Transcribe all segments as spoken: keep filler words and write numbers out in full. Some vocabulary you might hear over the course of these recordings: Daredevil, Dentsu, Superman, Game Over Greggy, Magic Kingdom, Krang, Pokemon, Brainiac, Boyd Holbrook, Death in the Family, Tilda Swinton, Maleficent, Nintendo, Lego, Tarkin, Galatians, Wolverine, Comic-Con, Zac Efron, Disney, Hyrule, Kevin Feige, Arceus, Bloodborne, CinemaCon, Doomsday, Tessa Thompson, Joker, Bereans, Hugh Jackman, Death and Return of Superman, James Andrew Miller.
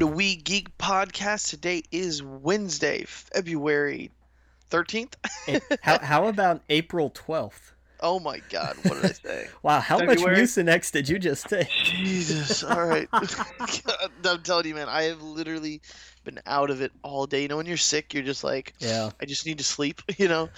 Welcome to We Geek Podcast. Today is Wednesday, February thirteenth. how, how about April twelfth? Oh my God, what did I say? Wow, how February? much Mucinex did you just take? Jesus, all right. God, I'm telling you, man, I have literally been out of it all day. You know, when you're sick, you're just like, yeah. I just need to sleep, you know?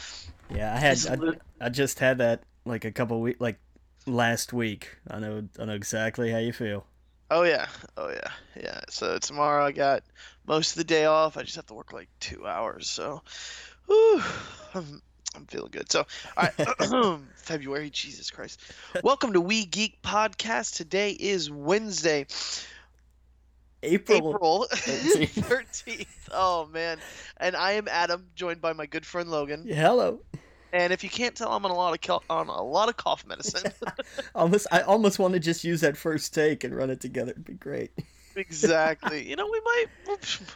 Yeah, I had, I, lit- I just had that like a couple weeks, like last week. I know, I know exactly how you feel. Oh, yeah. Oh, yeah. Yeah. So tomorrow I got most of the day off. I just have to work like two hours. So, whew, I'm, I'm feeling good. So, all right. February. Jesus Christ. Welcome to We Geek Podcast. Today is Wednesday, April thirteenth. Oh, man. And I am Adam, joined by my good friend Logan. Yeah, hello. And if you can't tell, I'm on a lot of cal- on a lot of cough medicine. almost, I almost want to just use that first take and run it together. It'd be great. Exactly. You know, we might.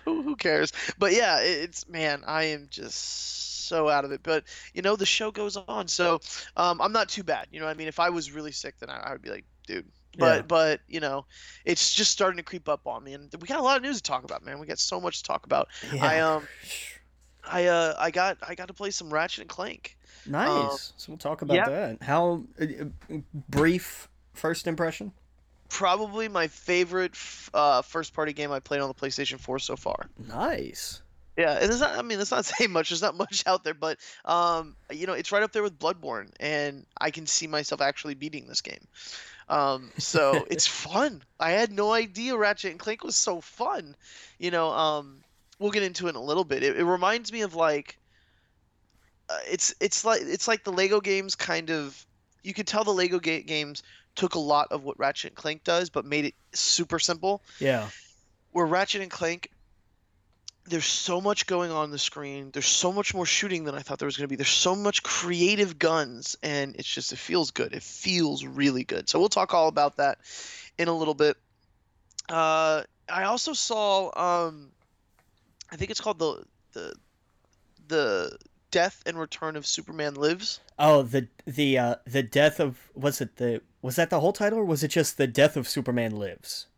Who cares? But yeah, it's man. I am just so out of it. But you know, the show goes on, so um, I'm not too bad. You know, what I mean, if I was really sick, then I, I would be like, dude. But yeah. but you know, it's just starting to creep up on me, and we got a lot of news to talk about, man. We got so much to talk about. Yeah. I um. I uh I got I got to play some Ratchet and Clank. Nice. Um, so we'll talk about yeah. that. How uh, brief first impression? Probably my favorite f- uh, first party game I played on the PlayStation four so far. Nice. Yeah, and it's not. I mean, it's not saying much. There's not much out there, but um, you know, it's right up there with Bloodborne, and I can see myself actually beating this game. Um, so it's fun. I had no idea Ratchet and Clank was so fun. You know, um. We'll get into it in a little bit. It, it reminds me of like, uh, it's it's like it's like the Lego games kind of. You could tell the Lego ga- games took a lot of what Ratchet and Clank does, but made it super simple. Yeah. Where Ratchet and Clank, there's so much going on the screen. There's so much more shooting than I thought there was going to be. There's so much creative guns, and it's just it feels good. It feels really good. So we'll talk all about that in a little bit. Uh, I also saw. Um, I think it's called the the the Death and Return of Superman Lives. Oh, the the uh, the death of was it the was that the whole title or was it just the Death of Superman Lives?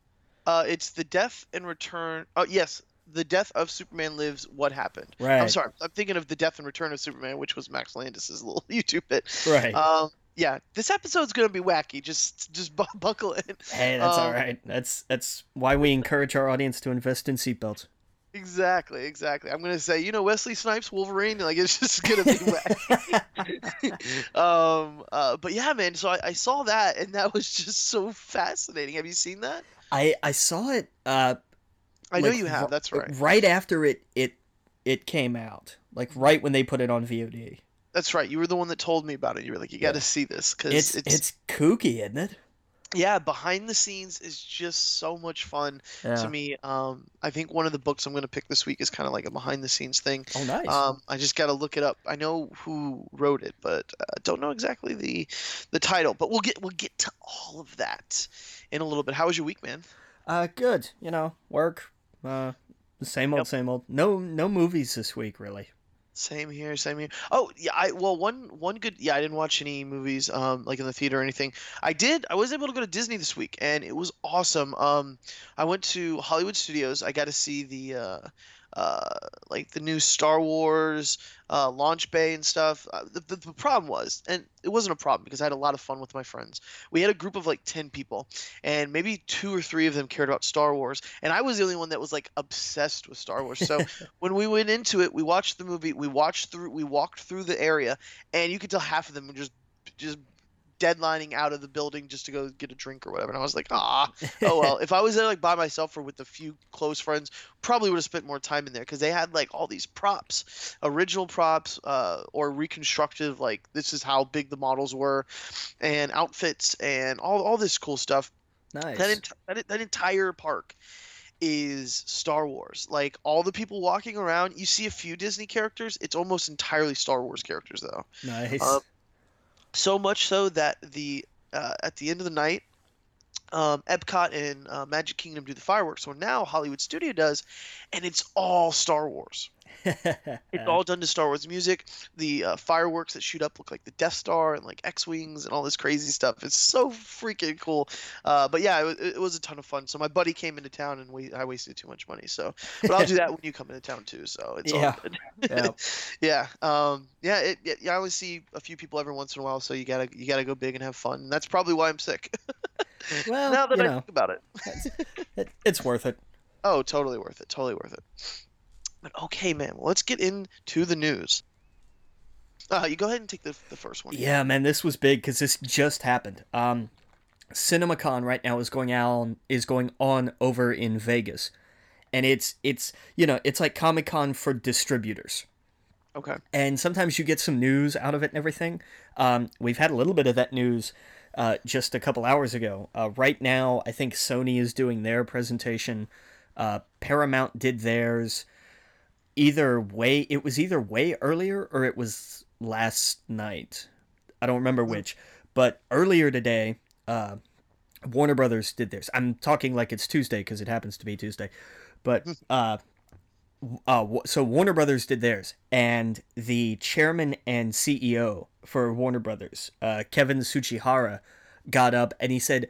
Uh, it's the Death and Return. Oh yes, the Death of Superman Lives. What happened? Right. I'm sorry, I'm thinking of the Death and Return of Superman, which was Max Landis's little YouTube bit. Right. Um. Yeah, this episode's gonna be wacky. Just just b- buckle in. Hey, that's um, all right. That's that's why we encourage our audience to invest in seatbelts. Exactly, exactly. I'm gonna say, you know, Wesley Snipes, Wolverine, like it's just gonna be wacky. um, uh, but yeah, man. So I, I saw that, and that was just so fascinating. Have you seen that? I, I saw it. Uh, I like, know you have. That's right. Right after it, it it came out, like right when they put it on V O D. That's right. You were the one that told me about it. You were like, you got to yeah. see this because it's, it's it's kooky, isn't it? Yeah, behind the scenes is just so much fun yeah. to me. Um, I think one of the books I'm going to pick this week is kind of like a behind the scenes thing. Oh, nice. Um, I just got to look it up. I know who wrote it, but I don't know exactly the the title. But we'll get we'll get to all of that in a little bit. How was your week, man? Uh, good. You know, work. Uh, same old, yep. same old. No, no movies this week, really. Same here, same here. Oh, yeah, I well, one one good – yeah, I didn't watch any movies um, like in the theater or anything. I did – I was able to go to Disney this week, and it was awesome. Um, I went to Hollywood Studios. I got to see the uh, uh, like the new Star Wars uh, launch bay and stuff. Uh, the, the, the problem was – and it wasn't a problem because I had a lot of fun with my friends. We had a group of like ten people, and maybe two or three of them cared about Star Wars, and I was the only one that was like obsessed with Star Wars. So when we went into it, we watched the movie – we watched through we walked through the area, and you could tell half of them were just just deadlining out of the building just to go get a drink or whatever, and I was like, ah, oh well. If I was there like by myself or with a few close friends, probably would have spent more time in there because they had like all these props, original props uh or reconstructive, like this is how big the models were, and outfits and all all this cool stuff. Nice. That, ent- that, that entire park is Star Wars. Like all the people walking around, you see a few Disney characters. It's almost entirely Star Wars characters, though. Nice. Um, so much so that the uh, at the end of the night, um, Epcot and uh, Magic Kingdom do the fireworks. So now Hollywood Studio does, and it's all Star Wars. It's all done to Star Wars music. The uh, fireworks that shoot up look like the Death Star and like X-Wings and all this crazy stuff. It's so freaking cool. Uh, but yeah, it, it was a ton of fun. So my buddy came into town and we, I wasted too much money. So, but I'll do that when you come into town too. So it's yeah. all good. yeah. Yeah. Um, yeah, it, it, yeah. I only see a few people every once in a while. So you gotta, you gotta go big and have fun. And that's probably why I'm sick. Well, now that I know, think about it, it's worth it. Oh, totally worth it. Totally worth it. But okay, man, well, let's get into the news. Uh, you go ahead and take the the first one. Yeah, man, this was big because this just happened. Um, CinemaCon right now is going on is going on over in Vegas, and it's it's you know it's like Comic-Con for distributors. Okay. And sometimes you get some news out of it and everything. Um, we've had a little bit of that news uh, just a couple hours ago. Uh, right now, I think Sony is doing their presentation. Uh, Paramount did theirs. Either way, it was either way earlier or it was last night. I don't remember which, but earlier today, uh, Warner Brothers did theirs. I'm talking like it's Tuesday because it happens to be Tuesday, but uh, uh, so Warner Brothers did theirs, and the chairman and C E O for Warner Brothers, uh, Kevin Tsuchihara, got up and he said,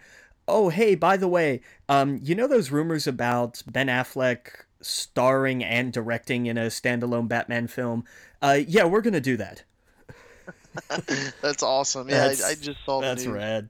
"Oh, hey, by the way, um, you know those rumors about Ben Affleck starring and directing in a standalone Batman film? Uh, yeah, we're gonna do that." That's awesome. Yeah, that's, I, I just saw that. That's the rad.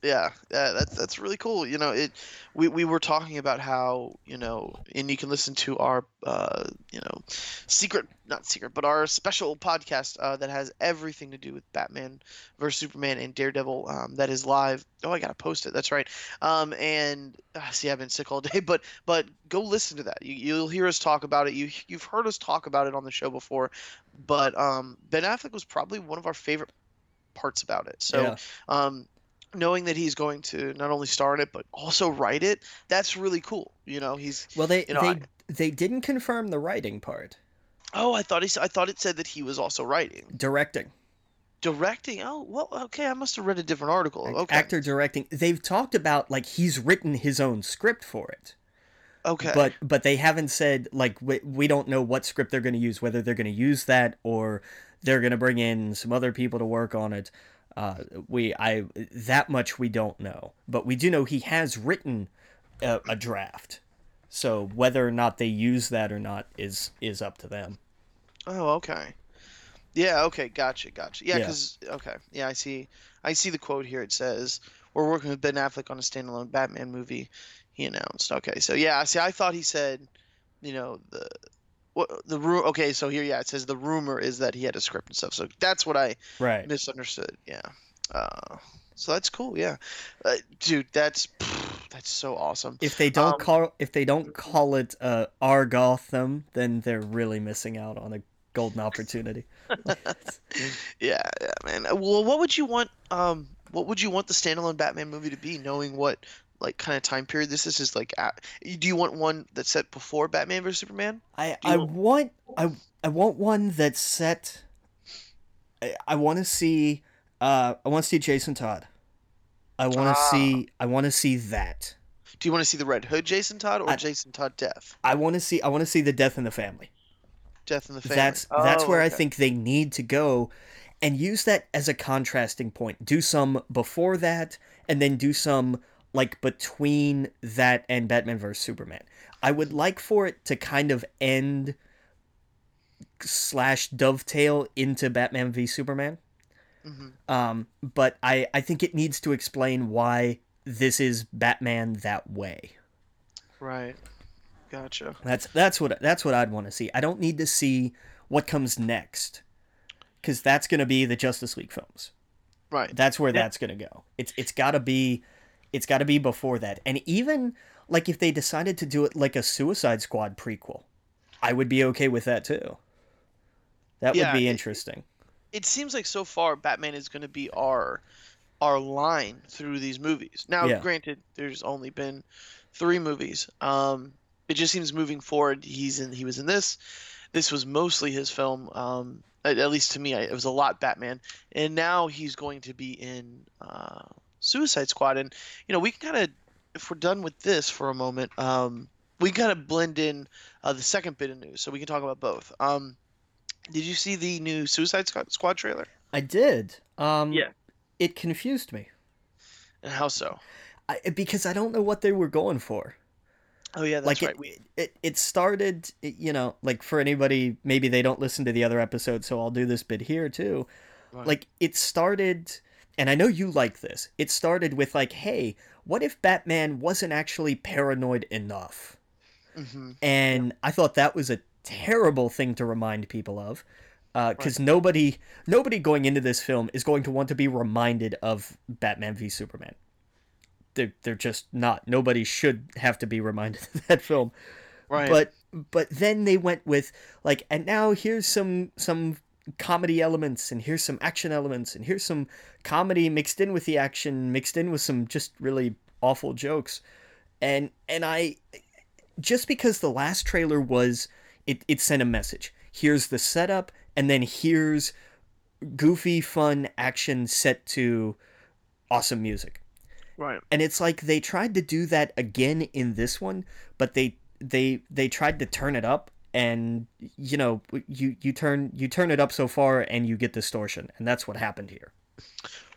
Yeah, yeah, that's that's really cool. You know, it. We, we were talking about how you know, and you can listen to our uh, you know, secret not secret, but our special podcast uh, that has everything to do with Batman versus Superman and Daredevil. Um, that is live. Oh, I gotta post it. That's right. Um, and uh, see, I've been sick all day, but but go listen to that. You, you'll hear us talk about it. You you've heard us talk about it on the show before, but um, Ben Affleck was probably one of our favorite parts about it. So, yeah. um. Knowing that he's going to not only star in it but also write it, that's really cool. You know, he's well. They you know, they I, they didn't confirm the writing part. Oh, I thought he. I thought it said that he was also writing, directing, directing. Oh, well, okay. I must have read a different article. Like okay, actor directing. They've talked about like he's written his own script for it. Okay, but but they haven't said like we, we don't know what script they're going to use. Whether they're going to use that or they're going to bring in some other people to work on it. Uh, we I that much we don't know, but we do know he has written a, a draft. So whether or not they use that or not is is up to them. Oh, okay. Yeah. Okay. Gotcha. Gotcha. Yeah. Because yeah. okay. Yeah. I see. I see the quote here. It says, "We're working with Ben Affleck on a standalone Batman movie," he announced. Okay. So yeah. I see. I thought he said, you know, the. The ru- Okay, so here, yeah, it says the rumor is that he had a script and stuff. So that's what I right. misunderstood. Yeah. Uh, so that's cool. Yeah, uh, dude, that's pff, that's so awesome. If they don't um, call if they don't call it uh, our Gotham, then they're really missing out on a golden opportunity. yeah, yeah, man. Well, what would you want? Um, what would you want the standalone Batman movie to be? Knowing what like kind of time period this is, is like at, do you want one that's set before Batman versus Superman? I, I want, want I I want one that's set I, I want to see uh I want to see Jason Todd. I want to ah. see I want to see that. Do you want to see the Red Hood Jason Todd or I, Jason Todd Death? I want to see I want to see the Death in the Family. Death in the Family. That's oh, that's where okay. I think they need to go and use that as a contrasting point. Do some before that and then do some like between that and Batman versus Superman. I would like for it to kind of end slash dovetail into Batman v Superman. Mm-hmm. Um, but I, I think it needs to explain why this is Batman that way. Right. Gotcha. That's that's what that's what I'd want to see. I don't need to see what comes next, because that's going to be the Justice League films. Right. That's where yeah. that's going to go. It's it's got to be. It's got to be before that. And even, like, if they decided to do it like a Suicide Squad prequel, I would be okay with that, too. That yeah, would be interesting. It, it seems like so far Batman is going to be our our line through these movies. Now, yeah. granted, there's only been three movies. Um, it just seems moving forward, he's in. he was in this. This was mostly his film, um, at, at least to me. I, it was a lot Batman. And now he's going to be in... Uh, Suicide Squad. And, you know, we can kind of, if we're done with this for a moment, um, we kind of blend in uh, the second bit of news, so we can talk about both. Um, did you see the new Suicide Squad trailer? I did. Um, yeah. It confused me. And how so? I, because I don't know what they were going for. Oh, yeah, that's like right. It, it, it started, you know, like for anybody, maybe they don't listen to the other episode, so I'll do this bit here, too. Right. Like, it started, and I know you like this, it started with, like, hey, what if Batman wasn't actually paranoid enough? Mm-hmm. And yeah. I thought that was a terrible thing to remind people of, because uh, right. nobody, nobody going into this film is going to want to be reminded of Batman v Superman. They're, they're just not. Nobody should have to be reminded of that film. Right. But but then they went with, like, and now here's some some comedy elements, and here's some action elements, and here's some comedy mixed in with the action, mixed in with some just really awful jokes. And and I, just because the last trailer was, it, it sent a message. Here's the setup, and then here's goofy, fun action set to awesome music. Right. And it's like they tried to do that again in this one, but they they they tried to turn it up, and you know, you, you turn you turn it up so far and you get distortion, and that's what happened here.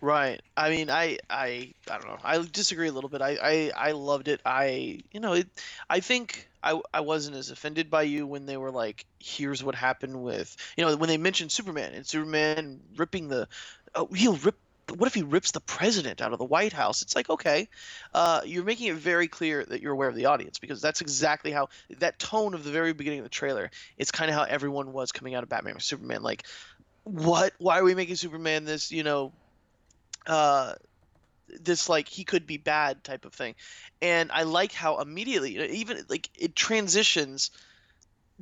Right. I mean, I I, I don't know. I disagree a little bit. I, I, I loved it. I you know, it, I think I I wasn't as offended by you when they were like, here's what happened with, you know, when they mentioned Superman and Superman ripping the oh, he'll rip what if he rips the president out of the White House? It's like, okay, uh, you're making it very clear that you're aware of the audience, because that's exactly how – that tone of the very beginning of the trailer, it's kind of how everyone was coming out of Batman or Superman. Like, what? Why are we making Superman this, you know, uh, this like he could be bad type of thing? And I like how immediately, you know, even like it transitions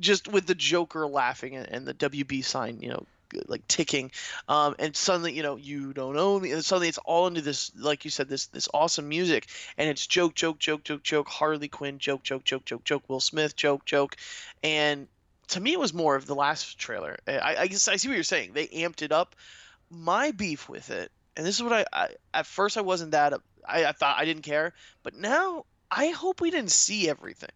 just with the Joker laughing and, and the W B sign, you know, like ticking, um, and suddenly, you know, you don't own me, and suddenly it's all into this, like you said, this this awesome music, and it's joke, joke, joke, joke, joke, Harley Quinn, joke, joke, joke, joke, joke, Will Smith, joke, joke, and to me it was more of the last trailer. I, I guess I see what you're saying. They amped it up. My beef with it, and this is what I, I at first I wasn't that I, I thought I didn't care, but now I hope we didn't see everything.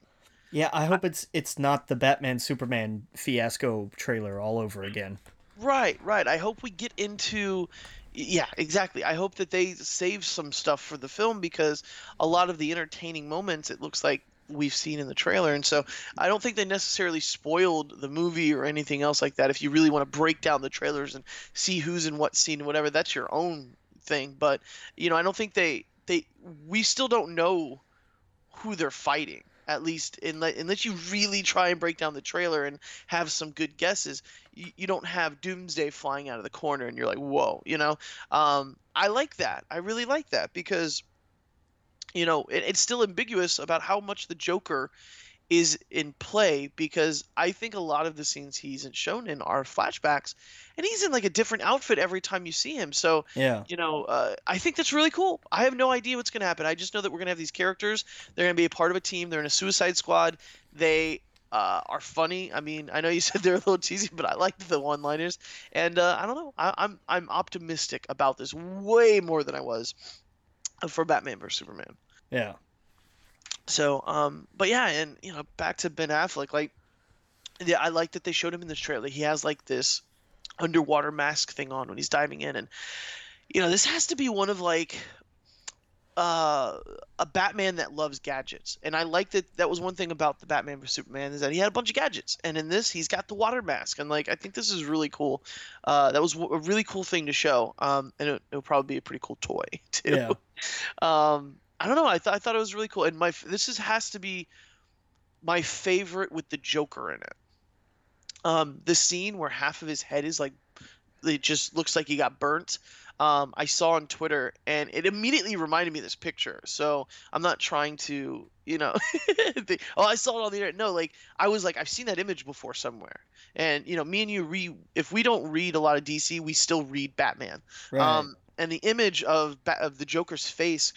Yeah, I hope I, it's it's not the Batman Superman fiasco trailer all over again. Right, right. I hope we get into – yeah, exactly. I hope that they save some stuff for the film, because a lot of the entertaining moments it looks like we've seen in the trailer. And so I don't think they necessarily spoiled the movie or anything else like that. If you really want to break down the trailers and see who's in what scene and whatever, that's your own thing. But, you know, I don't think they – they we still don't know who they're fighting. At least, unless you really try and break down the trailer and have some good guesses, you, you don't have Doomsday flying out of the corner and you're like, whoa, you know? Um, I like that. I really like that, because, you know, it, it's still ambiguous about how much the Joker is in play, because I think a lot of the scenes he isn't shown in are flashbacks, and he's in like a different outfit every time you see him. So, yeah. you know, uh, I think that's really cool. I have no idea what's going to happen. I just know that we're going to have these characters. They're going to be a part of a team. They're in a Suicide Squad. They uh, are funny. I mean, I know you said they're a little cheesy, but I liked the one-liners. And uh, I don't know. I, I'm I'm optimistic about this way more than I was for Batman versus Superman. Yeah. So, um, but yeah, and, you know, back to Ben Affleck, like, yeah, I like that they showed him in this trailer. He has, like, this underwater mask thing on when he's diving in, and, you know, this has to be one of, like, uh, a Batman that loves gadgets, and I like that that was one thing about the Batman vs Superman, is that he had a bunch of gadgets, and in this, he's got the water mask, and, like, I think this is really cool. Uh, that was a really cool thing to show, um, and it, it'll probably be a pretty cool toy, too. Yeah. um, I don't know. I thought I thought it was really cool, and my this is has to be my favorite with the Joker in it. Um, the scene where half of his head is like, it just looks like he got burnt. Um, I saw on Twitter, and it immediately reminded me of this picture. So I'm not trying to, you know, think, oh, I saw it on the internet. No, like I was like, I've seen that image before somewhere. And you know, me and you read. If we don't read a lot of D C, we still read Batman. Right. Um, and the image of of the Joker's face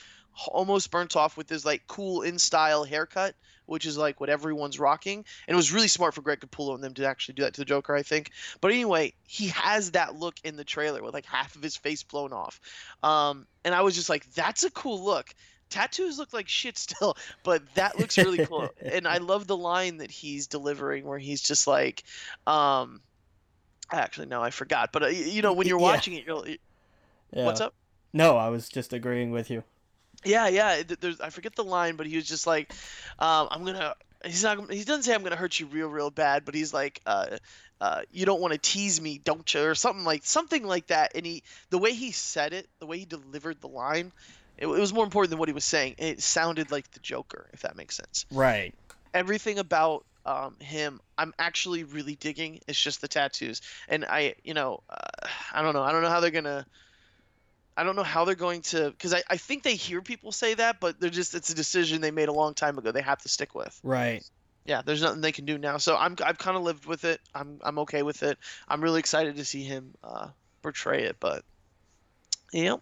almost burnt off with his like cool in style haircut which is like what everyone's rocking. And it was really smart for Greg Capullo and them to actually do that to the Joker, I think. But anyway, he has that look in the trailer with like half of his face blown off. Um, and I was just like, that's a cool look. Tattoos look like shit still, but that looks really cool. And I love the line that he's delivering where he's just like, um, actually, no, I forgot. But, uh, you know, when you're watching yeah. it, you're like, yeah. what's up? No, I was just agreeing with you. Yeah, yeah. There's, I forget the line, but he was just like, um, I'm going to – he's not. He doesn't say I'm going to hurt you real, real bad, but he's like, uh, uh, you don't want to tease me, don't you? Or something like something like that. And he, the way he said it, the way he delivered the line – It, it was more important than what he was saying. It sounded like the Joker, if that makes sense. Right. Everything about um, him, I'm actually really digging. It's just the tattoos, and I, you know, uh, I don't know. I don't know how they're gonna. I don't know how they're going to, because I, I think they hear people say that, but they're just it's a decision they made a long time ago. They have to stick with. Right. Yeah. There's nothing they can do now. So I'm I've kind of lived with it. I'm I'm okay with it. I'm really excited to see him uh, portray it, but yeah. You know.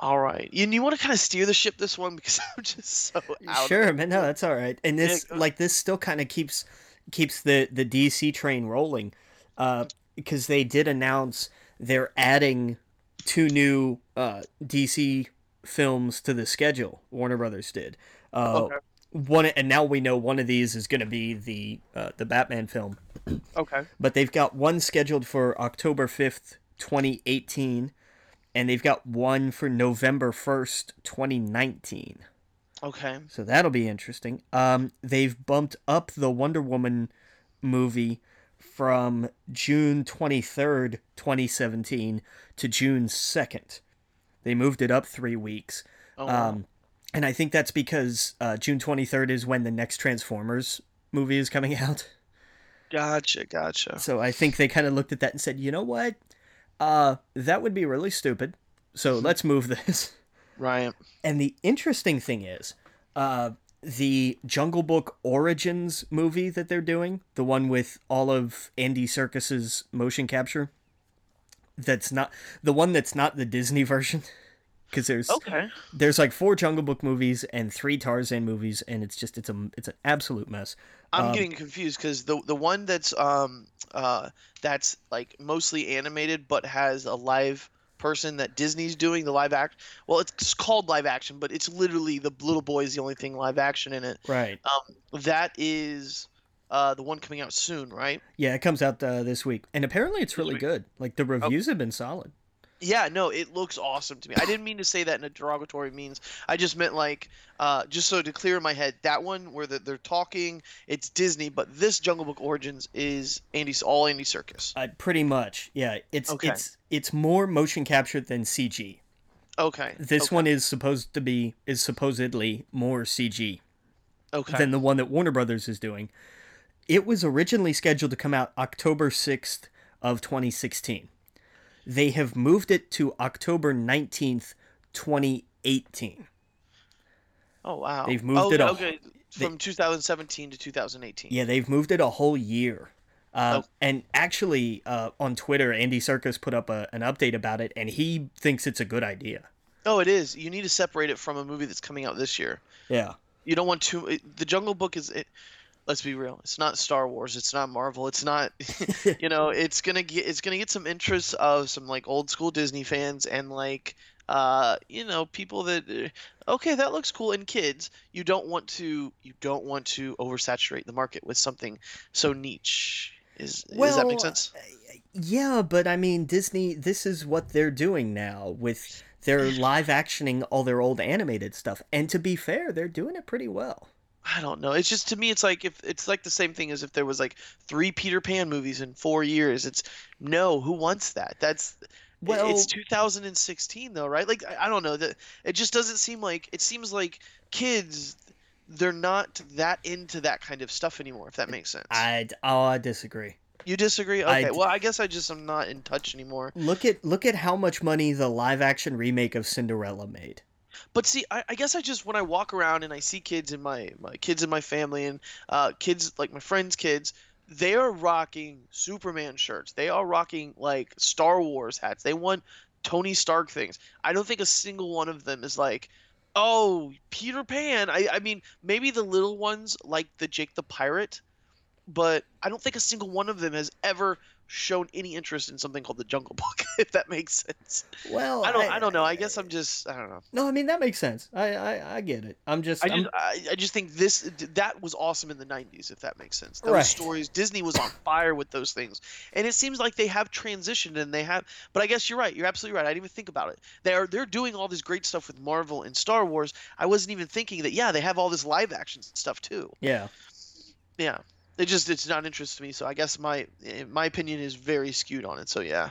All right. And you want to kind of steer the ship this one because I'm just so out. Sure, man. No, that's all right. And this, yeah. like, this still kind of keeps keeps the, the D C train rolling, uh, because they did announce they're adding two new uh, D C films to the schedule. Warner Brothers did. Uh, okay. One, and now we know one of these is going to be the uh, the Batman film. Okay. But they've got one scheduled for October fifth, twenty eighteen. And they've got one for November first, twenty nineteen. Okay. So that'll be interesting. Um, they've bumped up the Wonder Woman movie from June twenty-third, twenty seventeen to June second. They moved it up three weeks. Oh, wow. Um, and I think that's because uh, June twenty-third is when the next Transformers movie is coming out. Gotcha, gotcha. So I think they kind of looked at that and said, you know what? Uh, that would be really stupid. So let's move this. Right. And the interesting thing is, uh, the Jungle Book Origins movie that they're doing, the one with all of Andy Serkis's motion capture, that's not the one that's not the Disney version. Cause there's, okay. there's like four Jungle Book movies and three Tarzan movies. And it's just, it's a, it's an absolute mess. I'm um, getting confused. Cause the, the one that's, um, uh, that's like mostly animated, but has a live person that Disney's doing the live act. Well, it's called live action, but it's literally the little boy is the only thing live action in it. Right. Um, that is, uh, the one coming out soon, right? Yeah. It comes out uh, this week, and apparently it's really good. Like the reviews oh. have been solid. Yeah, no, it looks awesome to me. I didn't mean to say that in a derogatory means. I just meant like, uh, just so to clear my head, that one where the, they're talking, it's Disney, but this Jungle Book Origins is Andy's all Andy Serkis. Uh, pretty much, yeah. It's okay. it's it's more motion captured than C G. Okay. This okay. one is supposed to be is supposedly more C G. Okay. Than the one that Warner Brothers is doing. It was originally scheduled to come out October sixth of twenty sixteen. They have moved it to October nineteenth, twenty eighteen. Oh, wow. They've moved oh, it up. Okay. From they, two thousand seventeen to two thousand eighteen. Yeah, they've moved it a whole year. Uh, oh. And actually, uh, on Twitter, Andy Serkis put up a, an update about it, and he thinks it's a good idea. Oh, it is. You need to separate it from a movie that's coming out this year. Yeah. You don't want to – the Jungle Book is – let's be real. It's not Star Wars. It's not Marvel. It's not, you know, it's gonna get it's gonna get some interest of some like old school Disney fans and like, uh, you know, people that okay, that looks cool. And kids, you don't want to you don't want to oversaturate the market with something so niche. Is well, does that make sense? Yeah, but I mean, Disney. This is what they're doing now with their live actioning all their old animated stuff. And to be fair, they're doing it pretty well. I don't know. It's just to me, it's like if it's like the same thing as if there was like three Peter Pan movies in four years. It's no, who wants that? That's well, it's two thousand sixteen though, right? Like I don't know that it just doesn't seem like it seems like kids. They're not that into that kind of stuff anymore. If that makes sense, I oh, I disagree. You disagree? Okay. I d- well, I guess I just am not in touch anymore. Look at look at how much money the live action remake of Cinderella made. But see, I, I guess I just when I walk around and I see kids in my, my kids in my family and uh, kids like my friends' kids, they are rocking Superman shirts. They are rocking like Star Wars hats. They want Tony Stark things. I don't think a single one of them is like, Oh, Peter Pan. I, I mean, maybe the little ones like the Jake the Pirate, but I don't think a single one of them has ever shown any interest in something called the Jungle Book, if that makes sense. Well, I don't I, I don't know. I guess I'm just I don't know. No, I mean that makes sense. I I, I get it. I'm just I, I'm, just I I just think this that was awesome in the nineties, if that makes sense. Those right. stories, Disney was on fire with those things. And it seems like they have transitioned and they have but I guess you're right. You're absolutely right. I didn't even think about it. They're they're doing all this great stuff with Marvel and Star Wars. I wasn't even thinking that yeah, they have all this live action stuff too. Yeah. Yeah. It just, it's not interest to me, so I guess my my opinion is very skewed on it, so yeah.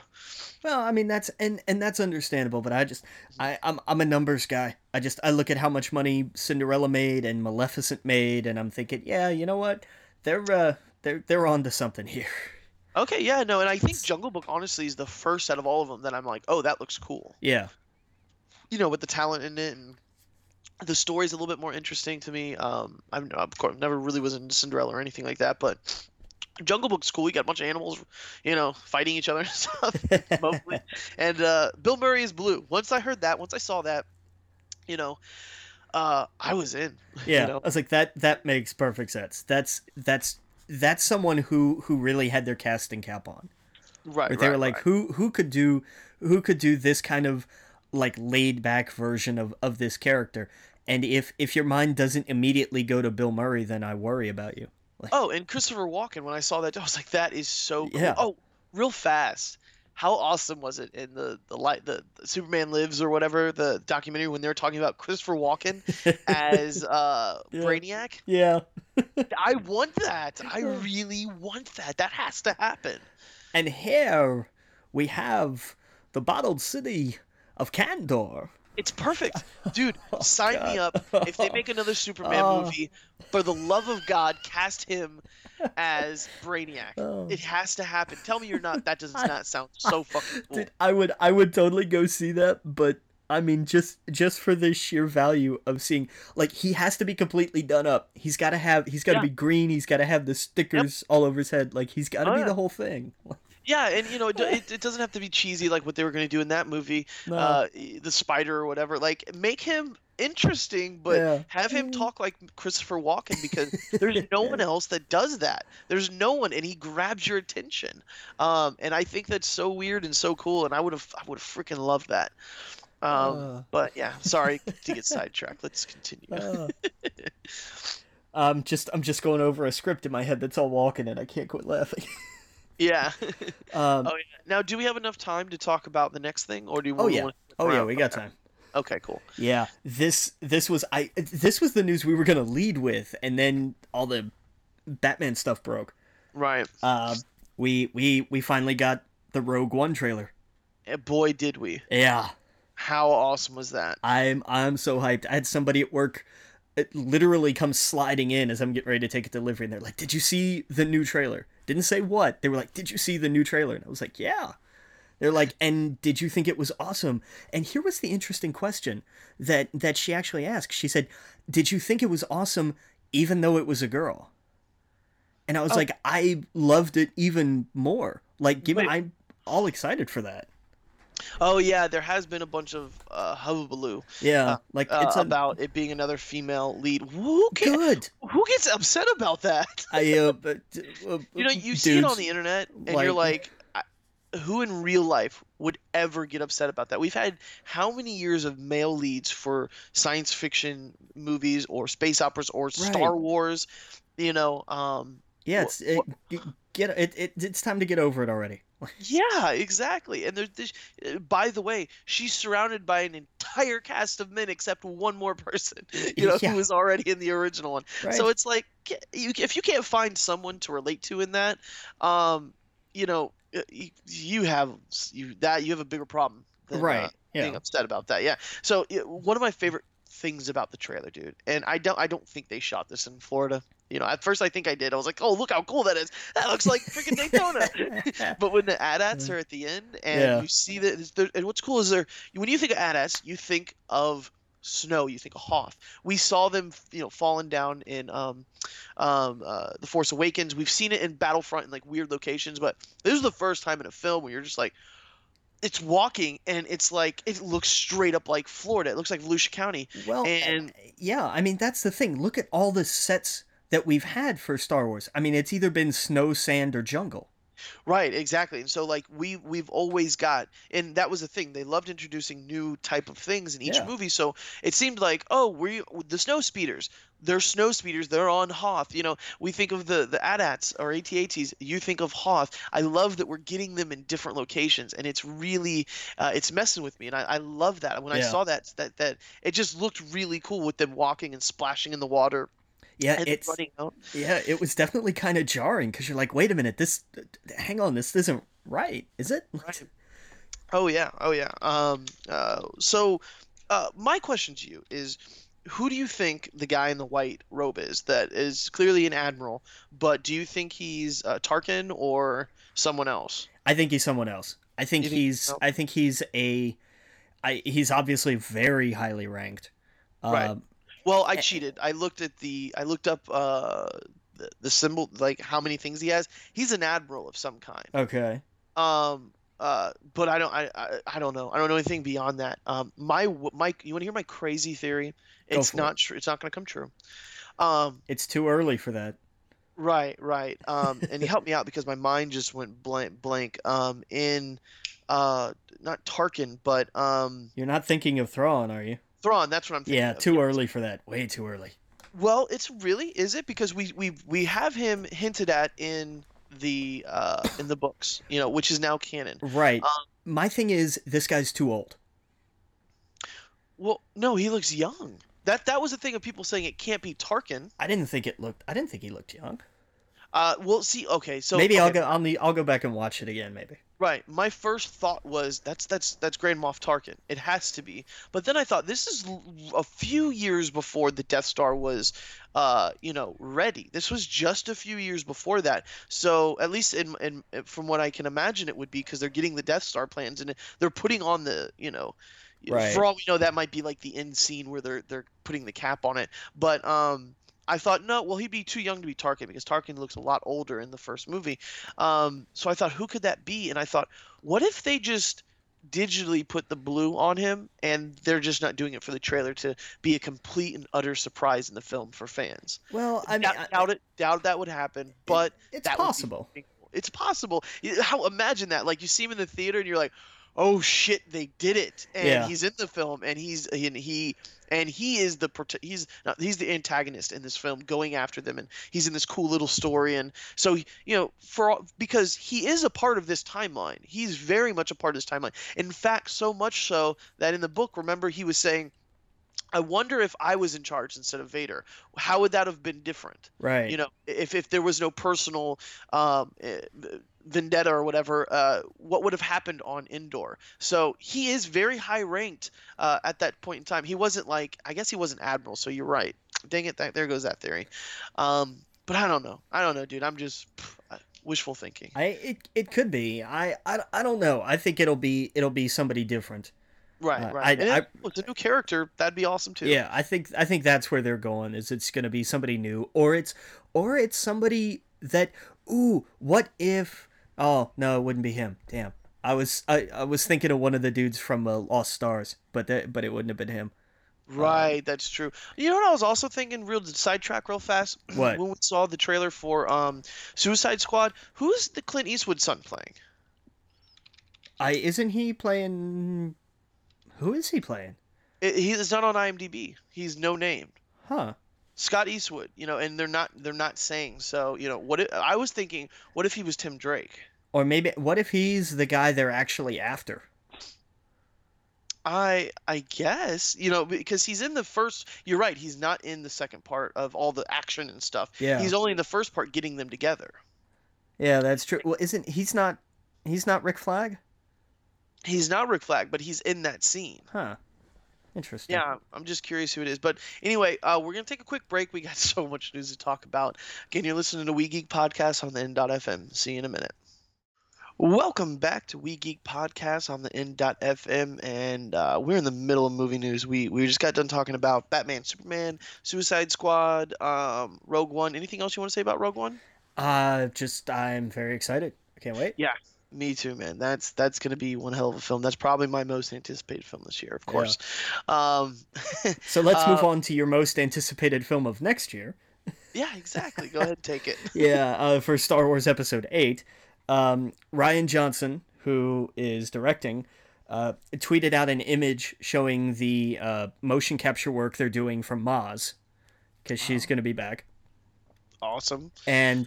Well, I mean, that's, and, and that's understandable, but I just, I, I'm I'm a numbers guy. I just, I look at how much money Cinderella made and Maleficent made, and I'm thinking, yeah, you know what, they're, uh, they're, they're onto something here. Okay, yeah, no, and I think Jungle Book, honestly, is the first out of all of them that I'm like, oh, that looks cool. Yeah. You know, with the talent in it, and the story's a little bit more interesting to me. Um, I'm, of course, never really was into Cinderella or anything like that, but Jungle Book's cool. You got a bunch of animals, you know, fighting each other and stuff. And uh, Bill Murray is blue. Once I heard that, once I saw that, you know, uh, I was in. Yeah, you know? I was like, that that makes perfect sense. That's that's that's someone who, who really had their casting cap on. Right, right. They were like, right. who who could do who could do this kind of like laid back version of, of this character. And if, if your mind doesn't immediately go to Bill Murray, then I worry about you. Like, oh, and Christopher Walken, when I saw that, I was like, that is so cool. Yeah. Oh, real fast. How awesome was it in the, the light, the, the Superman Lives or whatever, the documentary, when they were talking about Christopher Walken as uh yeah. Brainiac. Yeah. I want that. I really want that. That has to happen. And here we have the bottled city of Kandor. It's perfect. Dude, oh, sign God. me up. If they make another Superman oh. movie, for the love of God, cast him as Brainiac. Oh. It has to happen. Tell me you're not. That does not sound so fucking cool. Dude, I would I would totally go see that, but I mean just just for the sheer value of seeing, like, he has to be completely done up. He's got to have he's got to yeah. be green. He's got to have the stickers yep. all over his head. Like, he's got to oh, be yeah. the whole thing. Yeah, and you know, it, it, it doesn't have to be cheesy like what they were going to do in that movie, no. uh, the spider or whatever. Like, make him interesting, but yeah. have him talk like Christopher Walken, because there's no one else that does that. There's no one, and he grabs your attention. Um, and I think that's so weird and so cool, and I would have, I would have freaking loved that. Um, uh. But yeah, sorry to get sidetracked. Let's continue. Uh. I'm just, I'm just going over a script in my head that's all Walken, and I can't quit laughing. Yeah. um, oh, yeah. Now, do we have enough time to talk about the next thing, or do we? Oh yeah. Want to oh yeah, we got okay. time. Okay, cool. Yeah. This this was I this was the news we were gonna lead with, and then all the Batman stuff broke. Right. Uh, we we we finally got the Rogue One trailer. And boy, did we! Yeah. How awesome was that? I'm I'm so hyped. I had somebody at work. It literally comes sliding in as I'm getting ready to take a delivery, and they're like, "Did you see the new trailer?" Didn't say what. They were like, "Did you see the new trailer?" And I was like, "Yeah." They're like, "And did you think it was awesome?" And here was the interesting question that that she actually asked. She said, "Did you think it was awesome, even though it was a girl?" And I was oh. like, "I loved it even more. Like, give me, I'm all excited for that." Oh yeah, there has been a bunch of uh, hullabaloo. Yeah, uh, like it's uh, a... about it being another female lead. Who can... Good. Who gets upset about that? I, uh, but, uh, you know, you dudes, see it on the internet, and like... you're like, who in real life would ever get upset about that? We've had how many years of male leads for science fiction movies or space operas or right. Star Wars? You know. Um, yeah, it's, wh- it, get it, it. It's time to get over it already. Yeah, exactly. And there's this, by the way, she's surrounded by an entire cast of men except one more person, you know, yeah. who was already in the original one. Right. So it's like, if you can't find someone to relate to in that, um, you know, you have you that you have a bigger problem than right. uh, yeah. being upset about that. Yeah. So one of my favorite things about the trailer, dude, and I don't I don't think they shot this in Florida. You know, at first I think I did. I was like, oh, look how cool that is. That looks like freaking Daytona. But when the A T A Ts are at the end and yeah. you see that – and what's cool is there – when you think of A T A Ts, you think of snow. You think of Hoth. We saw them, you know, falling down in um, um, uh, The Force Awakens. We've seen it in Battlefront in, like, weird locations. But this is the first time in a film where you're just like, it's walking, and it's like, it looks straight up like Florida. It looks like Volusia County. Well, and yeah, I mean, that's the thing. Look at all the sets that we've had for Star Wars. I mean, it's either been snow, sand, or jungle. Right, exactly. And so like we we've always got, and that was the thing, they loved introducing new type of things in each yeah. movie. So it seemed like, oh, we the snow speeders, they're snow speeders, they're on Hoth. You know, we think of the the A T A Ts or A T A Ts, you think of Hoth. I love that we're getting them in different locations, and it's really uh, it's messing with me, and I, I love that. When yeah. I saw that that that it just looked really cool with them walking and splashing in the water. Yeah, it's yeah, it was definitely kind of jarring because you're like, wait a minute, this, hang on, this isn't right, is it? Right. Oh yeah, oh yeah. Um, uh, so, uh, my question to you is, who do you think the guy in the white robe is? That is clearly an admiral, but do you think he's uh, Tarkin or someone else? I think he's someone else. I think you he's. Think, no? I think he's a. I he's obviously very highly ranked. Right. Uh, Well, I cheated. I looked at the. I looked up uh, the, the symbol, like how many things he has. He's an admiral of some kind. Okay. Um. Uh. But I don't. I. I, I don't know. I don't know anything beyond that. Um. My. My. You want to hear my crazy theory? It's not true. It's not going to come true. Um. It's too early for that. Right. Right. Um. And he helped me out because my mind just went blank. Blank. Um. In. Uh. Not Tarkin, but um. You're not thinking of Thrawn, are you? Thrawn, that's what I'm thinking. Yeah, too of. early for that. Way too early. Well, it's really, is it? Because we we, we have him hinted at in the uh, in the books, you know, which is now canon. Right. Um, My thing is, this guy's too old. Well, no, he looks young. That that was the thing of people saying it can't be Tarkin. I didn't think it looked. I didn't think he looked young. Uh, we'll see. Okay, so maybe okay. I'll go. I'll, need, I'll go back and watch it again. Maybe. Right. My first thought was that's that's that's Grand Moff Tarkin. It has to be. But then I thought this is a few years before the Death Star was, uh, you know, ready. This was just a few years before that. So at least in, in from what I can imagine, it would be because they're getting the Death Star plans and they're putting on the, you know. Right. For all we know, that might be like the end scene where they're they're putting the cap on it. But um. I thought, no, well, he'd be too young to be Tarkin because Tarkin looks a lot older in the first movie. Um, so I thought, who could that be? And I thought, what if they just digitally put the blue on him and they're just not doing it for the trailer to be a complete and utter surprise in the film for fans? Well, I mean, doubt, I, doubt it. Doubt that would happen, but it's that possible. Would be, it's possible. How imagine that? Like you see him in the theater and you're like, oh shit, they did it, and yeah. he's in the film, and he's and he. And he is the he's he's the antagonist in this film, going after them, and he's in this cool little story. And so, you know, for all, because he is a part of this timeline, he's very much a part of this timeline. In fact, so much so that in the book, remember, he was saying, "I wonder if I was in charge instead of Vader, how would that have been different?" Right. You know, if if there was no personal. Um, vendetta or whatever, uh, what would have happened on Endor. So he is very high ranked uh, at that point in time. He wasn't like, I guess he wasn't admiral, so you're right. Dang it, that, there goes that theory. Um, but I don't know. I don't know, dude. I'm just pff, wishful thinking. I it, it could be. I, I, I don't know. I think it'll be it'll be somebody different. Right, uh, right. I, and I, it, with a new character, that'd be awesome too. Yeah, I think I think that's where they're going. Is it's going to be somebody new, or it's or it's somebody that. Ooh, what if? Oh, no, it wouldn't be him. Damn. I was I, I was thinking of one of the dudes from uh, Lost Stars, but that, but it wouldn't have been him. Right, um, that's true. You know what I was also thinking, real sidetrack real fast? What? When we saw the trailer for um, Suicide Squad, who's the Clint Eastwood son playing? I Isn't he playing... Who is he playing? It, he is not on IMDb. He's no-named. Huh. Scott Eastwood, you know, and they're not they're not saying. So, you know, what if, I was thinking, what if he was Tim Drake? Or maybe what if he's the guy they're actually after? I I guess, you know, because he's in the first, you're right, he's not in the second part of all the action and stuff. Yeah. He's only in the first part getting them together. Yeah, that's true. Well, isn't he's not he's not Rick Flag? He's not Rick Flag, but he's in that scene. Huh. Interesting. Yeah, I'm just curious who it is. But anyway, uh, we're going to take a quick break. We got so much news to talk about. Again, you're listening to We Geek Podcast on the N dot F M. See you in a minute. Welcome back to We Geek Podcast on the N dot F M, and uh, we're in the middle of movie news. We we just got done talking about Batman, Superman, Suicide Squad, um, Rogue One. Anything else you want to say about Rogue One? Uh, just I'm very excited. I can't wait. Yeah. Me too, man. That's that's going to be one hell of a film. That's probably my most anticipated film this year, of course. Yeah. Um, so let's uh, move on to your most anticipated film of next year. Yeah, exactly. Go ahead and take it. yeah, uh, for Star Wars Episode eight, um, Rian Johnson, who is directing, uh, tweeted out an image showing the uh, motion capture work they're doing from Maz, because she's oh. going to be back. Awesome. And...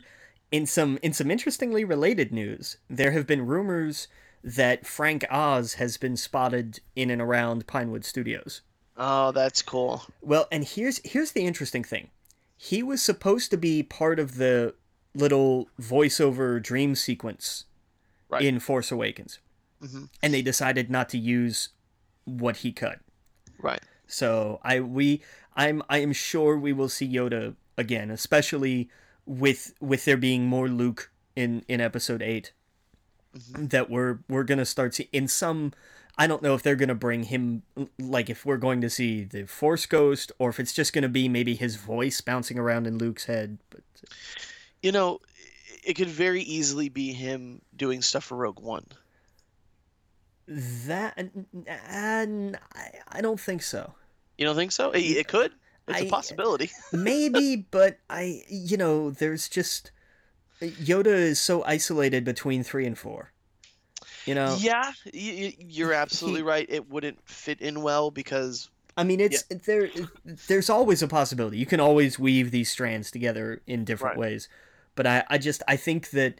In some in some interestingly related news, there have been rumors that Frank Oz has been spotted in and around Pinewood Studios. Oh, that's cool. Well, and here's here's the interesting thing. He was supposed to be part of the little voiceover dream sequence right. in Force Awakens. Mm-hmm. And they decided not to use what he cut. Right. So I we I'm I am sure we will see Yoda again, especially with with there being more Luke in, in episode eight, mm-hmm. that we're we're gonna start see in some. I don't know if they're gonna bring him, like if we're going to see the Force Ghost or if it's just gonna be maybe his voice bouncing around in Luke's head. But you know, it could very easily be him doing stuff for Rogue One. That and I I don't think so. You don't think so? It, it could. It's a possibility. I, maybe, but I, you know, there's just Yoda is so isolated between three and four. You know. Yeah, you're absolutely he, right. It wouldn't fit in well because. I mean, it's yeah. there. There's always a possibility. You can always weave these strands together in different right. ways. But I, I, just, I think that,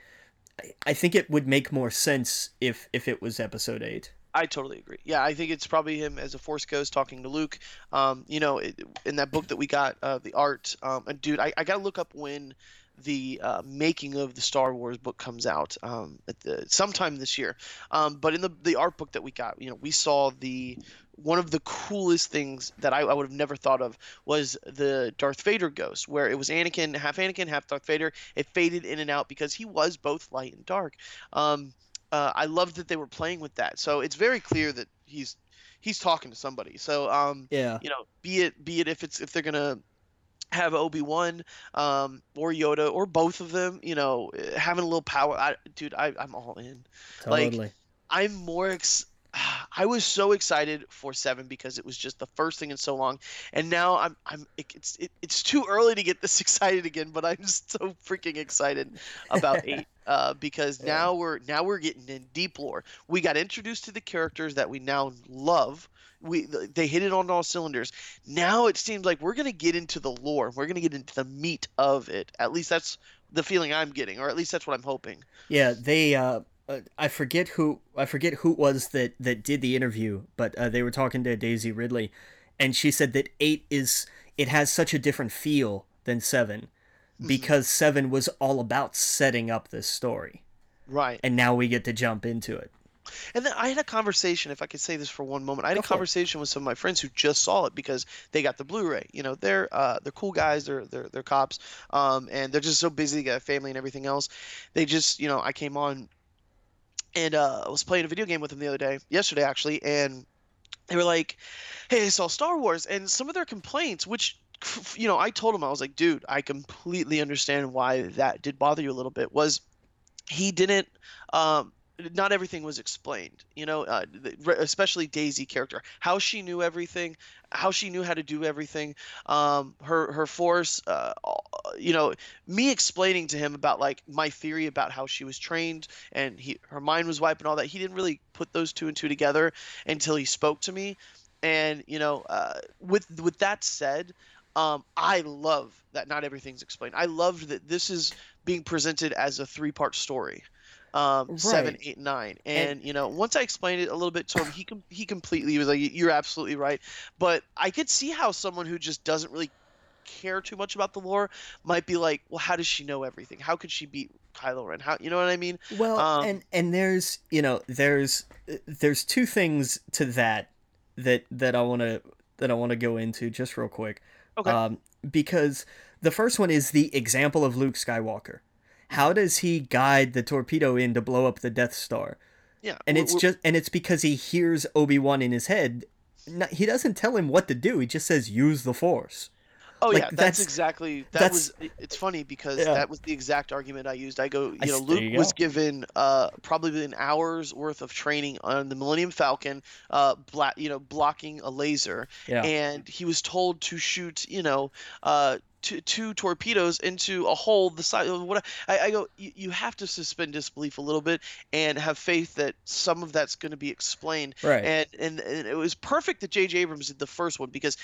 I think it would make more sense if if it was episode eight. I totally agree. Yeah, I think it's probably him as a Force Ghost talking to Luke. Um, you know, it, in that book that we got, uh, the art. Um, and dude, I, I got to look up when the uh, making of the Star Wars book comes out um, at the sometime this year. Um, but in the the art book that we got, you know, we saw the one of the coolest things that I, I would have never thought of was the Darth Vader ghost, where it was Anakin, half Anakin, half Darth Vader. It faded in and out because he was both light and dark. Um, Uh, I loved that they were playing with that. So it's very clear that he's he's talking to somebody. So um, yeah. you know, be it be it if it's if they're gonna have Obi-Wan um, or Yoda or both of them, you know, having a little power. I, dude, I, I'm all in. Totally. Like, I'm more. Ex- I was so excited for seven because it was just the first thing in so long, and now I'm I'm it, it's it, it's too early to get this excited again, but I'm so freaking excited about eight. Uh, because yeah. now we're now we're getting in deep lore. We got introduced to the characters that we now love. We they hit it on all cylinders. Now it seems like we're gonna get into the lore. We're gonna get into the meat of it. At least that's the feeling I'm getting, or at least that's what I'm hoping. Yeah, they. Uh, I forget who I forget who it was that, that did the interview, but uh, they were talking to Daisy Ridley, and she said that eight is it has such a different feel than seven. Because seven was all about setting up this story. Right. And now we get to jump into it. And then I had a conversation, if I could say this for one moment, I had a conversation with some of my friends who just saw it because they got the Blu-ray. You know, they're uh, they're cool guys, they're they're they're cops, um, and they're just so busy, they got a family and everything else. They just, you know, I came on and uh, I was playing a video game with them the other day, yesterday actually, and they were like, hey, I saw Star Wars, and some of their complaints, which you know, I told him, I was like, dude, I completely understand why that did bother you a little bit, was he didn't, um, not everything was explained, you know, uh, especially Daisy character, how she knew everything, how she knew how to do everything, um, her, her force, uh, you know, me explaining to him about like my theory about how she was trained and he, her mind was wiped and all that. He didn't really put those two and two together until he spoke to me. And, you know, uh, with, with that said, Um, I love that not everything's explained. I love that this is being presented as a three-part story, um, right. seven, eight, nine. And, and you know, once I explained it a little bit to him, he com- he completely was like, "You're absolutely right." But I could see how someone who just doesn't really care too much about the lore might be like, "Well, how does she know everything? How could she beat Kylo Ren? How you know what I mean?" Well, um, and and there's you know there's there's two things to that that that I want to that I want to go into just real quick. Okay. Um, because the first one is the example of Luke Skywalker. How does he guide the torpedo in to blow up the Death Star? Yeah, and we're, it's we're... just and it's because he hears Obi-Wan in his head. He doesn't tell him what to do. He just says, "Use the Force." Oh like, yeah, that's, that's exactly that that's, was. It's funny because yeah. that was the exact argument I used. I go, you I, know, Luke you was given uh, probably an hour's worth of training on the Millennium Falcon, uh, bla- you know, blocking a laser, yeah. and he was told to shoot, you know, uh, t- two torpedoes into a hole the size. What I, I go, you, you have to suspend disbelief a little bit and have faith that some of that's going to be explained. Right, and, and and it was perfect that J J. Abrams did the first one because.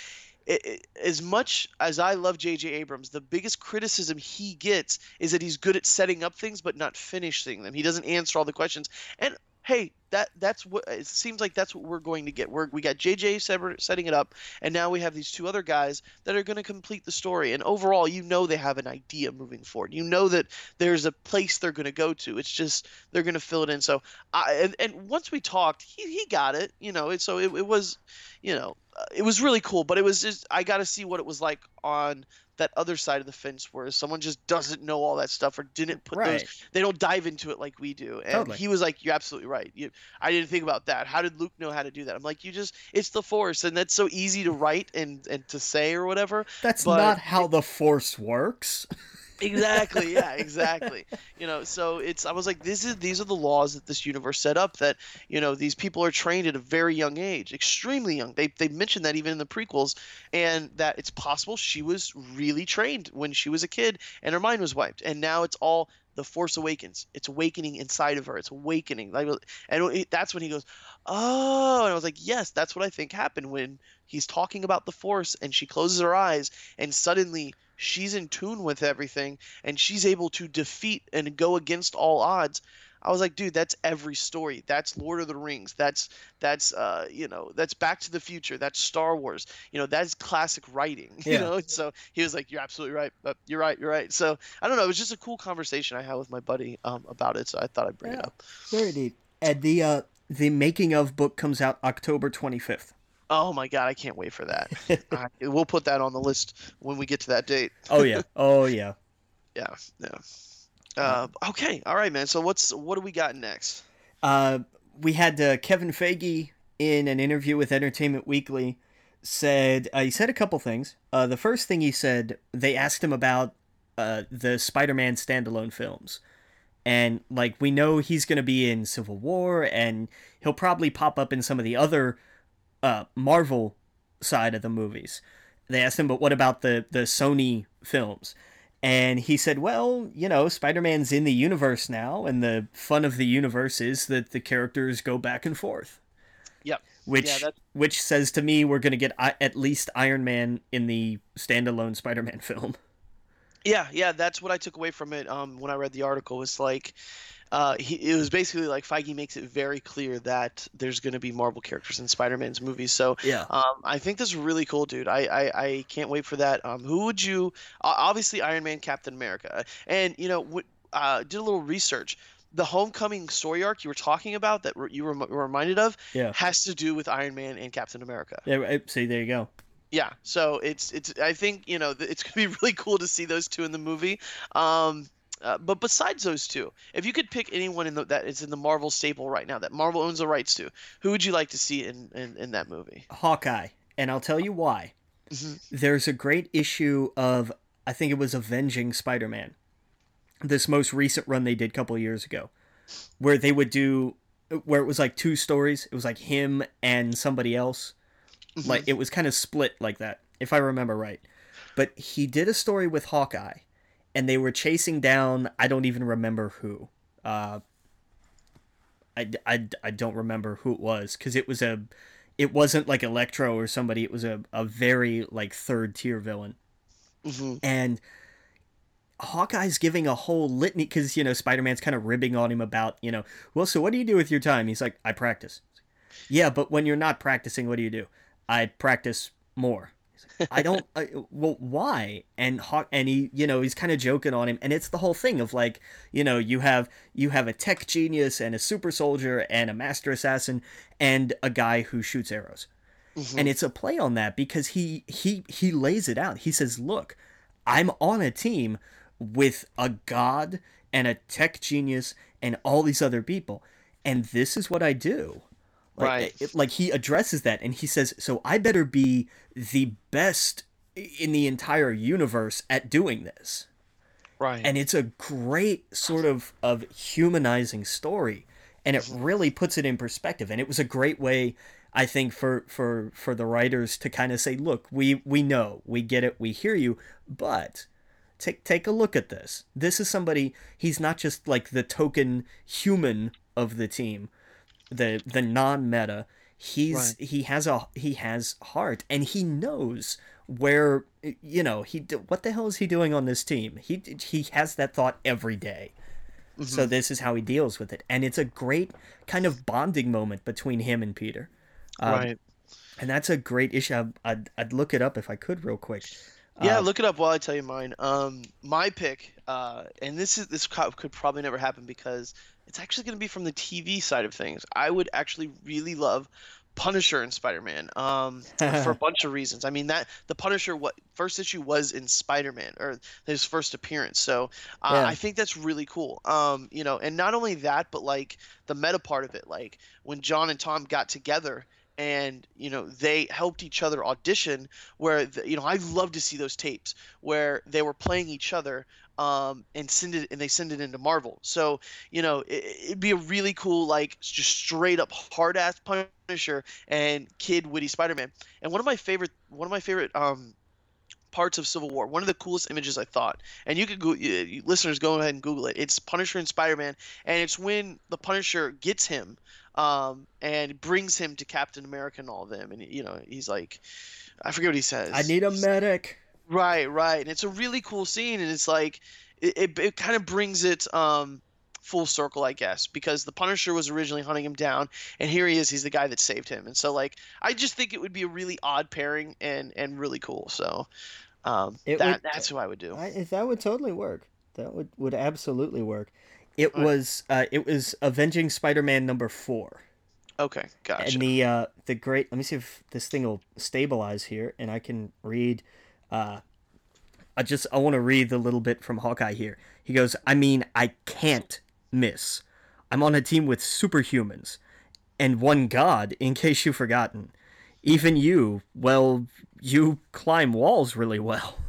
It, it, as much as I love J J. Abrams, the biggest criticism he gets is that he's good at setting up things but not finishing them. He doesn't answer all the questions. And hey, that that's what it seems like. That's what we're going to get. We're, we got J J setting it up, and now we have these two other guys that are going to complete the story. And overall, you know they have an idea moving forward. You know that there's a place they're going to go to. It's just they're going to fill it in. So, I, and, and once we talked, he he got it. You know, and so it it was, you know, it was really cool. But it was just I got to see what it was like on that other side of the fence where someone just doesn't know all that stuff or didn't put right. those – they don't dive into it like we do. And totally. He was like, you're absolutely right. You, I didn't think about that. How did Luke know how to do that? I'm like, you just – it's the Force, and that's so easy to write and, and to say or whatever. That's but not how it, the Force works. Exactly. Yeah, exactly. You know, so it's – I was like, this is these are the laws that this universe set up that, you know, these people are trained at a very young age, extremely young. They they mentioned that even in the prequels, and that it's possible she was really trained when she was a kid and her mind was wiped. And now it's all the Force Awakens. It's awakening inside of her. It's awakening. Like, and that's when he goes, oh, and I was like, yes, that's what I think happened when he's talking about the Force and she closes her eyes and suddenly – she's in tune with everything, and she's able to defeat and go against all odds. I was like, dude, that's every story. That's Lord of the Rings. That's that's uh, you know, that's Back to the Future. That's Star Wars. You know, that's classic writing. Yeah. You know, so he was like, you're absolutely right. But you're right. You're right. So I don't know. It was just a cool conversation I had with my buddy um, about it. So I thought I'd bring yeah. it up. Very deep. And the uh, the making of book comes out October twenty-fifth. Oh my God, I can't wait for that. Right, we'll put that on the list when we get to that date. Oh yeah. Oh yeah. Yeah. Yeah. Uh, okay. All right, man. So what's what do we got next? Uh, we had uh, Kevin Feige in an interview with Entertainment Weekly said uh, he said a couple things. Uh, the first thing he said, they asked him about uh, the Spider-Man standalone films. And like we know he's going to be in Civil War and he'll probably pop up in some of the other Uh, Marvel side of the movies. They asked him, but what about the, the Sony films? And he said, well, you know, Spider-Man's in the universe now, and the fun of the universe is that the characters go back and forth. Yep. Which yeah, which says to me we're going to get I- at least Iron Man in the standalone Spider-Man film. Yeah, yeah, that's what I took away from it um, when I read the article. It's like... Uh, he, it was basically like Feige makes it very clear that there's going to be Marvel characters in Spider-Man's movies. So yeah. um, I think this is really cool, dude. I, I, I can't wait for that. Um, who would you – obviously Iron Man, Captain America. And, you know, w- uh, did a little research. The Homecoming story arc you were talking about that re- you were reminded of yeah. has to do with Iron Man and Captain America. Yeah, see, there you go. Yeah, so it's it's. I think, you know, it's going to be really cool to see those two in the movie. Um Uh, but besides those two, if you could pick anyone in the, that is in the Marvel staple right now that Marvel owns the rights to, who would you like to see in, in, in that movie? Hawkeye. And I'll tell you why. Mm-hmm. There's a great issue of, I think it was Avenging Spider-Man, this most recent run they did a couple of years ago, where they would do, where it was like two stories. It was like him and somebody else. Mm-hmm. Like it was kind of split like that, if I remember right. But he did a story with Hawkeye. And they were chasing down, I don't even remember who. Uh, I, I, I don't remember who it was. Because it was a, it wasn't like Electro or somebody. It was a, a very like third tier villain. Mm-hmm. And Hawkeye's giving a whole litany. Because, you know, Spider-Man's kind of ribbing on him about, you know, well, so what do you do with your time? He's like, I practice. Yeah, but when you're not practicing, what do you do? I practice more. I don't I, well why and Hawk and he you know he's kind of joking on him, and it's the whole thing of like, you know, you have you have a tech genius and a super soldier and a master assassin and a guy who shoots arrows. Mm-hmm. And it's a play on that because he he he lays it out. He says, look, I'm on a team with a god and a tech genius and all these other people, and this is what I do. Like, right. It, like he addresses that, and he says, so I better be the best in the entire universe at doing this. Right. And it's a great sort of, of humanizing story, and it really puts it in perspective. And it was a great way, I think, for for, for the writers to kind of say, look, we, we know, we get it, we hear you, but take take a look at this. This is somebody, he's not just like the token human of the team, the the non-meta. He's right. he has a he has heart, and he knows where, you know, he what the hell is he doing on this team? He he has that thought every day, mm-hmm. so this is how he deals with it, and it's a great kind of bonding moment between him and Peter, um, right? And that's a great issue. I'd I'd look it up if I could real quick. Yeah, uh, look it up while I tell you mine. Um, my pick, uh, and this is this could probably never happen because it's actually going to be from the T V side of things. I would actually really love Punisher and Spider-Man um, for a bunch of reasons. I mean, that the Punisher what first issue was in Spider-Man, or his first appearance. So uh, yeah. I think that's really cool. Um, you know, and not only that, but like the meta part of it, like when John and Tom got together and, you know, they helped each other audition where, the, you know, I love to see those tapes where they were playing each other um, and send it, and they send it into Marvel. So, you know, it, it'd be a really cool, like just straight up hard ass Punisher and kid witty Spider-Man. And one of my favorite, one of my favorite um, parts of Civil War, one of the coolest images I thought, and you could go, you, listeners go ahead and Google it. It's Punisher and Spider-Man. And it's when the Punisher gets him, Um, and brings him to Captain America and all of them. And, you know, he's like, I forget what he says. I need a medic. Right, right. And it's a really cool scene. And it's like, it, it, it kind of brings it um, full circle, I guess, because the Punisher was originally hunting him down. And here he is. He's the guy that saved him. And so, like, I just think it would be a really odd pairing and, and really cool. So um, that would, that's who I would do. I, that would totally work. That would, would absolutely work. It was uh, it was Avenging Spider-Man number four. Okay, gotcha. And the uh, the great. Let me see if this thing will stabilize here, and I can read. Uh, I just I want to read the little bit from Hawkeye here. He goes, I mean, I can't miss. I'm on a team with superhumans, and one god. In case you've forgotten, even you. Well, you climb walls really well.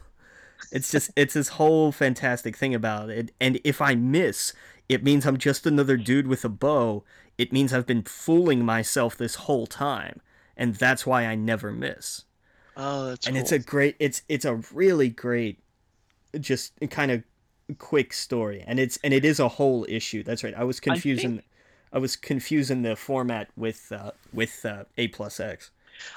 It's just it's this whole fantastic thing about it. And if I miss, it means I'm just another dude with a bow. It means I've been fooling myself this whole time, and that's why I never miss. Oh, that's and cool. it's a great, it's it's a really great, just kind of quick story, and it's and it is a whole issue. That's right. I was confusing, I, think... I was confusing the format with uh, with uh, A plus X.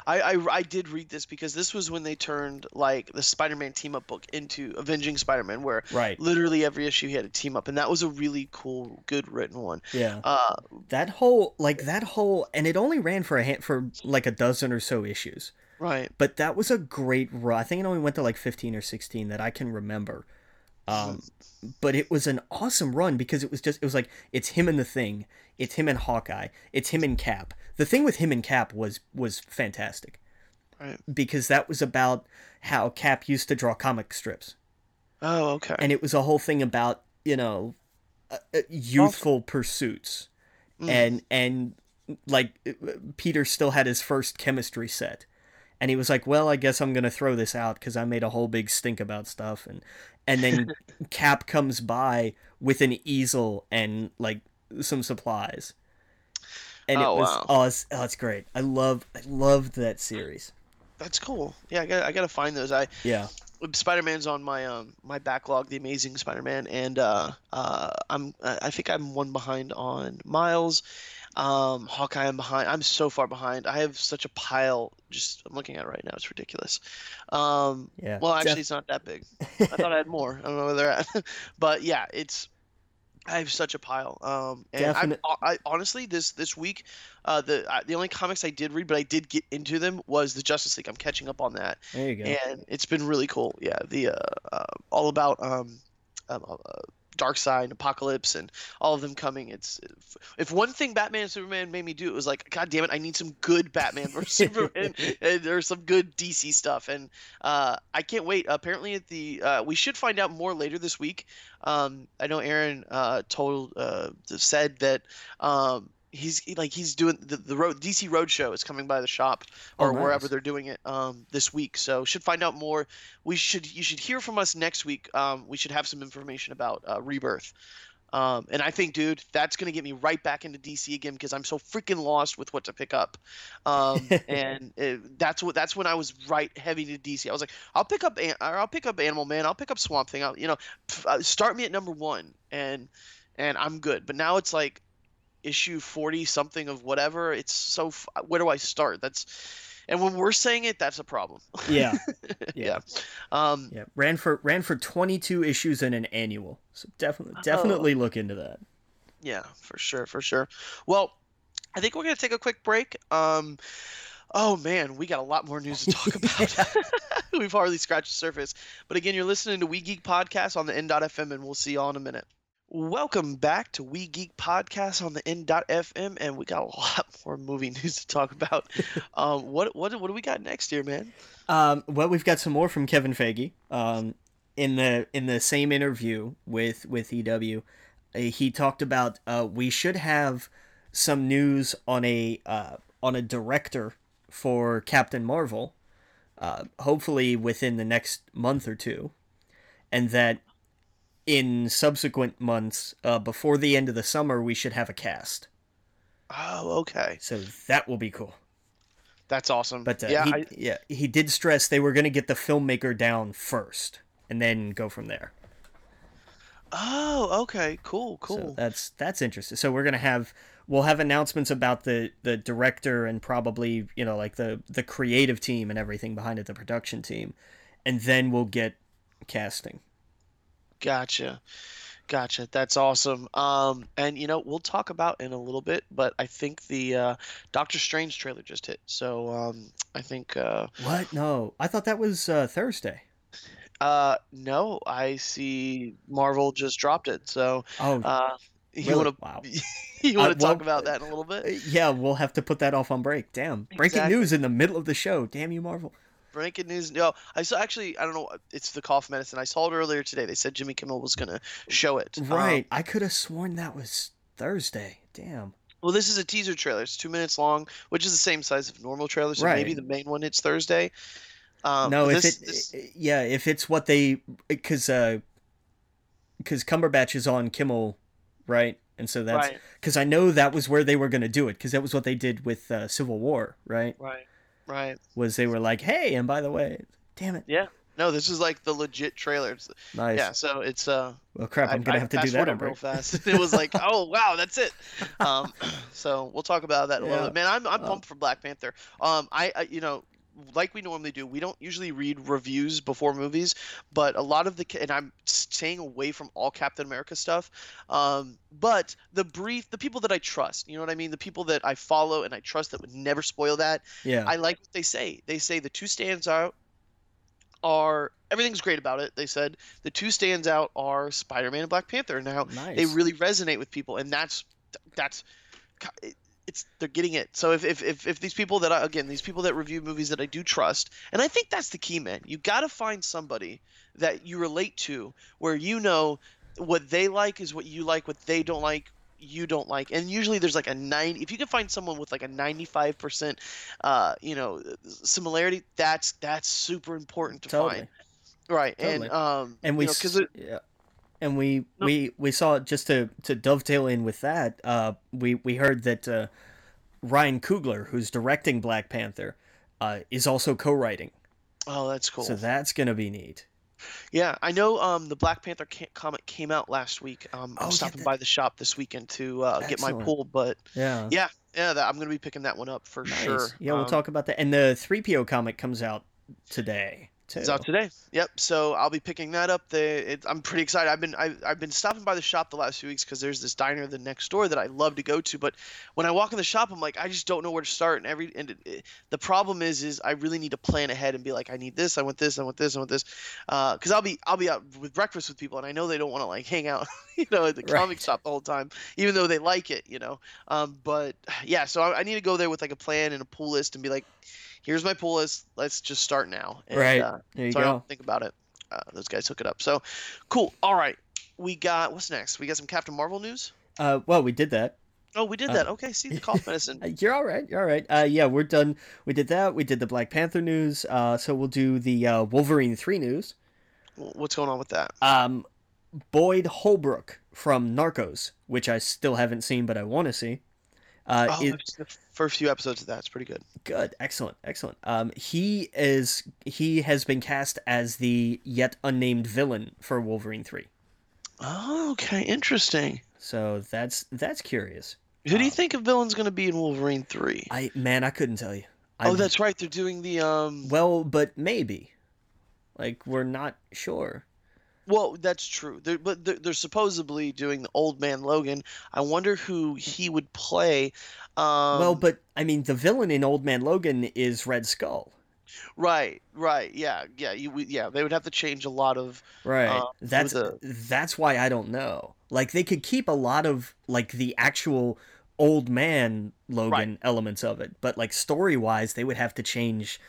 I, I, I did read this because this was when they turned like the Spider-Man team-up book into Avenging Spider-Man, where right. literally every issue he had a team-up, and that was a really cool, good written one. Yeah, uh, that whole like that whole, and it only ran for a hand, for like a dozen or so issues. Right, but that was a great run. I think it only went to like fifteen or sixteen that I can remember. Um, but it was an awesome run because it was just, it was like, it's him and the Thing, it's him and Hawkeye, it's him and Cap. The thing with him and Cap was, was fantastic, right? Because that was about how Cap used to draw comic strips. Oh, okay. And it was a whole thing about, you know, uh, youthful awesome. pursuits mm. and, and like Peter still had his first chemistry set. And he was like, well, I guess I'm going to throw this out because I made a whole big stink about stuff. And and then Cap comes by with an easel and, like, some supplies. And oh, it was wow. oh, it's, oh, it's great. I love I loved that series. That's cool. Yeah, I got I got to find those. I Yeah. Spider-Man's on my um my backlog, The Amazing Spider-Man, and uh uh I'm I think I'm one behind on Miles. Um, Hawkeye, I'm behind. I'm so far behind. I have such a pile. Just I'm looking at it right now. It's ridiculous. Um, yeah. Well, actually, Jeff... it's not that big. I thought I had more. I don't know where they're at. But yeah, it's. I have such a pile. Um, and Definite... I, I honestly, this this week, uh, the I, the only comics I did read, but I did get into them, was the Justice League. I'm catching up on that. There you go. And it's been really cool. Yeah, the uh, uh all about um, um uh, Dark Side and Apocalypse and all of them coming. It's if one thing Batman and Superman made me do, it was like, God damn it, I need some good Batman or Superman and there's some good D C stuff. And uh, I can't wait. Apparently at the, uh, we should find out more later this week. Um, I know Aaron uh, told, uh, said that um, he's like he's doing the the road, D C Roadshow is coming by the shop or oh, nice. wherever they're doing it um, this week. So should find out more. We should you should hear from us next week. Um, we should have some information about uh, Rebirth. Um, and I think, dude, that's going to get me right back into D C again because I'm so freaking lost with what to pick up. Um, and it, that's what that's when I was right heavy to D C. I was like, I'll pick up or I'll pick up Animal Man. I'll pick up Swamp Thing. I'll, you know, start me at number one and and I'm good. But now it's like issue forty something of whatever. It's so where do I start? That's and when we're saying it, that's a problem. Yeah, yeah. yeah. Um, yeah. Ran for ran for twenty-two issues in an annual, so definitely definitely oh. look into that. Yeah, for sure, for sure. Well, I think we're gonna take a quick break. Um, oh man, we got a lot more news to talk about. We've hardly scratched the surface. But again, you're listening to We Geek Podcast on the N dot F M, and we'll see y'all in a minute. Welcome back to We Geek Podcast on the N dot F M, and we got a lot more movie news to talk about. um, what what what do we got next here, man? Um, well, we've got some more from Kevin Feige. Um, in the in the same interview with with E W, he talked about uh, we should have some news on a uh, on a director for Captain Marvel, uh, hopefully within the next month or two, and that. In subsequent months, uh, before the end of the summer, we should have a cast. Oh, okay. So that will be cool. That's awesome. But uh, yeah, he, I... yeah, he did stress they were going to get the filmmaker down first and then go from there. Oh, okay. Cool, cool. So that's that's interesting. So we're going to have we'll have announcements about the, the director and probably, you know, like the, the creative team and everything behind it, the production team, and then we'll get casting. Gotcha. Gotcha. That's awesome. Um, and, you know, we'll talk about in a little bit, but I think the uh, Doctor Strange trailer just hit. So um, I think... Uh, what? No. I thought that was uh, Thursday. Uh, no. I see Marvel just dropped it. So oh, uh, you really? want to wow. you want to uh, talk well, about that in a little bit? Yeah, we'll have to put that off on break. Damn. Exactly. Breaking news in the middle of the show. Damn you, Marvel. Breaking news. No, I saw actually, I don't know. It's the cough medicine. I saw it earlier today. They said Jimmy Kimmel was going to show it. Right. Um, I could have sworn that was Thursday. Damn. Well, this is a teaser trailer. It's two minutes long, which is the same size of normal trailers. So right. Maybe the main one hits Thursday. Um, no, if this, it, this... yeah, if it's what they, because uh, because Cumberbatch is on Kimmel, right? And so that's, because right. I know that was where they were going to do it, because that was what they did with uh, Civil War, right? Right. Right. Was they were like, hey, and by the way, damn it. Yeah. No, this is like the legit trailer. Nice. Yeah, so it's... uh. Well, crap, I'm going to have to do that on real fast. It was like, oh, wow, that's it. Um, so we'll talk about that yeah. a little bit. Man, I'm I'm pumped oh. for Black Panther. Um, I, I you know... like we normally do, we don't usually read reviews before movies, but a lot of the and I'm staying away from all Captain America stuff, um, but the brief the people that I trust, you know what I mean, the people that I follow and I trust that would never spoil that. Yeah, I like what they say. They say the two stands out are everything's great about it. They said the two stands out are Spider-Man and Black Panther, and how nice. They really resonate with people, and that's that's. It, It's, they're getting it. So if, if if if these people that I again these people that review movies that I do trust, and I think that's the key, man. You got to find somebody that you relate to, where you know what they like is what you like, what they don't like you don't like, and usually there's like a nine. If you can find someone with like a ninety-five percent, uh, you know, similarity, that's that's super important to totally. find, right? Totally. And um, and we you know, 'cause it, yeah. And we, no. we, we saw, just to, to dovetail in with that, uh, we, we heard that uh, Ryan Coogler, who's directing Black Panther, uh, is also co-writing. Oh, that's cool. So that's going to be neat. Yeah, I know um, the Black Panther comic came out last week. Um, I'm oh, stopping yeah, that... by the shop this weekend to uh, get my pull, but yeah, yeah, yeah that, I'm going to be picking that one up for nice. sure. Yeah, we'll um, talk about that. And the three P O comic comes out today. Too. It's out today. Yep. So I'll be picking that up. The it, I'm pretty excited. I've been I, I've been stopping by the shop the last few weeks because there's this diner the next door that I love to go to. But when I walk in the shop, I'm like, I just don't know where to start. And every and it, it, the problem is, is I really need to plan ahead and be like, I need this, I want this, I want this, I want this, because uh, I'll be I'll be out with breakfast with people, and I know they don't want to like hang out, you know, at the right. comic shop the whole time, even though they like it, you know. Um, but yeah, so I, I need to go there with like a plan and a pull list and be like, here's my pull list. Let's just start now. And, right. Uh, there you so go. I don't think about it. Uh, those guys hook it up. So, cool. All right. We got – what's next? We got some Captain Marvel news? Uh, well, we did that. Oh, we did that. Uh, okay, see, the cough medicine. You're all right. You're all right. Uh, yeah, we're done. We did that. We did the Black Panther news. Uh, so we'll do the uh, Wolverine three news. What's going on with that? Um, Boyd Holbrook from Narcos, which I still haven't seen, but I want to see. Uh, oh, it, the first few episodes of that. It's pretty good. Good. Excellent. Excellent. Um, he is. He has been cast as the yet unnamed villain for Wolverine three. Oh, okay. Interesting. So that's that's curious. Who do you um, think a villain's going to be in Wolverine three? I man, I couldn't tell you. I, oh, that's right. They're doing the um. Well, but maybe, like we're not sure. Well, that's true. They're, but they're, they're supposedly doing the Old Man Logan. I wonder who he would play. Um, well, but I mean, the villain in Old Man Logan is Red Skull. Right, right, yeah, yeah, you, yeah. They would have to change a lot of right. Uh, that's the... that's why I don't know. Like they could keep a lot of like the actual Old Man Logan right. elements of it, but like story wise, they would have to change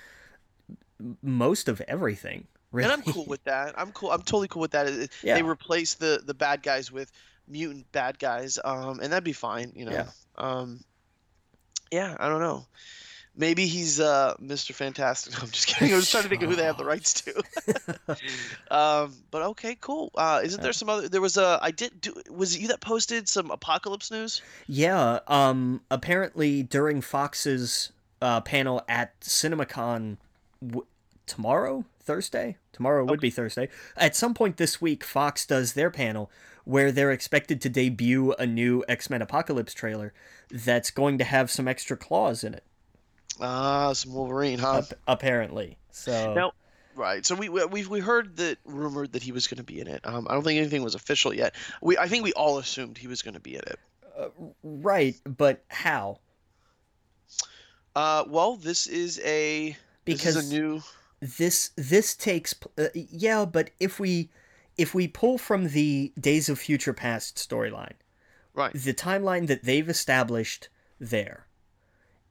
most of everything. Really. And I'm cool with that. I'm cool. I'm totally cool with that. Yeah. They replace the the bad guys with mutant bad guys, um, and that'd be fine. You know. Yeah. Um, yeah, I don't know. Maybe he's uh, Mister Fantastic. No, I'm just kidding. I was trying to think of who they have the rights to. um, but okay, cool. Uh, isn't there some other? There was a. I did do. Was it you that posted some apocalypse news? Yeah. Um. Apparently, during Fox's uh, panel at CinemaCon w- tomorrow, Thursday. Tomorrow would okay. be Thursday. At some point this week, Fox does their panel where they're expected to debut a new X-Men Apocalypse trailer that's going to have some extra claws in it. Ah, some Wolverine, huh? Apparently, so. Now, right. So we we we heard that rumored that he was going to be in it. Um, I don't think anything was official yet. We I think we all assumed he was going to be in it. Uh, right, but how? Uh, well, this is a because this is a new. This this takes uh, yeah, but if we if we pull from the Days of Future Past storyline, right, the timeline that they've established there.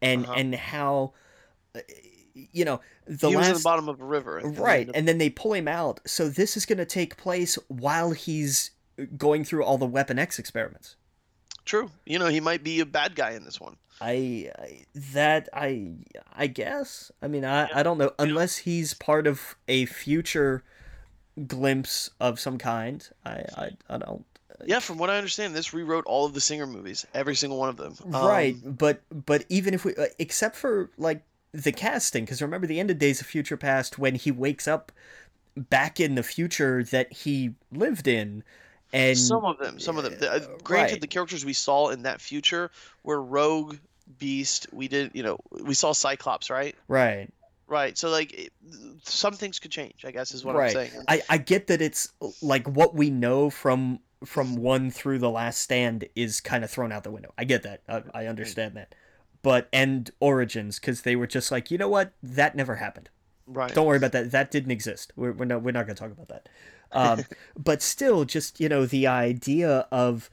And uh-huh. and how, you know, the he last... He was at the bottom of a river. And right, up... and then they pull him out. So this is going to take place while he's going through all the Weapon X experiments. True. You know, he might be a bad guy in this one. I, I that, I I guess. I mean, I, yeah. I don't know. Unless he's part of a future glimpse of some kind. I, I, I don't... Yeah, from what I understand, this rewrote all of the Singer movies, every single one of them. Um, right, but but even if we, except for like the casting, because remember the end of Days of Future Past when he wakes up back in the future that he lived in, and some of them, some of them. Uh, granted, right. the characters we saw in that future were Rogue, Beast. We did, you know, we saw Cyclops, right? Right. Right, so like it, some things could change, I guess, is what right. I'm saying. I I get that it's like what we know from. From one through the last stand is kind of thrown out the window. I get that. I, I understand that. But and Origins, because they were just like, you know what, that never happened. Right. Don't worry about that. That didn't exist. We're we're not we're not going to talk about that. Um, but still, just you know, the idea of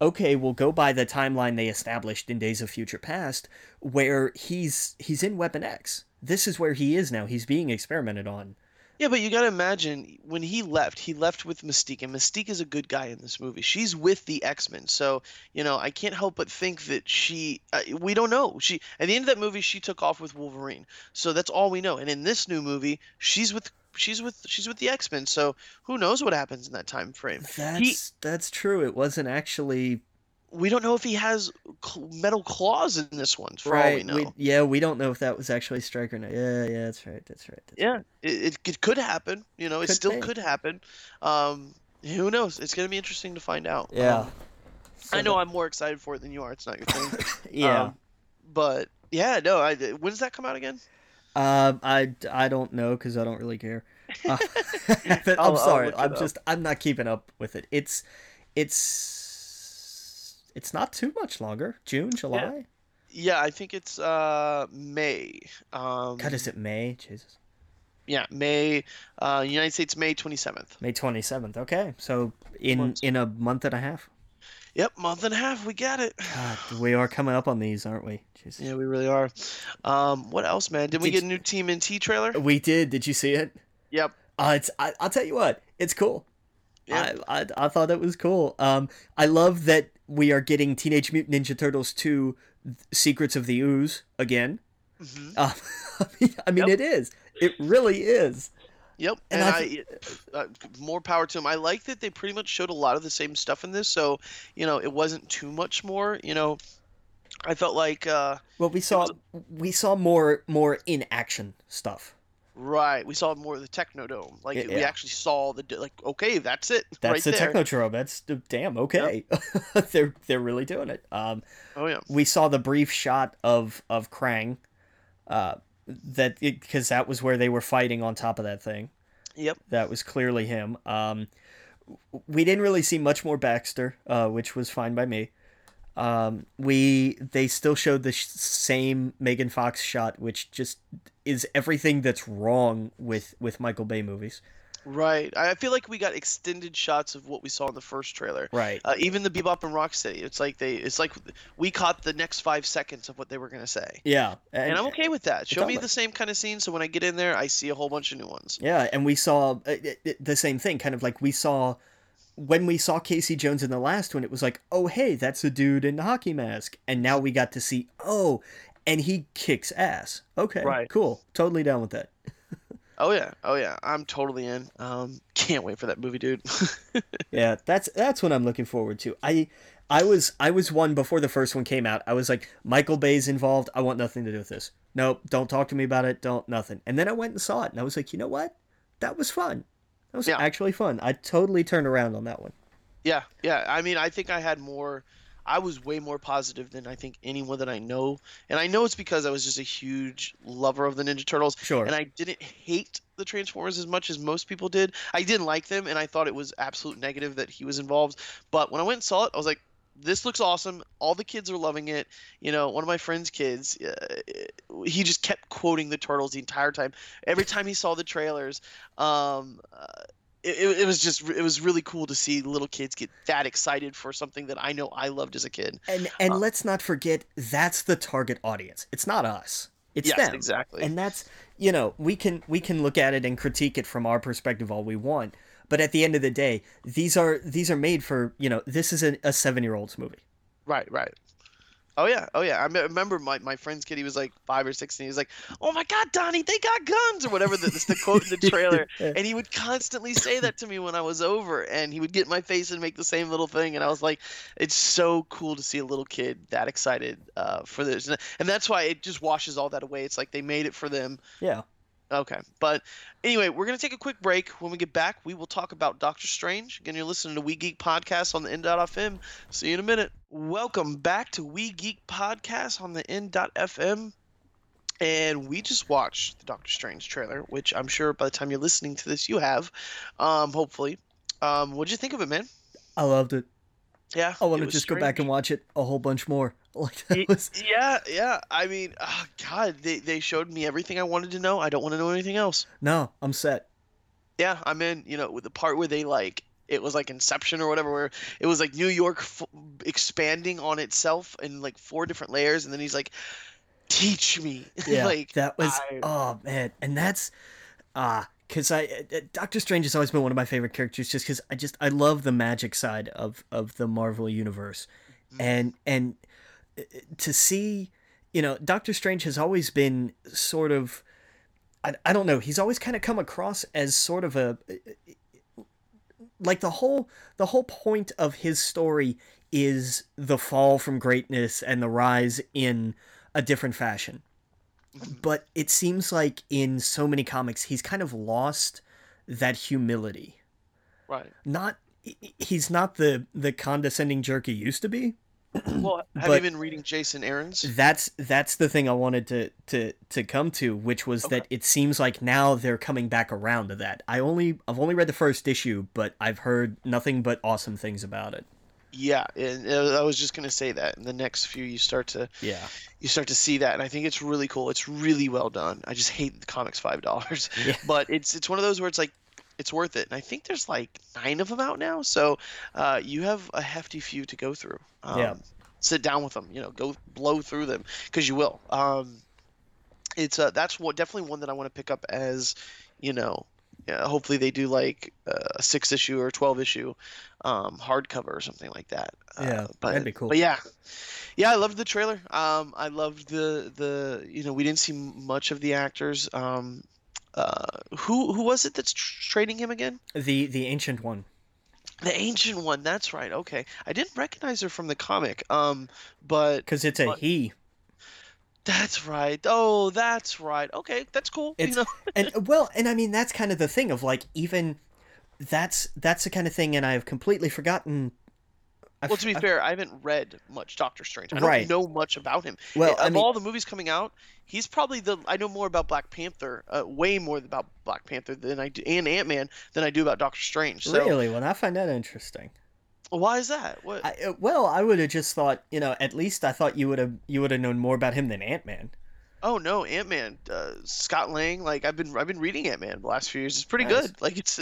okay, we'll go by the timeline they established in Days of Future Past, where he's he's in Weapon X. This is where he is now. He's being experimented on. Yeah, but you got to imagine when he left, he left with Mystique, and Mystique is a good guy in this movie. She's with the X-Men, so, you know, I can't help but think that she uh, – we don't know. She at the end of that movie, she took off with Wolverine, so that's all we know. And in this new movie, she's with she's with, she's with the X-Men, so who knows what happens in that time frame. That's, he, that's true. It wasn't actually – we don't know if he has metal claws in this one, for right. all we know. We, yeah, we don't know if that was actually Strike or not. Yeah, yeah, that's right, that's right. That's yeah, right. It, it could happen. You know, could it still be. could happen. Um, who knows? It's going to be interesting to find out. Yeah. Um, so I know that... I'm more excited for it than you are. It's not your thing. yeah. Um, but, yeah, no, I, when does that come out again? Um, I, I don't know because I don't really care. Uh, I'm I'll, sorry. I'll I'm just – I'm not keeping up with it. It's It's – It's not too much longer. June, July? Yeah, yeah I think it's uh, May. Um, God, is it May? Jesus. Yeah, May. Uh, United States, May twenty-seventh. May twenty-seventh. Okay, so in Once. in a month and a half. Yep, month and a half. We got it. God, we are coming up on these, aren't we? Jesus. Yeah, we really are. Um, what else, man? Did, did we get a new Team N T trailer? We did. Did you see it? Yep. Uh, it's. I, I'll tell you what. It's cool. Yeah. I, I I thought it was cool. Um, I love that we are getting Teenage Mutant Ninja Turtles two Secrets of the Ooze again. Mm-hmm. Uh, I mean, I mean yep. it is. It really is. Yep, and, and I, I uh, more power to them. I like that they pretty much showed a lot of the same stuff in this, so, you know, it wasn't too much more, you know. I felt like... Uh, well, we saw was... we saw more more in-action stuff. Right, we saw more of the Technodome. Like, yeah, we yeah. actually saw the... Like, okay, that's it. That's right the there. Technodrome. That's... Damn, okay. Yep. they're they're really doing it. Um, oh, yeah. We saw the brief shot of, of Krang, uh, that because that was where they were fighting on top of that thing. Yep. That was clearly him. Um, we didn't really see much more Baxter, uh, which was fine by me. Um, we they still showed the sh- same Megan Fox shot, which just is everything that's wrong with, with Michael Bay movies. Right. I feel like we got extended shots of what we saw in the first trailer. Right. Uh, even the Bebop and Rocksteady. It's like they. It's like we caught the next five seconds of what they were going to say. Yeah. And, and I'm okay with that. Show me the same kind of scene so when I get in there, I see a whole bunch of new ones. Yeah, and we saw uh, the same thing. Kind of like we saw... When we saw Casey Jones in the last one, it was like, oh, hey, that's a dude in the hockey mask. And now we got to see, oh, and he kicks ass. Okay, right. Cool. Totally down with that. Oh, yeah. Oh, yeah. I'm totally in. Um, can't wait for that movie, dude. Yeah, that's that's what I'm looking forward to. I I was I was one before the first one came out. I was like, Michael Bay's involved. I want nothing to do with this. Nope, don't talk to me about it. Don't nothing. And then I went and saw it, and I was like, you know what? That was fun. That was yeah. actually fun. I totally turned around on that one. Yeah, yeah. I mean, I think I had more... I was way more positive than I think anyone that I know. And I know it's because I was just a huge lover of the Ninja Turtles. Sure. And I didn't hate the Transformers as much as most people did. I didn't like them, and I thought it was absolute negative that he was involved. But when I went and saw it, I was like, this looks awesome. All the kids are loving it. You know, one of my friend's kids, uh, he just kept quoting the Turtles the entire time. Every time he saw the trailers, um... Uh, It, it was just it was really cool to see little kids get that excited for something that I know I loved as a kid. And and uh, let's not forget, that's the target audience. It's not us. It's yes, them. Exactly. And that's, you know, we can we can look at it and critique it from our perspective all we want. But at the end of the day, these are these are made for, you know, this is a, a seven-year-old's movie. Right, right. Oh, yeah. Oh, yeah. I remember my, my friend's kid, he was like five or six, and he was like, oh, my God, Donnie, they got guns, or whatever. That's the quote in the trailer. And he would constantly say that to me when I was over, and he would get in my face and make the same little thing. And I was like, it's so cool to see a little kid that excited uh, for this. And that's why it just washes all that away. It's like they made it for them. Yeah. Okay. But anyway, we're going to take a quick break. When we get back, we will talk about Doctor Strange. Again, you're listening to We Geek Podcast on the N dot F M. See you in a minute. Welcome back to We Geek Podcast on the N dot F M. And we just watched the Doctor Strange trailer, which I'm sure by the time you're listening to this, you have, um, hopefully. Um, what'd you think of it, man? I loved it. Yeah. I want to just strange. go back and watch it a whole bunch more. Like that was... Yeah, yeah. I mean, oh God, they, they showed me everything I wanted to know. I don't want to know anything else. No, I'm set. Yeah, I'm in, you know, with the part where they like, it was like Inception or whatever, where it was like New York f- expanding on itself in like four different layers. And then he's like, teach me. Yeah, like, that was, I... oh man. And that's, ah, uh, cause I, uh, Doctor Strange has always been one of my favorite characters just cause I just, I love the magic side of, of the Marvel universe. Mm. And, and, to see, you know, Doctor Strange has always been sort of, I, I don't know, he's always kind of come across as sort of a, like the whole, the whole point of his story is the fall from greatness and the rise in a different fashion. But it seems like in so many comics, he's kind of lost that humility. Right. Not, he's not the, the condescending jerk he used to be. Well, have but you been reading Jason Aaron's? That's that's the thing I wanted to to, to come to, which was okay. that it seems like now they're coming back around to that. I only I've only read the first issue, but I've heard nothing but awesome things about it. Yeah, and I was just gonna say that in the next few you start to yeah you start to see that, and I think it's really cool. It's really well done. I just hate the comics five dollars, yeah. but it's it's one of those where it's like. It's worth it. And I think there's like nine of them out now. So uh, you have a hefty few to go through. Um, yeah. Sit down with them, you know, go blow through them because you will. Um, it's uh, that's what, definitely one that I want to pick up as, you know, Yeah, hopefully they do like a six issue or twelve issue um, hardcover or something like that. Yeah, uh, but, that'd be cool. But yeah, yeah, I loved the trailer. Um, I loved the the you know we didn't see much of the actors. Um, uh, who who was it that's trading him again? The the ancient one. The ancient one. That's right. Okay, I didn't recognize her from the comic. Um, but because it's a but, he. That's right. Oh, that's right. Okay, that's cool. It's, you know? and well, and I mean that's kind of the thing of like even that's that's the kind of thing, and I've completely forgotten. I've, well, to be I've, fair, I haven't read much Doctor Strange. I don't right. know much about him. Well, of I mean, all the movies coming out, he's probably the I know more about Black Panther, uh, way more about Black Panther than I do, and Ant-Man than I do about Doctor Strange. So. Really? Well, I find that interesting. Why is that? What? I, well, I would have just thought, you know, at least I thought you would have you would have known more about him than Ant-Man. Oh no, Ant-Man, uh, Scott Lang. Like I've been I've been reading Ant-Man the last few years. It's pretty nice. Good. Like it's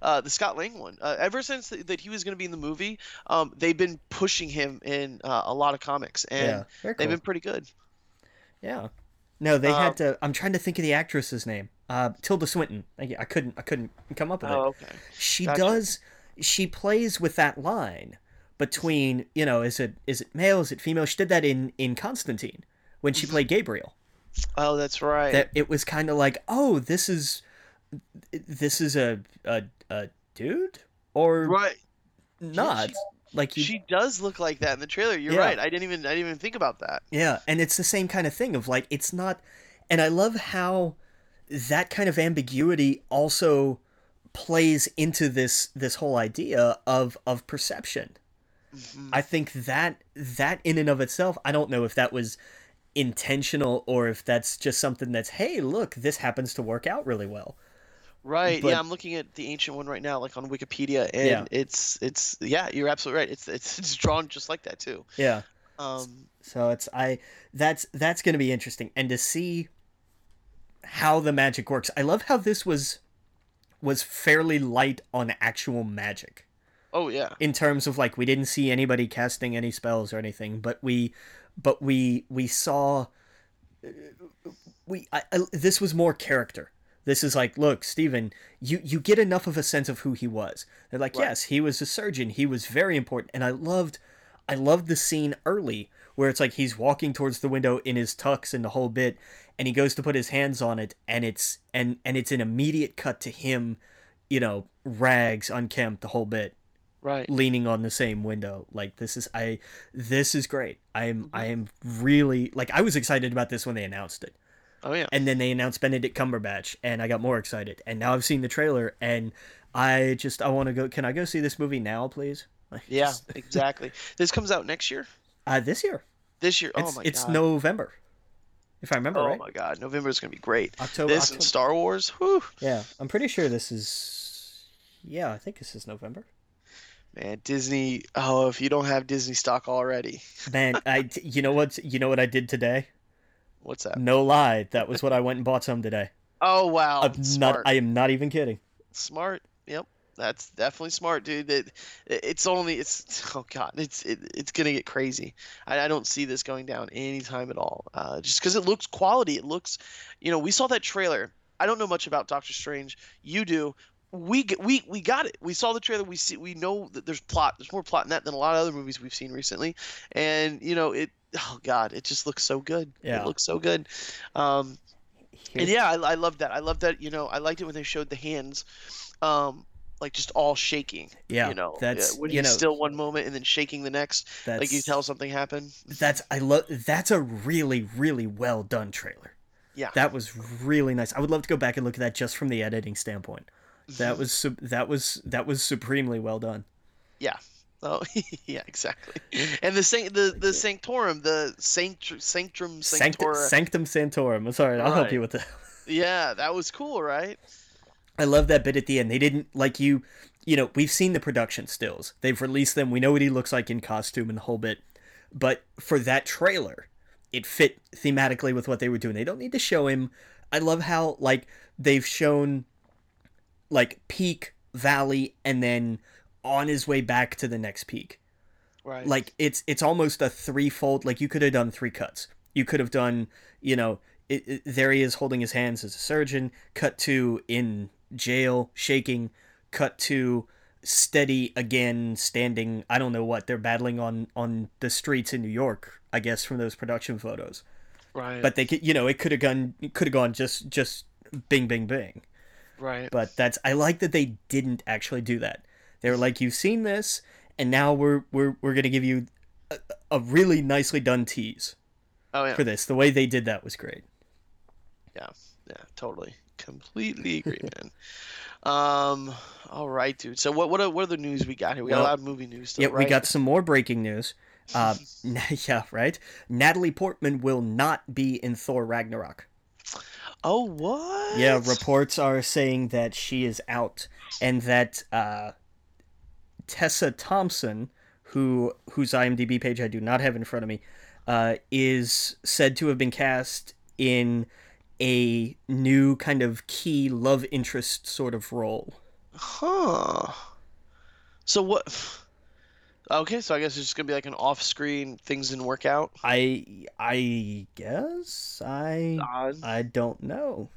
uh, the Scott Lang one. Uh, ever since th- that he was going to be in the movie, um, they've been pushing him in uh, a lot of comics, and yeah, they've cool. been pretty good. Yeah. No, they um, had to. I'm trying to think of the actress's name. Uh, Tilda Swinton. Thank you. I couldn't. I couldn't come up with oh, it. Okay. She gotcha. does. She plays with that line between, you know, is it is it male, is it female? She did that in, in Constantine when she played Gabriel. Oh, that's right. That it was kind of like, oh, this is this is a a, a dude or right. not. She, like you, she does look like that in the trailer. You're yeah. right. I didn't even I didn't even think about that. Yeah, and it's the same kind of thing of like it's not, and I love how that kind of ambiguity also plays into this this whole idea of of perception. Mm-hmm. I think that that in and of itself, I don't know if that was intentional or if that's just something that's, hey, look, this happens to work out really well. Right. But, yeah, I'm looking at the ancient one right now, like on Wikipedia, and yeah. it's it's yeah, you're absolutely right. It's it's it's drawn just like that too. Yeah. Um. So it's I that's that's going to be interesting, and to see how the magic works. I love how this was. was fairly light on actual magic. Oh yeah. In terms of like, we didn't see anybody casting any spells or anything, but we, but we, we saw, we, I, I, this was more character. This is like, look, Steven, you, you get enough of a sense of who he was. They're like, right. yes, he was a surgeon. He was very important. And I loved, I loved the scene early where it's like, he's walking towards the window in his tux and the whole bit. And he goes to put his hands on it, and it's and and it's an immediate cut to him, you know, rags, unkempt, the whole bit, right? Leaning on the same window. Like this is I, this is great. I'm mm-hmm. I am really like I was excited about this when they announced it. Oh yeah. And then they announced Benedict Cumberbatch, and I got more excited. And now I've seen the trailer, and I just I want to go. Can I go see this movie now, please? Like, yeah, just... exactly. This comes out next year. Uh this year. This year. Oh it's, my god. It's November. If I remember oh, right. Oh my god, November is going to be great. October, this October. And Star Wars, whew. Yeah, I'm pretty sure this is... Yeah, I think this is November. Man, Disney... Oh, if you don't have Disney stock already. Man, I, you know what You know what I did today? What's that? No lie, that was what I went and bought some today. Oh, wow. I'm smart. Not, I am not even kidding. Smart, yep. That's definitely smart, dude. It, it's only it's oh god, it's it, it's gonna get crazy. I, I don't see this going down any time at all. Uh, just because it looks quality, it looks, you know, we saw that trailer. I don't know much about Doctor Strange. You do. We get, we we got it. We saw the trailer. We see we know that there's plot. There's more plot in that than a lot of other movies we've seen recently. And you know it. Oh god, it just looks so good. Yeah. It looks so good. Um, and yeah, I, I love that. I love that. You know, I liked it when they showed the hands. Um. Like just all shaking, yeah. You know, that's when he's you know, still one moment and then shaking the next. Like you tell something happened. That's I love. That's a really, really well done trailer. Yeah, that was really nice. I would love to go back and look at that just from the editing standpoint. That was that was that was supremely well done. Yeah. Oh yeah, exactly. And the the the sanctorum, the sanctum sanctum sanctorum. Sanctum sanctorum. I'm sorry, I'll right. help you with that. Yeah, that was cool, right? I love that bit at the end. They didn't, like you, you know, we've seen the production stills. They've released them. We know what he looks like in costume and the whole bit. But for that trailer, it fit thematically with what they were doing. They don't need to show him. I love how, like, they've shown, like, peak, valley, and then on his way back to the next peak. Right. Like, it's it's almost a threefold. Like, you could have done three cuts. You could have done, you know, it, it, there he is holding his hands as a surgeon. Cut to in... jail, shaking, cut to steady again, standing, I don't know what, they're battling on, on the streets in New York, I guess, from those production photos. Right. But they could, you know, it could have gone, could have gone just, just bing, bing, bing. Right. But that's, I like that they didn't actually do that. They were like, you've seen this, and now we're, we're, we're going to give you a, a really nicely done tease. Oh, yeah. For this. The way they did that was great. Yeah. Yeah, totally. Completely agree, man. Um, all right, dude. So what what are, what are the news we got here? We got well, a lot of movie news still, yeah, right? We got some more breaking news. Uh, yeah, right? Natalie Portman will not be in Thor Ragnarok. Oh, what? Yeah, reports are saying that she is out, and that uh, Tessa Thompson, who whose IMDb page I do not have in front of me, uh, is said to have been cast in a new kind of key love interest sort of role. Huh. So what... Okay, so I guess it's just going to be like an off-screen, things didn't work out? I I guess? I odd. I don't know.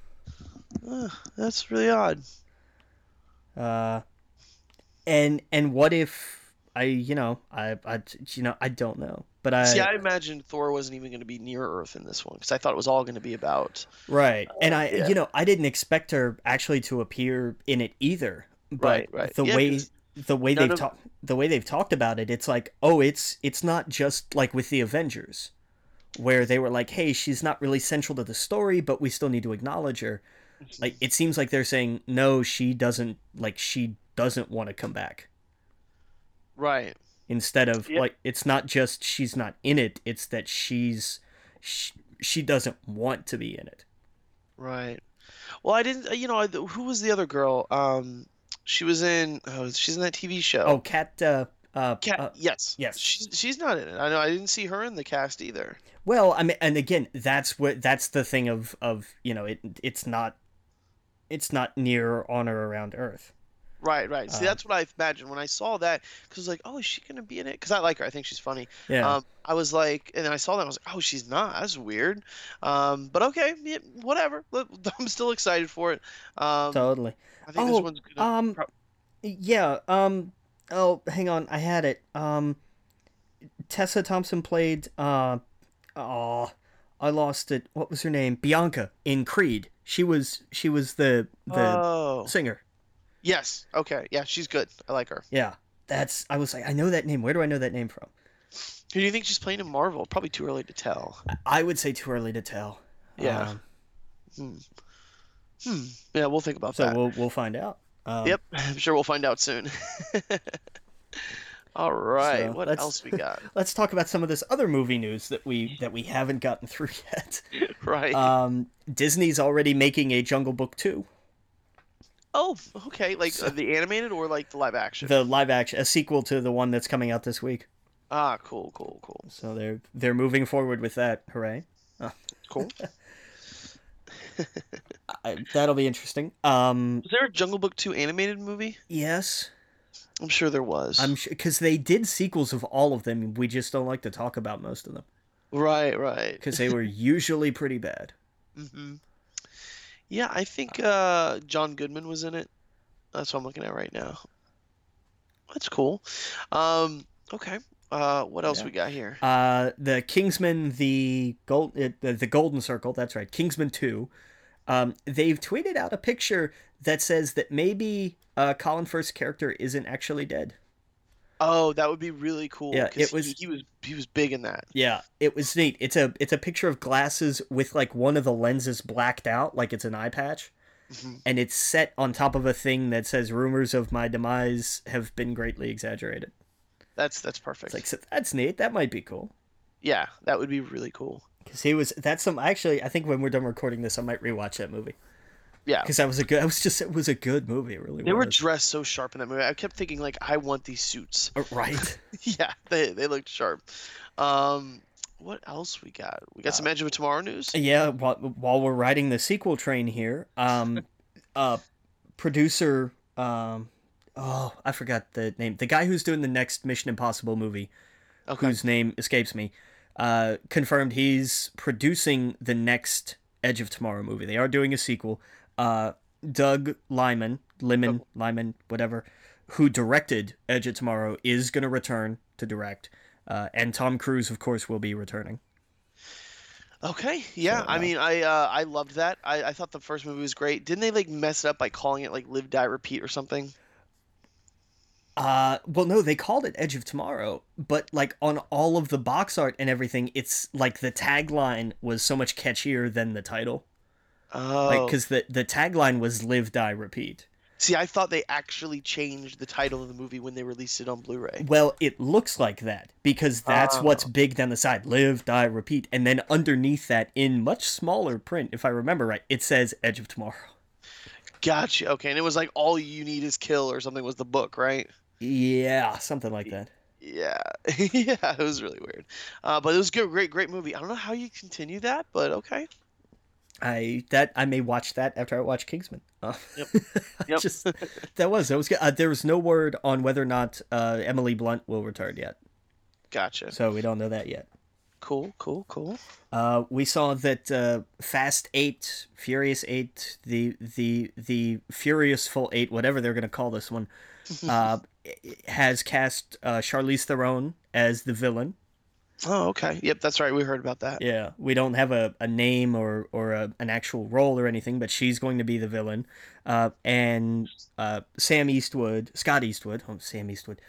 Uh, that's really odd. Uh, and and what if, I you know, I, I, you know, I don't know. But I, See, I imagined Thor wasn't even going to be near Earth in this one, because I thought it was all going to be about... Right, uh, and I yeah. you know, I didn't expect her actually to appear in it either. But right, right. the yeah, way... Cause... The way None they've talked, the way they've talked about it, it's like, oh, it's it's not just like with the Avengers, where they were like, hey, she's not really central to the story, but we still need to acknowledge her. Like, it seems like they're saying, no, she doesn't, like, she doesn't want to come back. Right. Instead of yep. like, it's not just she's not in it; it's that she's she, she doesn't want to be in it. Right. Well, I didn't. You know, I, who was the other girl? Um. She was in. Oh, she's in that T V show. Oh, Kat. Uh, uh, Kat. Uh, yes. Yes. She's she's not in it. I know. I didn't see her in the cast either. Well, I mean, and again, that's what that's the thing of of you know it it's not, it's not near or on or around Earth. Right. Right. See, uh, that's what I imagined when I saw that, because I was like, oh, is she gonna be in it? Because I like her. I think she's funny. Yeah. Um, I was like, and then I saw that and I was like, oh, she's not. That's weird. Um, but okay, yeah, whatever. I'm still excited for it. Um, totally. I think oh, this one's good. Um, pro- yeah. Um, oh, hang on. I had it. Um, Tessa Thompson played. Uh, oh, I lost it. What was her name? Bianca in Creed. She was. She was the the oh. singer. Yes. Okay. Yeah, she's good. I like her. Yeah. That's. I was like, I know that name. Where do I know that name from? Who do you think she's playing in Marvel? Probably too early to tell. I would say too early to tell. Yeah. Um, hmm. Hmm. Yeah, we'll think about so that. So we'll we'll find out. Um, yep, I'm sure we'll find out soon. All right, so what else we got? Let's talk about some of this other movie news that we that we haven't gotten through yet. Right. Um, Disney's already making a Jungle Book two. Oh, okay. Like so, uh, the animated or like the live action? The live action, a sequel to the one that's coming out this week. Ah, cool, cool, cool. So they're they're moving forward with that. Hooray! Oh. Cool. I, that'll be interesting. Um, was there a Jungle Book two animated movie? Yes, I'm sure there was. I'm sure because they did sequels of all of them. We just don't like to talk about most of them. Right, right. Because they were usually pretty bad. Mm-hmm. Yeah, I think uh, John Goodman was in it. That's what I'm looking at right now. That's cool. Um, okay. Uh, what else yeah. we got here? Uh, the Kingsman, the gold, uh, the, the Golden Circle. That's right, Kingsman two. Um, they've tweeted out a picture that says that maybe uh, Colin Firth's character isn't actually dead. Oh, that would be really cool. Yeah, it was. He, he was he was big in that. Yeah, it was neat. It's a it's a picture of glasses with like one of the lenses blacked out, like it's an eye patch, mm-hmm. and it's set on top of a thing that says "Rumors of my demise have been greatly exaggerated." That's that's perfect. It's like so that's neat. That might be cool. Yeah, that would be really cool. Because he was that's some actually I think when we're done recording this I might rewatch that movie. Yeah. Because that was a good. I was just it was a good movie. It really. They was. Were dressed so sharp in that movie. I kept thinking like I want these suits. Right. yeah, they they looked sharp. Um, what else we got? We got uh, some Edge of Tomorrow news. Yeah. While while we're riding the sequel train here, um, uh, producer um. Oh, I forgot the name. The guy who's doing the next Mission Impossible movie, okay. whose name escapes me, uh, confirmed he's producing the next Edge of Tomorrow movie. They are doing a sequel. Uh, Doug Liman, Liman, oh. Liman, whatever, who directed Edge of Tomorrow, is going to return to direct. Uh, and Tom Cruise, of course, will be returning. Okay, yeah. So, uh, I mean, I uh, I loved that. I, I thought the first movie was great. Didn't they, like, mess it up by calling it, like, Live, Die, Repeat or something? Uh, well, no, they called it Edge of Tomorrow, but, like, on all of the box art and everything, it's, like, the tagline was so much catchier than the title. Oh. Like, because the, the tagline was Live, Die, Repeat. See, I thought they actually changed the title of the movie when they released it on Blu-ray. Well, it looks like that, because that's oh. what's big down the side. Live, Die, Repeat. And then underneath that, in much smaller print, if I remember right, it says Edge of Tomorrow. Gotcha. Okay, and it was like All You Need Is Kill or something was the book, right? Yeah, something like that. Yeah. yeah, it was really weird. Uh, but it was a good, great, great movie. I don't know how you continue that, but okay. I that I may watch that after I watch Kingsman. Uh, yep. yep. Just, that was that was good. Uh, there was no word on whether or not uh, Emily Blunt will return yet. Gotcha. So we don't know that yet. Cool, cool, cool. Uh, we saw that uh, Fast Eight, Furious Eight, the the the Furiousful Eight, whatever they're going to call this one, uh, has cast uh, Charlize Theron as the villain. Oh, okay. Yep, that's right. We heard about that. Yeah, we don't have a, a name or, or a, an actual role or anything, but she's going to be the villain. Uh, and uh, Sam Eastwood, Scott Eastwood, oh, Sam Eastwood,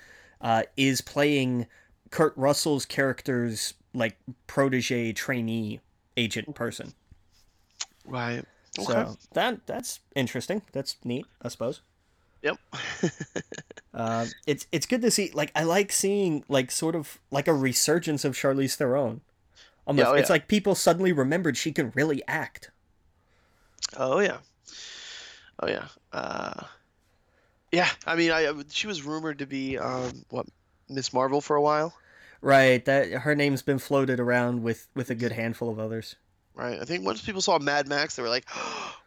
uh, is playing Kurt Russell's character's, like, protege, trainee, agent person. Right. Okay. So that, that's interesting. That's neat, I suppose. Yep. uh, it's it's good to see. Like, I like seeing, like, sort of like a resurgence of Charlize Theron. Almost. Yeah, oh, it's yeah. like people suddenly remembered she can really act. Oh yeah. Oh yeah. Uh, yeah. I mean, I she was rumored to be um, what Miss Marvel for a while. Right. That her name's been floated around with, with a good handful of others. Right. I think once people saw Mad Max, they were like,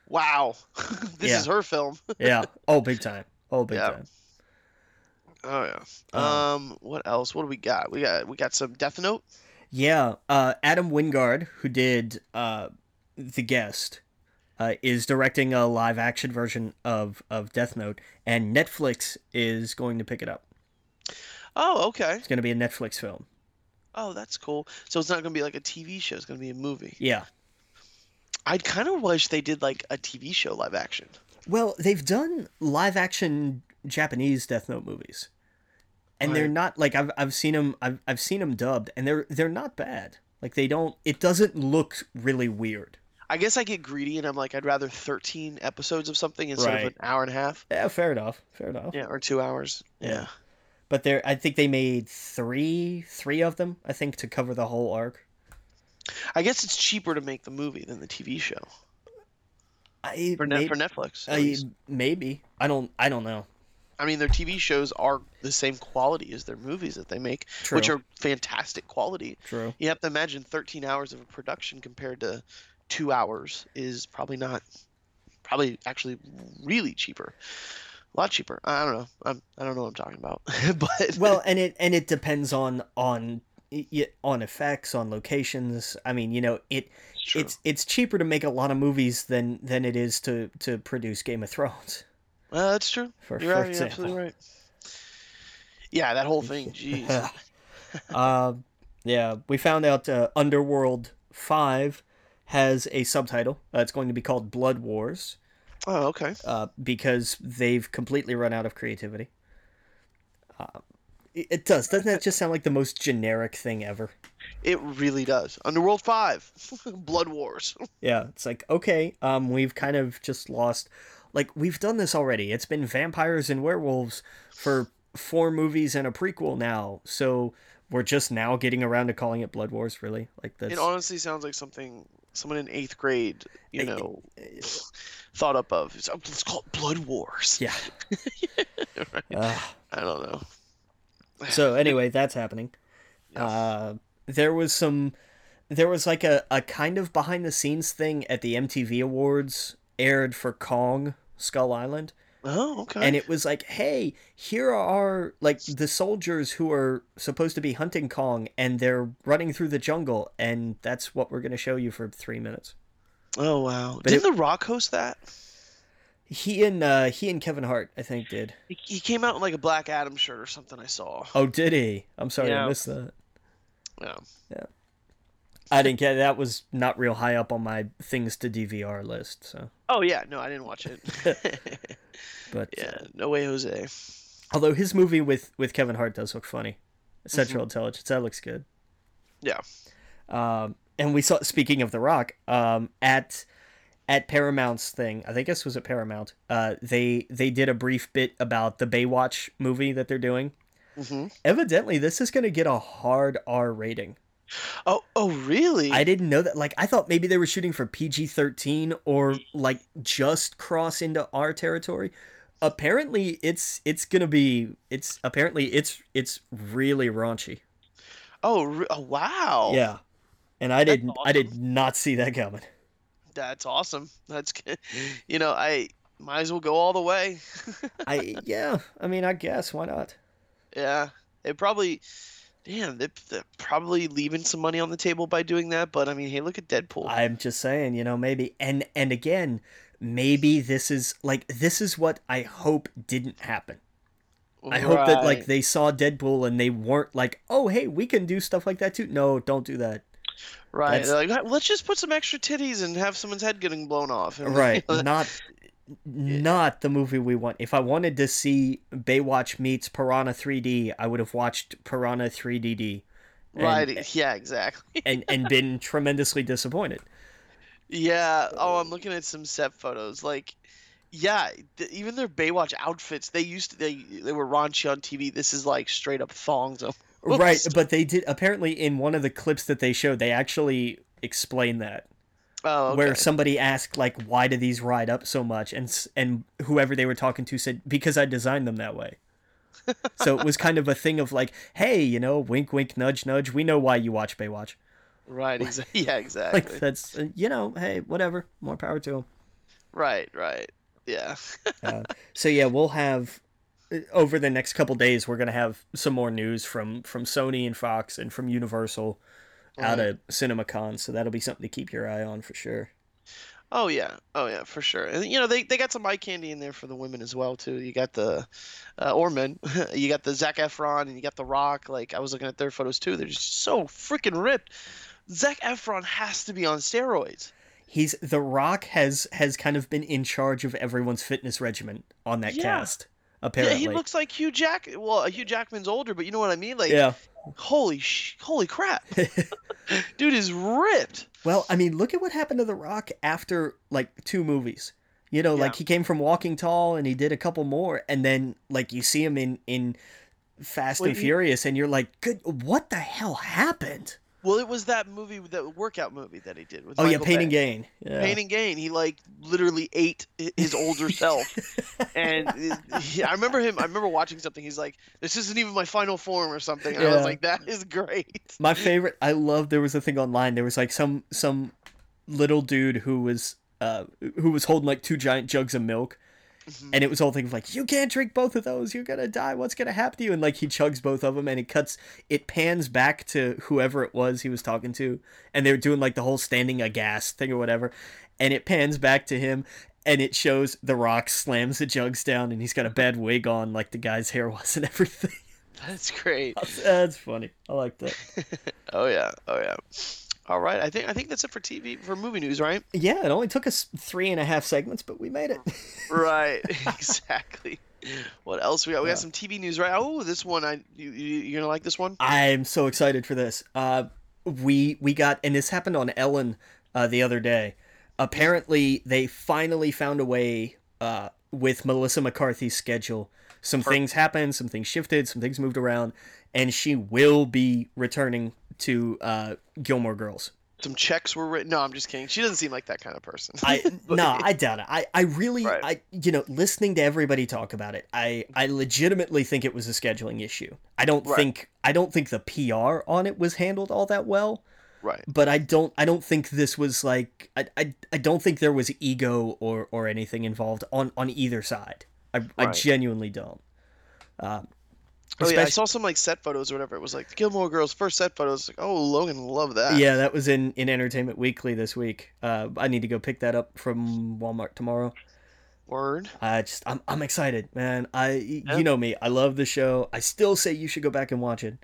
wow, this yeah. is her film. yeah. Oh, big time. Oh, big yeah. time. Oh yeah. Um, um. What else? What do we got? We got we got some Death Note. Yeah. Uh. Adam Wingard, who did uh, The Guest, uh, is directing a live action version of of Death Note, and Netflix is going to pick it up. Oh, okay. It's going to be a Netflix film. Oh, that's cool. So it's not going to be like a T V show. It's going to be a movie. Yeah. I'd kind of wish they did, like, a T V show live action. Well, they've done live action Japanese Death Note movies, and right. they're not like I've I've seen them I've I've seen them dubbed, and they're they're not bad. Like, they don't. It doesn't look really weird. I guess I get greedy, and I'm like, I'd rather thirteen episodes of something instead right. of an hour and a half. Yeah, fair enough. Fair enough. Yeah, or two hours. Yeah. yeah. But there, I think they made three three of them. I think to cover the whole arc. I guess it's cheaper to make the movie than the T V show. I for, maybe, ne- for Netflix. I, maybe I don't. I don't know. I mean, their T V shows are the same quality as their movies that they make, True. Which are fantastic quality. True. You have to imagine thirteen hours of a production compared to two hours is probably not. Probably actually really cheaper. A lot cheaper. I don't know. I'm, I don't know what I'm talking about. but well, and it and it depends on on. on effects, on locations. I mean, you know, it it's, it's it's cheaper to make a lot of movies than than it is to to produce Game of Thrones. Well, that's true. For, you're, for right, you're absolutely right. Yeah, that whole thing. Jeez. uh, yeah, we found out uh, Underworld five has a subtitle. Uh, it's going to be called Blood Wars. Oh, okay. Uh, because they've completely run out of creativity. Uh, It does. Doesn't that just sound like the most generic thing ever? It really does. Underworld five. Blood Wars. Yeah, it's like, okay, um, we've kind of just lost... Like, we've done this already. It's been vampires and werewolves for four movies and a prequel now, so we're just now getting around to calling it Blood Wars, really? Like this. It honestly sounds like something someone in eighth grade, you know, thought up of. It's, it's called Blood Wars. Yeah. right? uh, I don't know. So anyway, that's happening. Yes. Uh, there was some, there was like a, a kind of behind the scenes thing at the M T V Awards aired for Kong Skull Island. Oh, okay. And it was like, hey, here are like the soldiers who are supposed to be hunting Kong, and they're running through the jungle, and that's what we're going to show you for three minutes. Oh wow! But Didn't it, The Rock host that? He and uh, he and Kevin Hart, I think, did. He came out in like a Black Adam shirt or something. I saw. Oh, did he? I'm sorry, yeah. I missed that. Yeah. Yeah. I didn't get that. Was not real high up on my things to D V R list. So. Oh yeah, no, I didn't watch it. But yeah, no way, Jose. Although his movie with, with Kevin Hart does look funny, Central mm-hmm. Intelligence, that looks good. Yeah. Um, and we saw. Speaking of The Rock, um, at at Paramount's thing, I think this was at Paramount. Uh, they they did a brief bit about the Baywatch movie that they're doing. Mm-hmm. Evidently, this is going to get a hard R rating. Oh, oh, really? I didn't know that. Like, I thought maybe they were shooting for P G thirteen or like just cross into R territory. Apparently, it's it's gonna be it's apparently it's it's really raunchy. Oh, oh wow! Yeah, and I didn't awesome. I did not see that coming. That's awesome. That's good. You know, I might as well go all the way. I yeah. I mean, I guess why not? Yeah, it probably. Damn, they're, they're probably leaving some money on the table by doing that, but I mean, hey, look at Deadpool. I'm just saying, you know, maybe, and and again, maybe this is, like, this is what I hope didn't happen. Right. I hope that, like, they saw Deadpool and they weren't like, oh, hey, we can do stuff like that too. No, don't do that. Right, like, let's just put some extra titties and have someone's head getting blown off. Right, not... Not the movie we want. If I wanted to see Baywatch meets Piranha three D, I would have watched Piranha three D D. And, right. Yeah, exactly. and and been tremendously disappointed. Yeah. Oh, I'm looking at some set photos. Like, yeah, th- even their Baywatch outfits, they used to, they they were raunchy on T V. This is like straight up thongs. Oops. Right. But they did, apparently in one of the clips that they showed, they actually explained that. Oh, okay. Where somebody asked, like, why do these ride up so much? And and whoever they were talking to said, because I designed them that way. So it was kind of a thing of like, hey, you know, wink, wink, nudge, nudge. We know why you watch Baywatch. Right. Exa- yeah, exactly. Like, that's, you know, hey, whatever. More power to them. Right, right. Yeah. uh, so, yeah, we'll have, over the next couple days, we're going to have some more news from, from Sony and Fox and from Universal. Out of CinemaCon, so that'll be something to keep your eye on for sure. Oh yeah, oh yeah, for sure. And you know they, they got some eye candy in there for the women as well too. You got the uh, or men, you got the Zac Efron and you got The Rock. Like I was looking at their photos too. They're just so freaking ripped. Zac Efron has to be on steroids. He's The Rock has has kind of been in charge of everyone's fitness regimen on that yeah. cast. Apparently, yeah, he looks like Hugh Jack. Well, Hugh Jackman's older, but you know what I mean. Like, yeah. holy, sh- holy crap, dude is ripped. Well, I mean, look at what happened to The Rock after like two movies. You know, yeah. like he came from Walking Tall and he did a couple more, and then like you see him in in Fast well, and he, Furious, and you're like, good, what the hell happened? Well, it was that movie, that workout movie that he did with. Oh Michael yeah, Pain Bay. and Gain. Yeah. Pain and Gain. He like literally ate his older self, and he, I remember him. I remember watching something. He's like, "This isn't even my final form" or something. And yeah. I was like, "That is great." My favorite. I love. There was a thing online. There was like some some little dude who was uh who was holding like two giant jugs of milk. And it was all thing of like, you can't drink both of those. You're going to die. What's going to happen to you? And like he chugs both of them and it cuts. It pans back to whoever it was he was talking to. And they were doing like the whole standing aghast thing or whatever. And it pans back to him. And it shows The Rock slams the jugs down and he's got a bad wig on like the guy's hair was and everything. That's great. That's funny. I like that. Oh, yeah. Oh, yeah. All right, I think I think that's it for T V for movie news, right? Yeah, it only took us three and a half segments, but we made it. Right, exactly. What else we got? We yeah. got some T V news, right? Oh, this one, I you, you're gonna like this one. I'm so excited for this. Uh, we we got, and this happened on Ellen uh, the other day. Apparently, they finally found a way uh, with Melissa McCarthy's schedule. Some Perfect. things happened, some things shifted, some things moved around, and she will be returning to uh, Gilmore Girls. Some checks were written. No, I'm just kidding. She doesn't seem like that kind of person. I No, I doubt it. I, I really, right. I you know, listening to everybody talk about it, I, I legitimately think it was a scheduling issue. I don't right. think I don't think the P R on it was handled all that well. Right. But I don't I don't think this was like I I, I don't think there was ego or, or anything involved on, on either side. I right. I genuinely don't. Um, oh yeah, I saw some like set photos or whatever. It was like Gilmore Girls first set photos. Like, oh, Logan love that. Yeah, that was in, in Entertainment Weekly this week. Uh, I need to go pick that up from Walmart tomorrow. Word. I just I'm I'm excited, man. I yep. You know me. I love the show. I still say you should go back and watch it.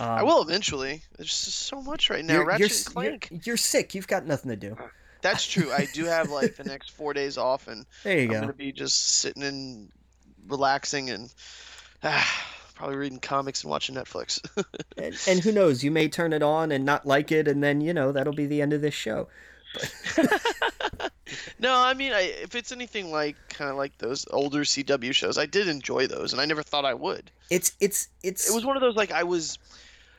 Um, I will eventually. There's just so much right now. You're, Ratchet you're, and Clank. You're, you're sick. You've got nothing to do. That's true. I do have like the next four days off, and there you I'm go. Gonna be just sitting and relaxing and ah, probably reading comics and watching Netflix. and, and who knows? You may turn it on and not like it, and then you know that'll be the end of this show. No, I mean, I, if it's anything like kind of like those older C W shows, I did enjoy those, and I never thought I would. It's it's it's. It was one of those like I was.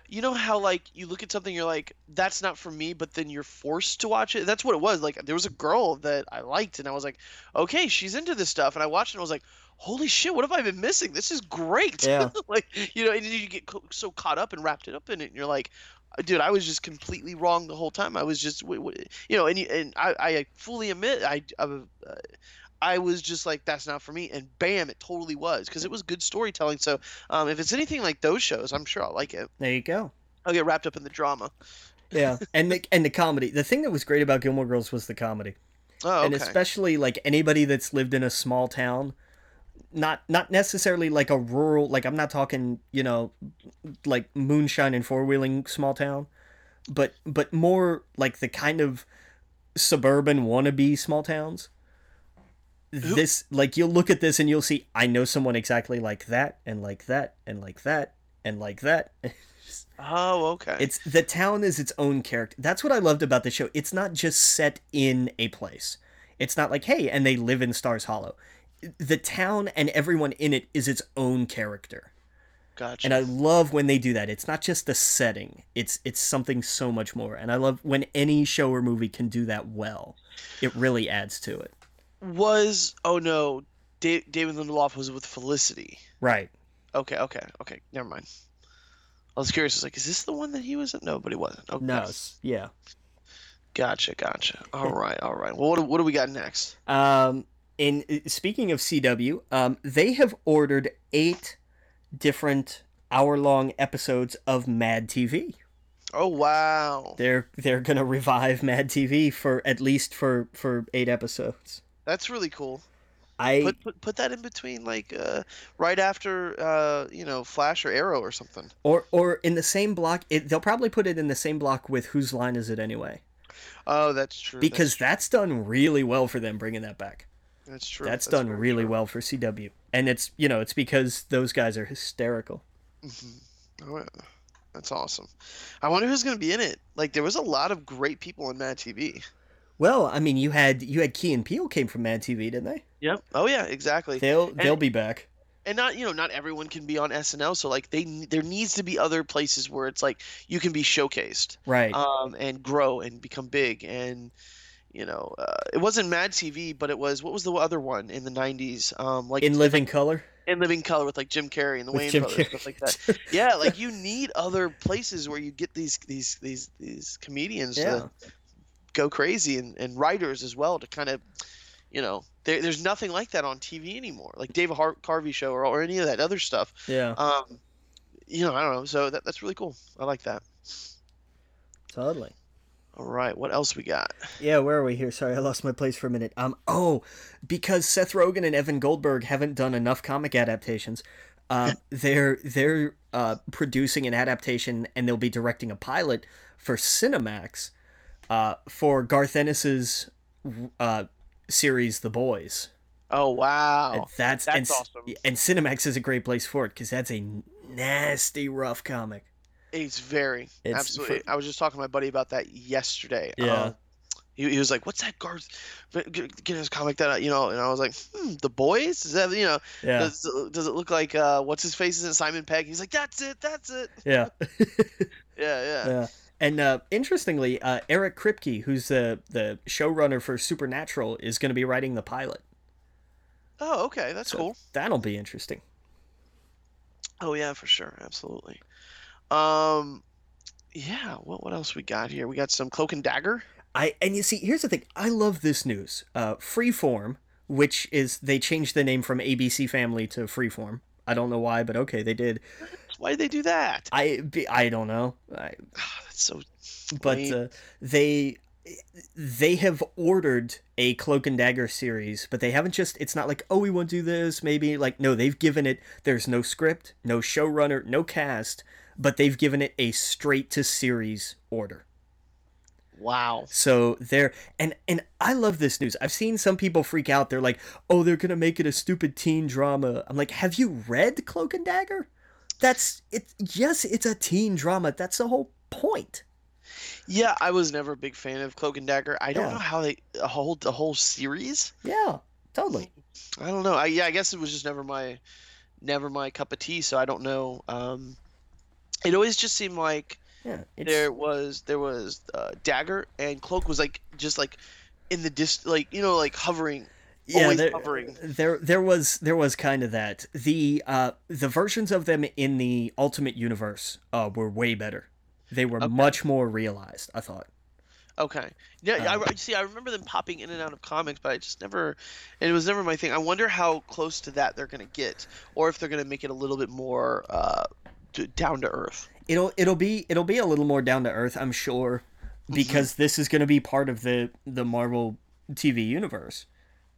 You know how, like, you look at something, you're like, that's not for me, but then you're forced to watch it? That's what it was. Like, there was a girl that I liked, and I was like, okay, she's into this stuff. And I watched it, and I was like, holy shit, what have I been missing? This is great. Yeah. Like, you know, and you get so caught up and wrapped it up in it, and you're like, dude, I was just completely wrong the whole time. I was just, you know, and, you, and I, I fully admit, I, I, I was just like, that's not for me. And bam, it totally was, because it was good storytelling. So um, if it's anything like those shows, I'm sure I'll like it. There you go. I'll get wrapped up in the drama. Yeah. And the, and the comedy. The thing that was great about Gilmore Girls was the comedy. Oh, okay. And especially like anybody that's lived in a small town, not not necessarily like a rural, like I'm not talking, you know, like moonshine and four-wheeling small town, but but more like the kind of suburban wannabe small towns. This, like, you'll look at this and you'll see, I know someone exactly like that and like that and like that and like that. Oh, okay. It's the town is its own character. That's what I loved about the show. It's not just set in a place. It's not like, hey, and they live in Stars Hollow. The town and everyone in it is its own character. Gotcha. And I love when they do that. It's not just the setting. It's it's something so much more. And I love when any show or movie can do that well. It really adds to it. Was oh no, da- David Lindelof was with Felicity, right? Okay, okay, okay. Never mind. I was curious. I was like, is this the one that he was in? No, but he wasn't. Okay. No, yeah. Gotcha, gotcha. All right, all right. Well, what what do we got next? Um, in speaking of C W, um, they have ordered eight different hour-long episodes of Mad T V. Oh wow! They're they're gonna revive Mad T V for at least for, for eight episodes. That's really cool. I put, put put that in between, like uh, right after uh, you know, Flash or Arrow or something. Or or in the same block. It, they'll probably put it in the same block with Whose Line Is It Anyway? Oh, that's true. Because that's, true. that's done really well for them bringing that back. That's true. That's, that's done really true. well for C W, and it's you know it's because those guys are hysterical. Mm-hmm. Oh, yeah. That's awesome. I wonder who's going to be in it. Like there was a lot of great people in Mad T V. Well, I mean, you had you had Key and Peele came from Mad T V, didn't they? Yep. Oh yeah, exactly. They'll and, they'll be back. And not you know not everyone can be on S N L, so like they there needs to be other places where it's like you can be showcased, right? Um, and grow and become big, and you know uh, it wasn't Mad T V, but it was what was the other one in the nineties? Um, like In Living Color. In Living Color with like Jim Carrey and the Wayans Brothers and stuff like that. Yeah, like you need other places where you get these these these these comedians. Yeah. To, go crazy and, and writers as well to kind of, you know, there, there's nothing like that on T V anymore, like David Harvey show or, or any of that other stuff. Yeah. Um, you know, I don't know. So that, that's really cool. I like that. Totally. All right. What else we got? Yeah. Where are we here? Sorry. I lost my place for a minute. Um, Oh, because Seth Rogen and Evan Goldberg haven't done enough comic adaptations. Uh, they're, they're uh, producing an adaptation and they'll be directing a pilot for Cinemax. Uh, for Garth Ennis's uh, series, The Boys. Oh wow, and that's that's and, awesome. And Cinemax is a great place for it because that's a nasty, rough comic. It's very it's absolutely. For, I was just talking to my buddy about that yesterday. Yeah, um, he, he was like, "What's that Garth? Get, get his comic that you know." And I was like, hmm, "The Boys? Is that you know? Yeah. Does, does it look like uh, what's his face? Is it Simon Pegg?" He's like, "That's it. That's it." Yeah. yeah. Yeah. Yeah. And uh, interestingly, uh, Eric Kripke, who's the, the showrunner for Supernatural, is going to be writing the pilot. Oh, okay. That's so cool. That'll be interesting. Oh, yeah, for sure. Absolutely. Um, yeah. What what else we got here? We got some Cloak and Dagger. I And you see, here's the thing. I love this news. Uh, Freeform, which is they changed the name from A B C Family to Freeform. I don't know why, but okay, they did. Why did they do that? I, I don't know. I, oh, that's so. But uh, they they have ordered a Cloak and Dagger series, but they haven't just, it's not like, oh, we want to do this, maybe, like, no, they've given it, there's no script, no showrunner, no cast, but they've given it a straight-to-series order. Wow. So they're, and, and I love this news. I've seen some people freak out. They're like, oh, they're going to make it a stupid teen drama. I'm like, have you read Cloak and Dagger? That's, it. Yes, it's a teen drama. That's the whole point. Yeah, I was never a big fan of Cloak and Dagger. I don't yeah. know how they a whole the whole series. Yeah, totally. I don't know. I, yeah, I guess it was just never my never my cup of tea. So I don't know. Um, it always just seemed like yeah, there was there was uh, Dagger and Cloak was like just like in the dis like you know like hovering. Yeah, there, there there was there was kind of that. The uh, the versions of them in the Ultimate Universe uh, were way better. They were okay. much more realized, I thought. Okay. Yeah, um, I see. I remember them popping in and out of comics, but I just never. It was never my thing. I wonder how close to that they're going to get, or if they're going to make it a little bit more uh, down to earth. It'll it'll be it'll be a little more down to earth, I'm sure, because mm-hmm. this is going to be part of the the Marvel T V universe,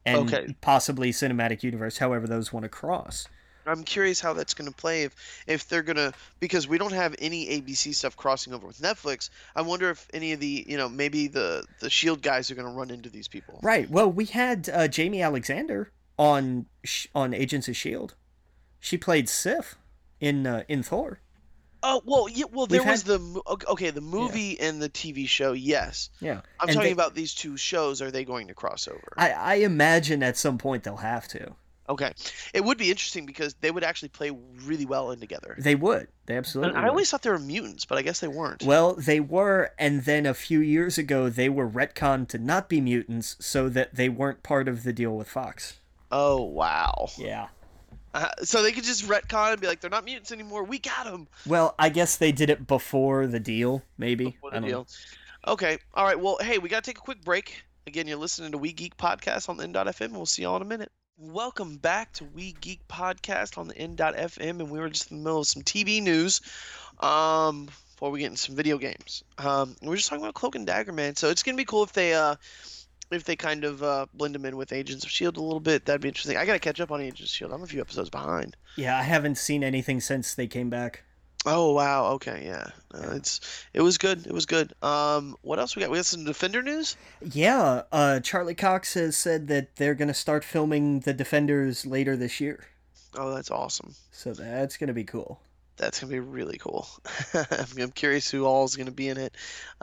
and okay. possibly cinematic universe, however those want to cross. I'm curious how that's going to play if, if they're going to – because we don't have any A B C stuff crossing over with Netflix. I wonder if any of the – you know, maybe the, the S H I E L D guys are going to run into these people. Right. Well, we had uh, Jamie Alexander on on Agents of S H I E L D. She played Sif in uh, in Thor. Oh, well, yeah, well there We've was had... the – okay, the movie yeah. and the T V show, yes. Yeah. I'm and talking they... about these two shows. Are they going to cross over? I, I imagine at some point they'll have to. Okay. It would be interesting because they would actually play really well in together. They would. They absolutely and I would. Always thought they were mutants, but I guess they weren't. Well, they were, and then a few years ago, they were retconned to not be mutants so that they weren't part of the deal with Fox. Oh, wow. Yeah. Uh, so they could just retcon and be like, they're not mutants anymore. We got them. Well, I guess they did it before the deal, maybe. Before the I don't deal. Know. Okay. All right. Well, hey, we got to take a quick break. Again, you're listening to We Geek Podcast on the N dot F M, and we'll see you all in a minute. Welcome back to We Geek Podcast on the N dot F M, and we were just in the middle of some T V news um, before we get into some video games. Um, we were just talking about Cloak and Dagger, man, so it's going to be cool if they uh, if they kind of uh, blend them in with Agents of S H I E L D a little bit. That'd be interesting. I got to catch up on Agents of S H I E L D. I'm a few episodes behind. Yeah, I haven't seen anything since they came back. Oh, wow. Okay, yeah. Uh, it's It was good. It was good. Um, what else we got? We got some Defender news? Yeah. Uh, Charlie Cox has said that they're going to start filming The Defenders later this year. Oh, that's awesome. So that's going to be cool. That's going to be really cool. I'm curious who all is going to be in it.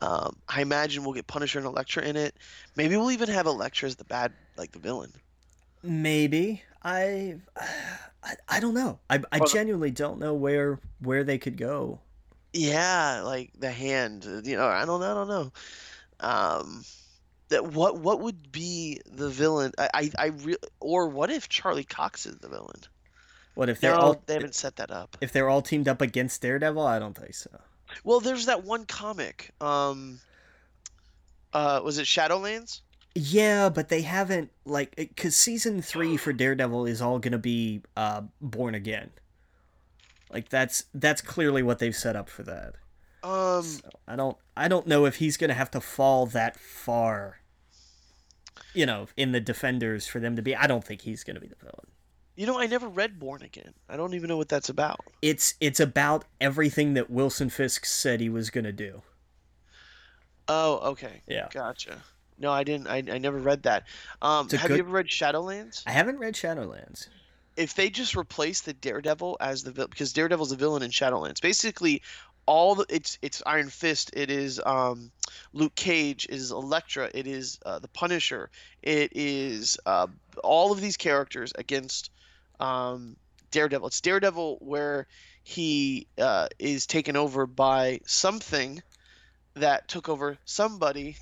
Um, I imagine we'll get Punisher and Elektra in it. Maybe we'll even have Elektra as the bad, like the villain. Maybe. I, I, I don't know. I, I genuinely don't know where where they could go. Yeah, like the hand. You know, I don't, I don't know. Um, that what what would be the villain? I, I, I re- or what if Charlie Cox is the villain? What if they're, they're all, all? They haven't if, set that up. If they're all teamed up against Daredevil, I don't think so. Well, there's that one comic. Um, uh, was it Shadowlands? Yeah, but they haven't, like, because season three for Daredevil is all going to be uh, born again. Like, that's that's clearly what they've set up for that. Um, so I don't I don't know if he's going to have to fall that far, you know, in the Defenders for them to be. I don't think he's going to be the villain. You know, I never read Born Again. I don't even know what that's about. It's it's about everything that Wilson Fisk said he was going to do. Oh, okay. Yeah. Gotcha. No, I didn't. I, I never read that. Um, have good... you ever read Shadowlands? I haven't read Shadowlands. If they just replace the Daredevil as the villain, because Daredevil's a villain in Shadowlands. Basically, all the, it's it's Iron Fist. It is um, Luke Cage. It is Elektra. It is uh, the Punisher. It is uh, all of these characters against um, Daredevil. It's Daredevil where he uh, is taken over by something that took over somebody.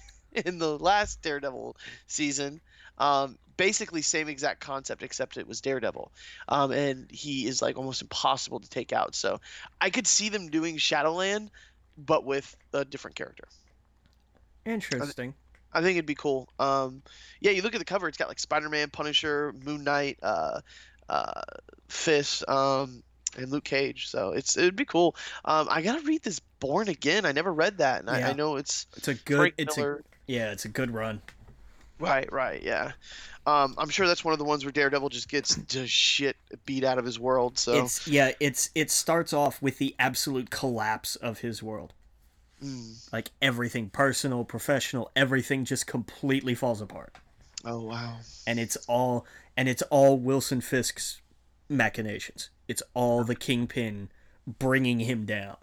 In the last Daredevil season, um, basically same exact concept, except it was Daredevil. Um, and he is like almost impossible to take out. So I could see them doing Shadowland, but with a different character. Interesting. I, th- I think it'd be cool. Um, yeah, you look at the cover, it's got like Spider-Man, Punisher, Moon Knight, uh, uh, Fist, um, and Luke Cage. So it's it'd be cool. Um, I got to read this Born Again. I never read that. And yeah. I, I know it's it's a good – it's a Yeah, it's a good run. Right, right, yeah. Um, I'm sure that's one of the ones where Daredevil just gets the shit beat out of his world. So it's, yeah, it's it starts off with the absolute collapse of his world. Mm. Like everything, personal, professional, everything just completely falls apart. Oh wow! And it's all and it's all Wilson Fisk's machinations. It's all the Kingpin bringing him down.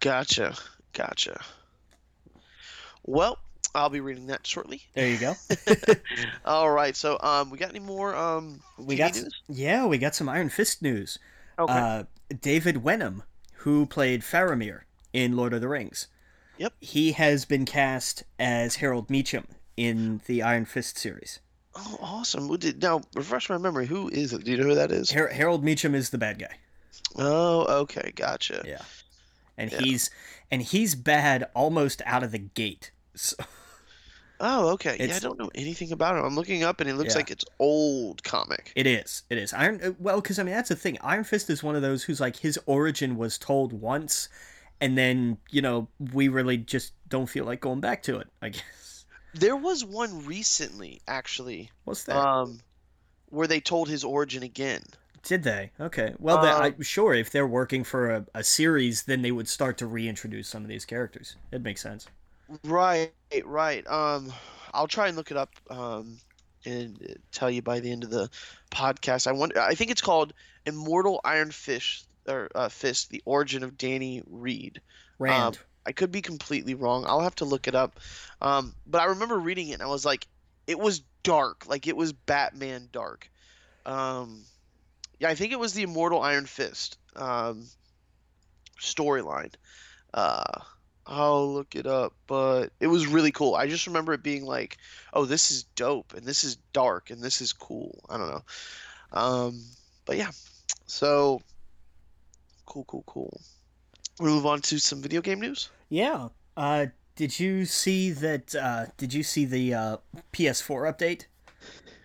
Gotcha, gotcha. Well, I'll be reading that shortly. There you go. All right. So, um, we got any more? Um, we T V got news? Yeah, we got some Iron Fist news. Okay. Uh, David Wenham, who played Faramir in Lord of the Rings. Yep. He has been cast as Harold Meacham in the Iron Fist series. Oh, awesome! Who did, now refresh my memory. Who is it? Do you know who that is? Her- Harold Meacham is the bad guy. Oh, okay, gotcha. Yeah. And yeah. he's and he's bad almost out of the gate. So. Oh, okay. It's, yeah, I don't know anything about him. I'm looking up, and it looks yeah. like it's old comic. It is. It is. Iron. Well, because, I mean, that's the thing. Iron Fist is one of those who's like, his origin was told once, and then, you know, we really just don't feel like going back to it, I guess. There was one recently, actually. What's that? Um, where they told his origin again. Did they? Okay. Well, um, they, I'm sure if they're working for a, a series, then they would start to reintroduce some of these characters. It makes sense. Right, right. Um, I'll try and look it up um, and tell you by the end of the podcast. I wonder. I think it's called "Immortal Iron Fist" or uh, "Fist: The Origin of Danny Rand." Rand. Um, I could be completely wrong. I'll have to look it up. Um, but I remember reading it, and I was like, it was dark. Like it was Batman dark. Um, yeah, I think it was the Immortal Iron Fist um, storyline. Uh, I'll look it up, but it was really cool. I just remember it being like, oh, this is dope, and this is dark, and this is cool. I don't know. Um, but yeah, so cool, cool, cool. We'll move on to some video game news. Yeah. Uh, did you see that? Uh, did you see the uh, P S four update?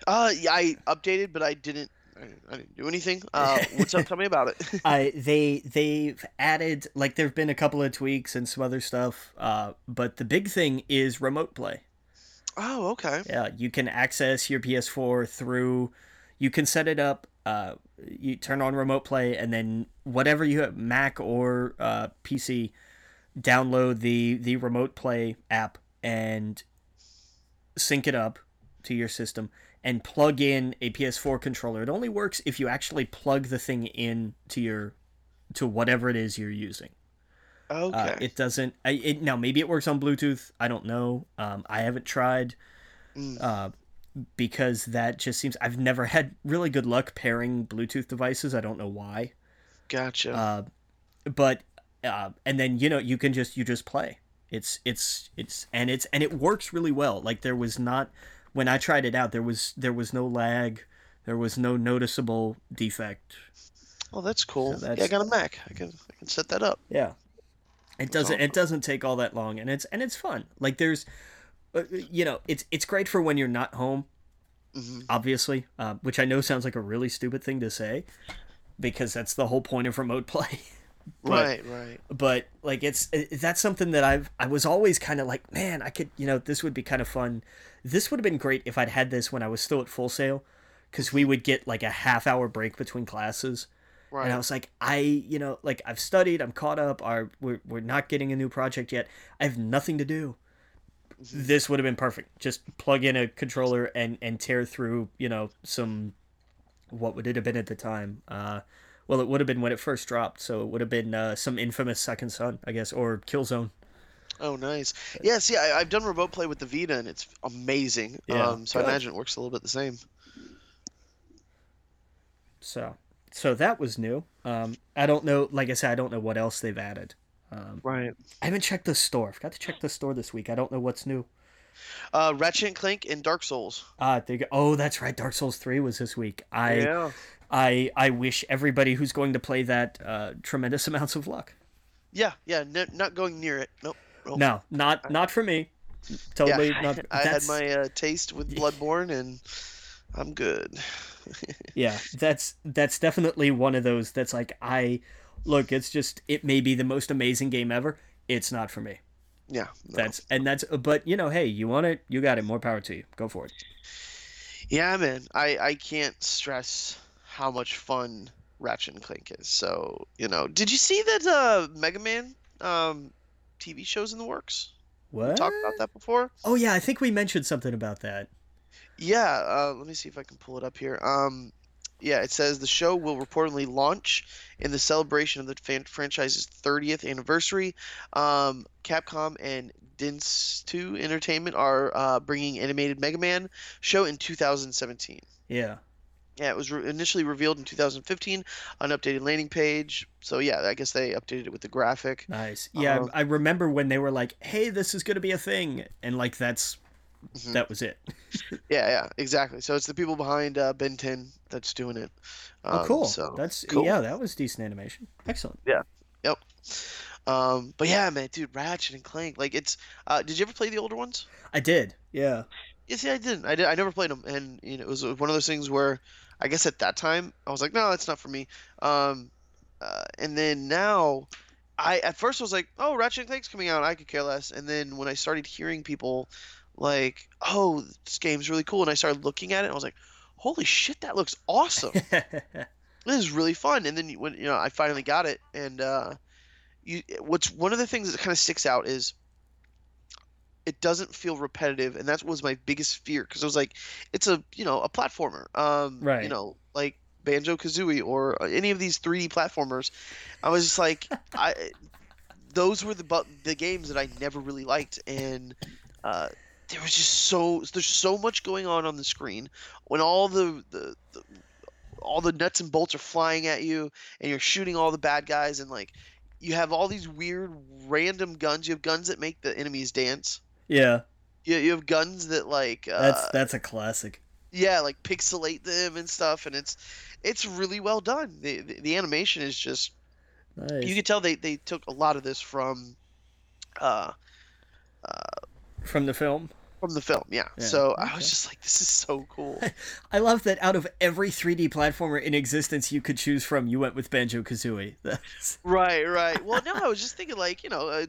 Uh, yeah, I updated, but I didn't. I didn't do anything. Uh, what's up? Tell me about it. I uh, they they've added, like, there've been a couple of tweaks and some other stuff. Uh, but the big thing is remote play. Oh, okay. Yeah, you can access your P S four through. You can set it up. Uh, you turn on remote play, and then whatever you have, Mac or uh, P C, download the the remote play app and sync it up to your system. And plug in a P S four controller. It only works if you actually plug the thing in to your, to whatever it is you're using. Okay. Uh, it doesn't. I, it, now maybe it works on Bluetooth. I don't know. Um, I haven't tried, mm. uh, because that just seems. I've never had really good luck pairing Bluetooth devices. I don't know why. Gotcha. Uh, but uh, and then you know you can just you just play. It's it's it's and it's and it works really well. Like there was not. When I tried it out, there was there was no lag, there was no noticeable defect. Oh, that's cool. So that's, yeah, I got a Mac. I can I can set that up. Yeah, it doesn't awesome. It doesn't take all that long, and it's and it's fun. Like there's, you know, it's it's great for when you're not home, mm-hmm. obviously, uh, which I know sounds like a really stupid thing to say, because that's the whole point of remote play. But, right, right. But like it's that's something that I've I was always kind of like, man, I could, you know, this would be kind of fun. This would have been great if I'd had this when I was still at Full Sail, because we would get like a half hour break between classes. Right. And I was like, I, you know, like I've studied, I'm caught up, our, we're, we're not getting a new project yet. I have nothing to do. This would have been perfect. Just plug in a controller and, and tear through, you know, some, what would it have been at the time? Uh, well, it would have been when it first dropped. So it would have been uh, some infamous Second Son, I guess, or Killzone. Oh, nice. Yeah, see, I, I've done remote play with the Vita, and it's amazing. Yeah, um, so good. I imagine it works a little bit the same. So so that was new. Um, I don't know. Like I said, I don't know what else they've added. Um, right. I haven't checked the store. I forgot to check the store this week. I don't know what's new. Uh, Ratchet and Clank and Dark Souls. Uh, they go, oh, that's right. Dark Souls three was this week. I, yeah. I, I wish everybody who's going to play that uh, tremendous amounts of luck. Yeah, yeah. N- not going near it. Nope. No, not not for me. Totally yeah, not. I had my uh, taste with Bloodborne, and I'm good. yeah, that's that's definitely one of those that's like I look. It's just it may be the most amazing game ever. It's not for me. Yeah. No. That's and that's but you know, hey, you want it, you got it, more power to you. Go for it. Yeah, man. I, I can't stress how much fun Ratchet and Clank is. So, you know, did you see that uh, Mega Man um, T V show's in the works? What? We talked about that before? Oh yeah, I think we mentioned something about that. Yeah, uh, let me see if I can pull it up here. Um, yeah, it says the show will reportedly launch in the celebration of the fan- franchise's thirtieth anniversary. Um, Capcom and Dentsu Entertainment are uh, bringing animated Mega Man show in two thousand seventeen. Yeah. Yeah, it was re- initially revealed in two thousand fifteen on an updated landing page. So, yeah, I guess they updated it with the graphic. Nice. Yeah, um, I remember when they were like, hey, this is going to be a thing. And, like, that's... Mm-hmm. That was it. yeah, yeah, exactly. So it's the people behind uh, Ben ten that's doing it. Um, oh, cool. So that's cool. Yeah, that was decent animation. Excellent. Yeah. Yep. Um, but yeah, man, dude, Ratchet and Clank, like it's. Uh, did you ever play the older ones? I did. Yeah. Yeah, see, I didn't. I did. I never played them, and you know, it was one of those things where, I guess at that time, I was like, no, that's not for me. Um, uh, and then now. I at first I was like, oh, Ratchet and Clank's coming out, I could care less. And then when I started hearing people like, oh, this game's really cool, and I started looking at it, and I was like, holy shit, that looks awesome. This is really fun. And then when you know, I finally got it, and uh, you, what's one of the things that kind of sticks out is it doesn't feel repetitive, and that was my biggest fear because I was like, it's a you know a platformer, um, right. you know, like. Banjo-Kazooie or any of these three D platformers, I was just like, I those were the bu- the games that I never really liked, and uh, there was just so there's so much going on on the screen when all the, the, the all the nuts and bolts are flying at you, and you're shooting all the bad guys, and like you have all these weird random guns. You have guns that make the enemies dance. Yeah. Yeah, you, you have guns that like uh, that's that's a classic. Yeah, like pixelate them and stuff, and it's it's really well done. The the, the animation is just nice. You can tell they, they took a lot of this from uh uh from the film. From the film, yeah. yeah. So okay. I was just like, this is so cool. I love that out of every three D platformer in existence you could choose from, you went with Banjo-Kazooie. right, right. Well, no, I was just thinking like, you know, uh,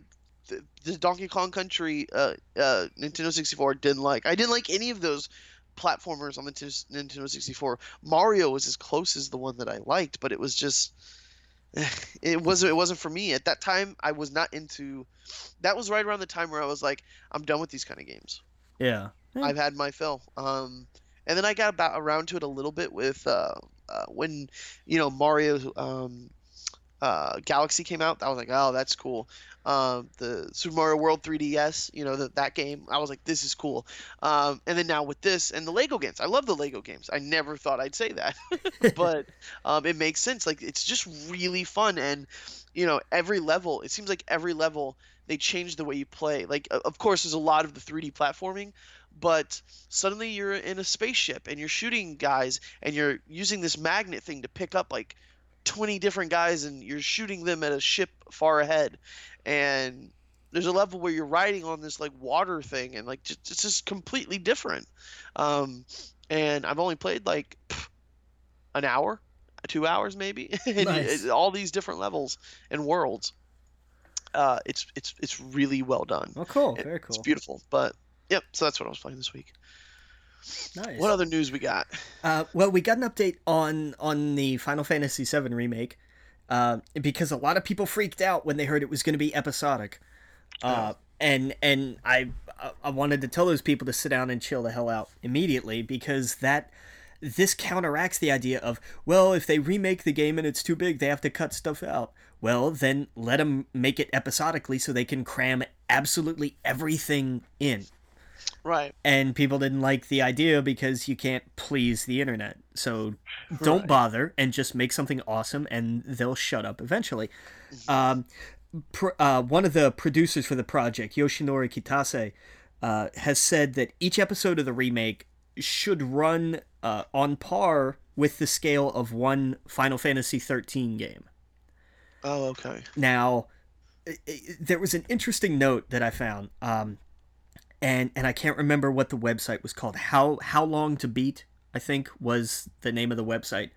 the, the Donkey Kong Country uh, uh, Nintendo sixty-four didn't like. I didn't like any of those platformers on the t- Nintendo sixty-four. Mario was as close as the one that I liked, but it was just it wasn't it wasn't for me at that time. I was not into that. Was right around the time where I was like, I'm done with these kind of games. Yeah, yeah. I've had my fill. Um, and then I got about around to it a little bit with uh, uh when you know Mario um uh Galaxy came out. I was like, oh, that's cool. Um, the Super Mario World three D S, you know, the, that game. I was like, this is cool. Um, and then now with this and the Lego games. I love the Lego games. I never thought I'd say that. But um, it makes sense. Like, it's just really fun. And, you know, every level, it seems like every level, they change the way you play. Like, of course, there's a lot of the three D platforming. But suddenly you're in a spaceship and you're shooting guys and you're using this magnet thing to pick up, like, twenty different guys and you're shooting them at a ship far ahead. And there's a level where you're riding on this like water thing, and like just, it's just completely different. Um, and I've only played like pff, an hour, two hours maybe, and nice. it, all these different levels and worlds. Uh, it's it's it's really well done. Oh, cool! It, Very cool. It's beautiful. But yep, so that's what I was playing this week. Nice. What other news we got? Uh, well, we got an update on on the Final Fantasy seven remake. Uh, because a lot of people freaked out when they heard it was going to be episodic. Uh, oh. And and I I wanted to tell those people to sit down and chill the hell out immediately, because that this counteracts the idea of, well, if they remake the game and it's too big, they have to cut stuff out. Well, then let them make it episodically so they can cram absolutely everything in. Right. And people didn't like the idea because you can't please the internet. So don't right. bother and just make something awesome, and they'll shut up eventually. Um, pr- uh, one of the producers for the project, Yoshinori Kitase, uh, has said that each episode of the remake should run uh, on par with the scale of one Final Fantasy thirteen game. Oh, okay. Now, it, it, there was an interesting note that I found. Um And and I can't remember what the website was called. How how long to beat, I think, was the name of the website,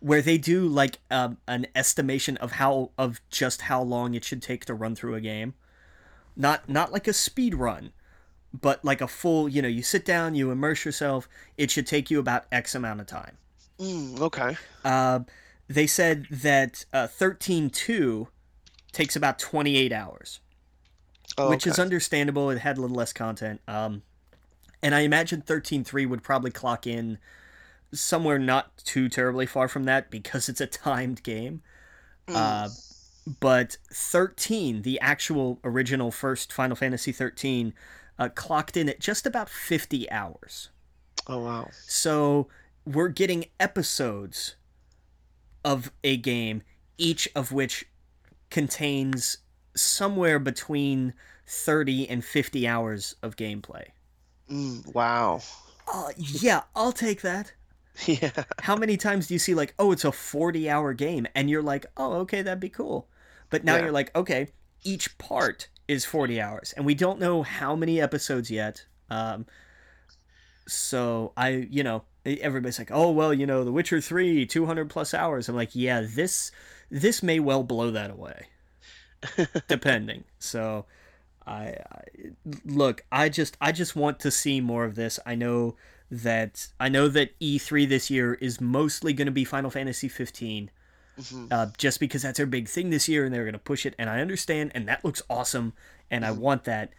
where they do like um, an estimation of how of just how long it should take to run through a game. Not not like a speed run, but like a full, you know, you sit down, you immerse yourself. It should take you about X amount of time. Mm, okay. Uh, they said that uh, thirteen two takes about twenty-eight hours, oh, which okay. is understandable. It had a little less content. Um, and I imagine thirteen three would probably clock in somewhere not too terribly far from that because it's a timed game. Mm. Uh, but thirteen, the actual original first Final Fantasy thirteen, uh, clocked in at just about fifty hours. Oh, wow. So we're getting episodes of a game, each of which contains somewhere between thirty and fifty hours of gameplay. Mm, wow. Uh, yeah, I'll take that. Yeah. How many times do you see, like, oh, it's a forty-hour game, and you're like, oh, okay, that'd be cool. But now yeah. you're like, okay, each part is forty hours, and we don't know how many episodes yet. Um, so I, you know, everybody's like, oh, well, you know, The Witcher three, two hundred plus hours. I'm like, yeah, this this may well blow that away, depending. So I, I look, I just I just want to see more of this. I know. That I know that E three this year is mostly going to be Final Fantasy fifteen, mm-hmm. uh, just because that's their big thing this year and they're going to push it. And I understand, and that looks awesome, and I want that.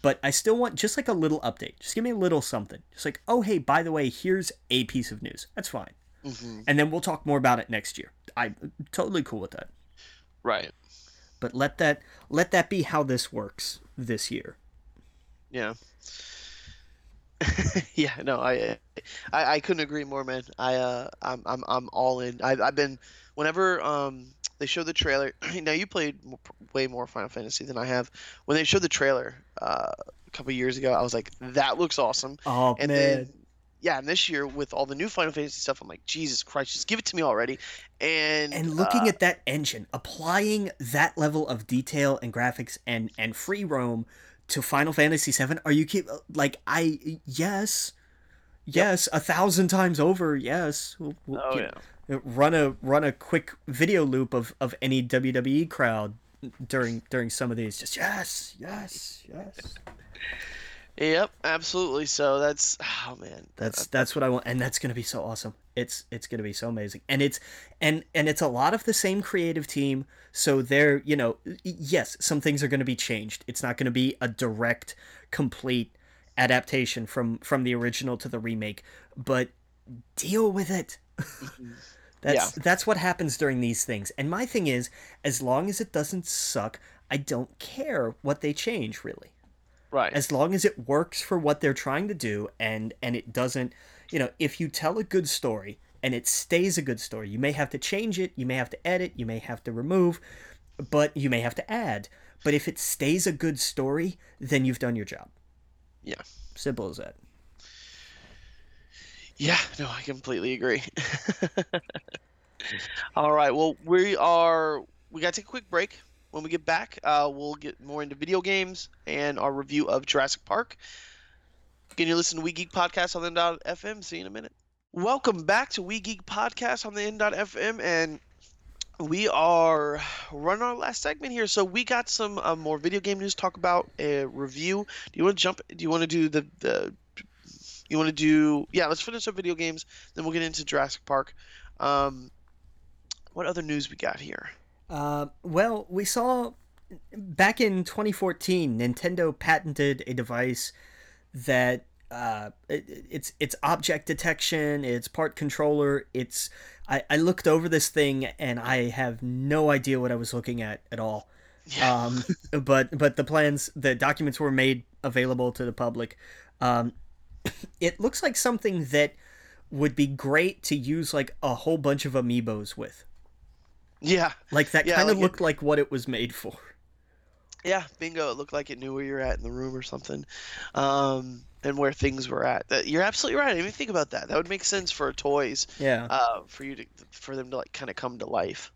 But I still want just like a little update. Just give me a little something. Just like, oh, hey, by the way, here's a piece of news. That's fine. Mm-hmm. And then we'll talk more about it next year. I'm totally cool with that. Right. But let that let that be how this works this year. Yeah. yeah, no, I, I, I couldn't agree more, man. I, uh, I'm, I'm, I'm all in. I've, I've been, whenever um they show the trailer. Now you played way more Final Fantasy than I have. When they showed the trailer uh, a couple years ago, I was like, that looks awesome. Oh and man. Then, yeah, and this year with all the new Final Fantasy stuff, I'm like, Jesus Christ, just give it to me already. And and looking uh, at that engine, applying that level of detail and graphics and and free roam. To Final Fantasy seven? Are you keep like I yes, yes yep. a thousand times over yes. We'll, we'll oh get, yeah. Run a run a quick video loop of, of any W W E crowd during during some of these. Just yes yes yes. Yep, absolutely. So that's oh man. That's that's what I want, and that's gonna be so awesome. It's it's gonna be so amazing, and it's and and it's a lot of the same creative team. So they're you know yes, some things are gonna be changed. It's not gonna be a direct, complete adaptation from from the original to the remake, but deal with it. that's yeah. that's what happens during these things. And my thing is, as long as it doesn't suck, I don't care what they change really. Right. As long as it works for what they're trying to do, and and it doesn't. You know, if you tell a good story and it stays a good story, you may have to change it, you may have to edit, you may have to remove, but you may have to add. But if it stays a good story, then you've done your job. Yeah. Simple as that. Yeah, no, I completely agree. All right, well, we are, we got to take a quick break. When we get back, uh, we'll get more into video games and our review of Jurassic Park. Again, you listen to We Geek Podcast on the N dot F M. See you in a minute. Welcome back to We Geek Podcast on the N dot F M, and we are running our last segment here. So we got some uh, more video game news to talk about. A review. Do you want to jump? Do you want to do the? the you want to do? Yeah, let's finish up video games. Then we'll get into Jurassic Park. Um, what other news we got here? Uh, well, we saw back in twenty fourteen, Nintendo patented a device that. Uh, it, it's it's object detection, it's part controller, it's I, I looked over this thing and I have no idea what I was looking at at all. Yeah. Um, but but the plans, the documents were made available to the public. Um, it looks like something that would be great to use like a whole bunch of amiibos with. Yeah, like that yeah, kind of like looked it... like what it was made for. Yeah, bingo! It looked like it knew where you're at in the room or something. Um. And where things were at. That, you're absolutely right. I didn't even think about that. That would make sense for toys. Yeah. Uh, for you to, for them to like kind of come to life.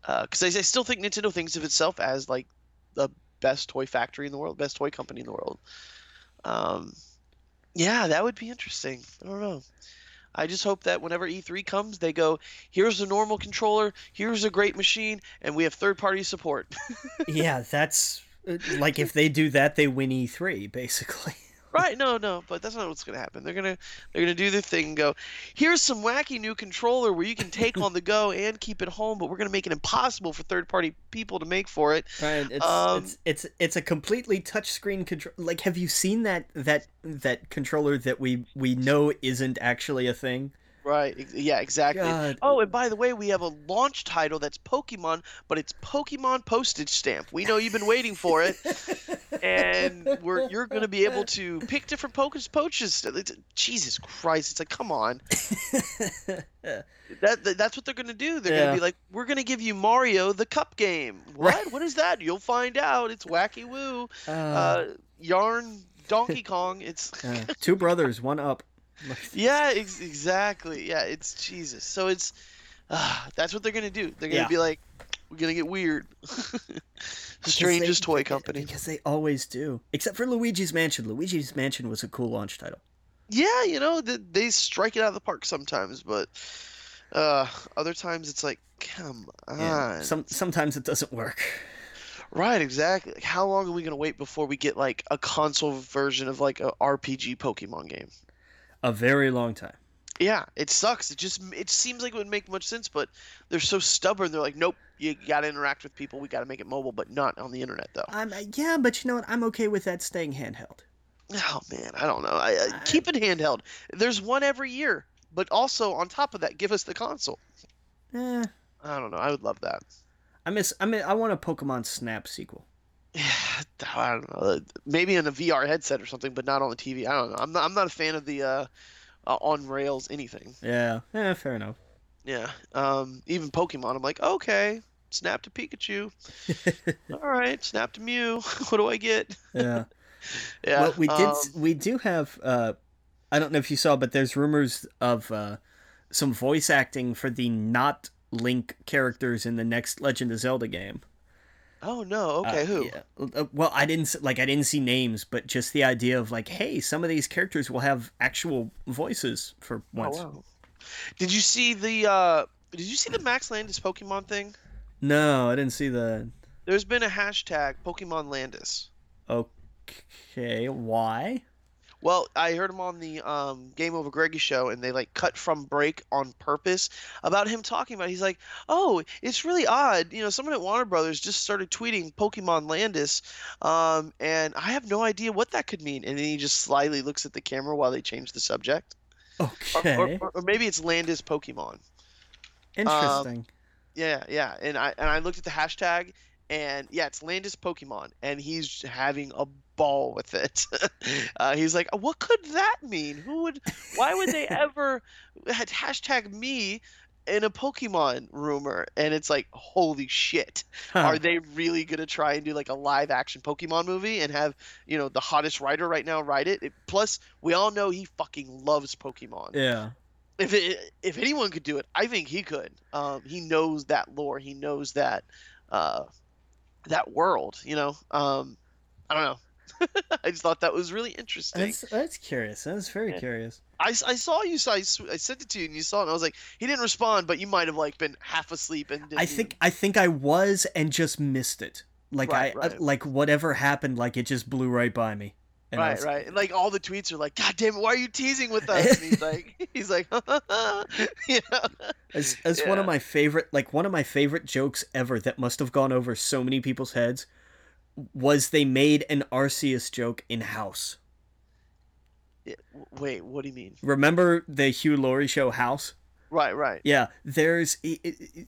Because uh, I, I still think Nintendo thinks of itself as like the best toy factory in the world, best toy company in the world. Um, yeah, that would be interesting. I don't know. I just hope that whenever E three comes, they go, here's a normal controller, here's a great machine, and we have third party support. yeah, that's Like, if they do that, they win E three, basically. Right, no, no, but that's not what's going to happen. They're going to they're gonna do their thing and go, here's some wacky new controller where you can take on the go and keep it home, but we're going to make it impossible for third-party people to make for it. Right, it's um, it's, it's it's a completely touchscreen control. Like, have you seen that that that controller that we, we know isn't actually a thing? Right, yeah, exactly. God. Oh, and by the way, we have a launch title that's Pokemon, but it's Pokemon Postage Stamp. We know you've been waiting for it, and we're you're going to be able to pick different Pokemon poaches. Jesus Christ, it's like, come on. that, that That's what they're going to do. They're yeah. going to be like, we're going to give you Mario the Cup game. What? Right. What is that? You'll find out. It's wacky woo. Uh, uh, yarn Donkey Kong. It's uh, two brothers, one up. yeah ex- exactly yeah it's Jesus so it's uh, that's what they're gonna do. They're gonna yeah. be like, we're gonna get weird. strangest they, toy company, because they always do, except for Luigi's Mansion. Luigi's Mansion was a cool launch title. Yeah, you know, they, they strike it out of the park sometimes, but uh, other times it's like, come on. yeah. Some, sometimes it doesn't work. Right, exactly. Like, how long are we gonna wait before we get like a console version of like a R P G Pokemon game? A very long time. Yeah, it sucks. It just it seems like it would make much sense, but they're so stubborn. They're like, nope, you got to interact with people. We got to make it mobile, but not on the internet, though. Um, yeah, but you know what? I'm okay with that staying handheld. Oh, man, I don't know. I, I, I... Keep it handheld. There's one every year, but also on top of that, give us the console. Eh. I don't know. I would love that. I miss. I mean, I want a Pokemon Snap sequel. I don't know. Maybe in a V R headset or something, but not on the T V. I don't know. I'm not. I'm not a fan of the uh, uh, on rails anything. Yeah. Yeah. Fair enough. Yeah. Um. Even Pokemon, I'm like, okay, snap to Pikachu. All right, snap to Mew. What do I get? Yeah. yeah. Well, we did. Um, we do have. Uh, I don't know if you saw, but there's rumors of uh, some voice acting for the not Link characters in the next Legend of Zelda game. Oh no! Okay, uh, who? Yeah. Well, I didn't like I didn't see names, but just the idea of like, hey, some of these characters will have actual voices for once. Oh, wow. Did you see the uh, Did you see the Max Landis Pokemon thing? No, I didn't see that. There's been a hashtag Pokemon Landis. Okay, why? Well, I heard him on the um, Game Over Greggy show, and they like cut from break on purpose about him talking about it. He's like, oh, it's really odd. You know, someone at Warner Brothers just started tweeting Pokemon Landis, um, and I have no idea what that could mean. And then he just slyly looks at the camera while they change the subject. Okay. Or, or, or maybe it's Landis Pokemon. Interesting. Um, yeah, yeah. And I and I looked at the hashtag, and yeah, it's Landis Pokemon, and he's having a ball with it. Uh, he's like, what could that mean? Who would? Why would they ever hashtag me in a Pokemon rumor? And it's like, holy shit! Huh. Are they really gonna try and do like a live action Pokemon movie and have, you know, the hottest writer right now write it? it plus, we all know he fucking loves Pokemon. Yeah. If it, if anyone could do it, I think he could. Um, he knows that lore. He knows that uh, that world. You know. Um, I don't know. I just thought that was really interesting. That's, that's curious. That's very yeah. curious. I, I saw you. So I, I sent it to you, and you saw it. And I was like, he didn't respond, but you might have like been half asleep. And didn't I think even... I think I was and just missed it. Like right, I, right. I like whatever happened. Like it just blew right by me. And right, was... right. And like all the tweets are like, God damn it, why are you teasing with us? And he's like, he's like, ha, ha, ha. You know. As as yeah. one of my favorite, like one of my favorite jokes ever that must have gone over so many people's heads. Was they made an Arceus joke in House. Wait, what do you mean? Remember the Hugh Laurie show House? Right, right. Yeah, there's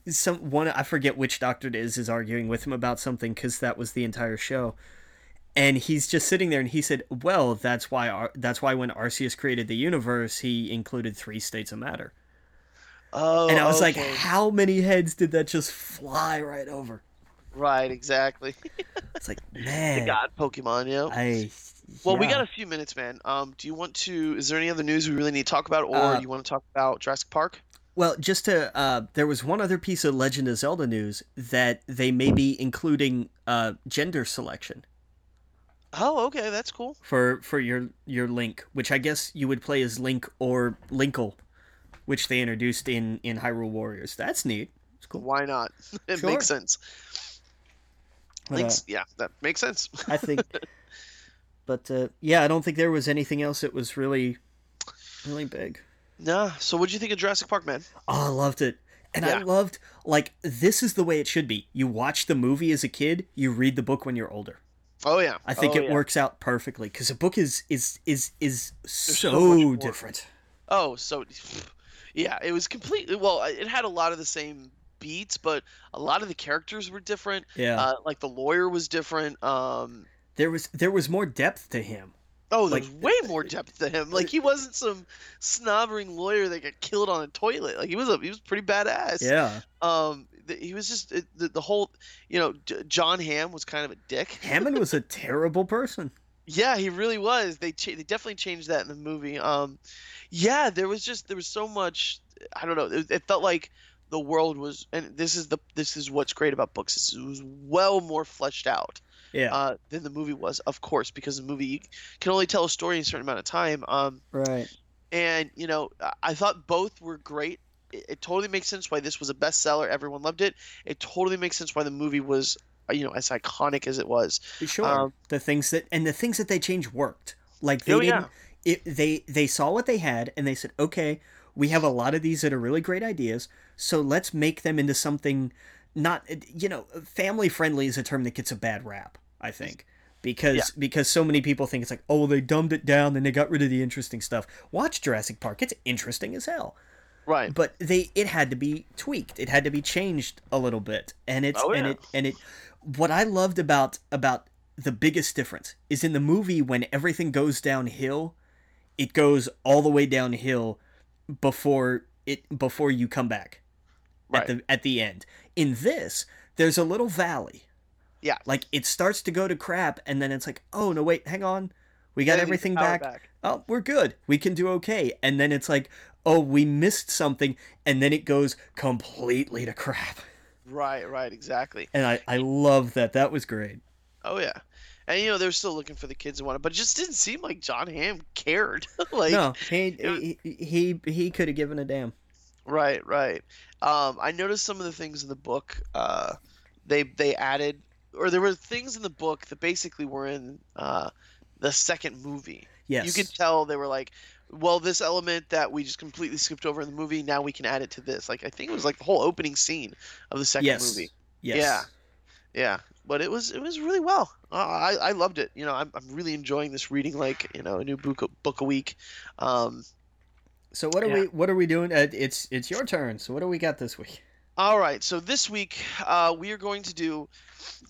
some one, I forget which doctor it is, is arguing with him about something because that was the entire show. And he's just sitting there and he said, well, that's why Ar- that's why when Arceus created the universe, he included three states of matter. Oh, and I was okay. like, how many heads did that just fly right over? Right, exactly. It's like, man. The god Pokemon, you know? I, well, yeah. We got a few minutes, man. Um, do you want to – is there any other news we really need to talk about, or uh, do you want to talk about Jurassic Park? Well, just to uh, – there was one other piece of Legend of Zelda news that they may be including uh, gender selection. Oh, okay. That's cool. For for your, your Link, which I guess you would play as Link or Linkle, which they introduced in, in Hyrule Warriors. That's neat. It's cool. Why not? It sure. makes sense. Links, uh, yeah, that makes sense. I think. But, uh, yeah, I don't think there was anything else that was really, really big. Nah. So what'd you think of Jurassic Park, man? Oh, I loved it. And yeah. I loved, like, this is the way it should be. You watch the movie as a kid, you read the book when you're older. Oh, yeah. I think oh, it yeah. works out perfectly, because the book is is is, is so, so different. Oh, so, yeah, it was completely, well, it had a lot of the same beats, but a lot of the characters were different. Yeah. Uh, like, the lawyer was different. Um, there was there was more depth to him. Oh, there's like, way more depth to him. Like, he wasn't some snobbering lawyer that got killed on a toilet. Like, he was a, he was pretty badass. Yeah. Um, the, he was just the, the whole, you know, J- John Hamm was kind of a dick. Hammond was a terrible person. Yeah, he really was. They cha- they definitely changed that in the movie. Um, yeah, there was just there was so much. I don't know. It, it felt like the world was, and this is the this is what's great about books. Is it was well more fleshed out. Yeah. Uh, than the movie was, of course, because the movie you can only tell a story in a certain amount of time. Um, right. And, you know, I thought both were great. It, it totally makes sense why this was a bestseller. Everyone loved it. It totally makes sense why the movie was, you know, as iconic as it was. Sure. Um, the things that and the things that they changed worked. Like they oh, didn't. Yeah. It, they they saw what they had and they said, okay, we have a lot of these that are really great ideas, so let's make them into something. Not, you know, family friendly is a term that gets a bad rap, I think, because yeah. because so many people think it's like, oh, well, they dumbed it down and they got rid of the interesting stuff. Watch Jurassic Park. It's interesting as hell. Right. But they it had to be tweaked. It had to be changed a little bit. And it's oh, yeah. and it and it what I loved about about the biggest difference is in the movie when everything goes downhill, it goes all the way downhill before it before you come back. Right. At the at the end. In this, there's a little valley. Yeah. Like, it starts to go to crap, and then it's like, oh, no, wait, hang on. We got yeah, everything back. back. Oh, we're good. We can do okay. And then it's like, oh, we missed something, and then it goes completely to crap. Right, right, exactly. And I, I love that. That was great. Oh, yeah. And, you know, they were still looking for the kids and whatnot, but it just didn't seem like John Hamm cared. like No, he, was... he, he, he could have given a damn. Right, right. Um, I noticed some of the things in the book uh, they they added, or there were things in the book that basically were in uh, the second movie. Yes. You could tell they were like, well, this element that we just completely skipped over in the movie, now we can add it to this. Like, I think it was like the whole opening scene of the second yes. movie. Yes. Yeah. Yeah. But it was it was really well. Uh, I, I loved it. You know, I'm I'm really enjoying this reading, like, you know, a new book, book a week. Um So what are yeah. we what are we doing? Uh, it's it's your turn. So what do we got this week? All right. So this week uh, we are going to do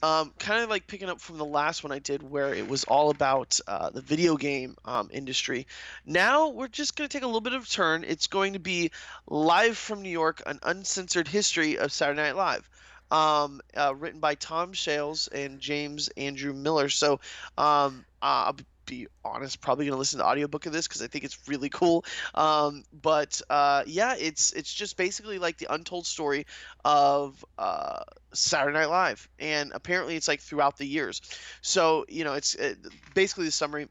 um, kind of like picking up from the last one I did, where it was all about uh, the video game um, industry. Now we're just going to take a little bit of a turn. It's going to be Live from New York, an uncensored history of Saturday Night Live. Um, uh, written by Tom Shales and James Andrew Miller. So um, uh, I'll be be honest, probably gonna listen to the audiobook of this because I think it's really cool. Um, but uh, yeah, it's it's just basically like the untold story of uh, Saturday Night Live, and apparently it's like throughout the years. So you know, it's it, basically the summary.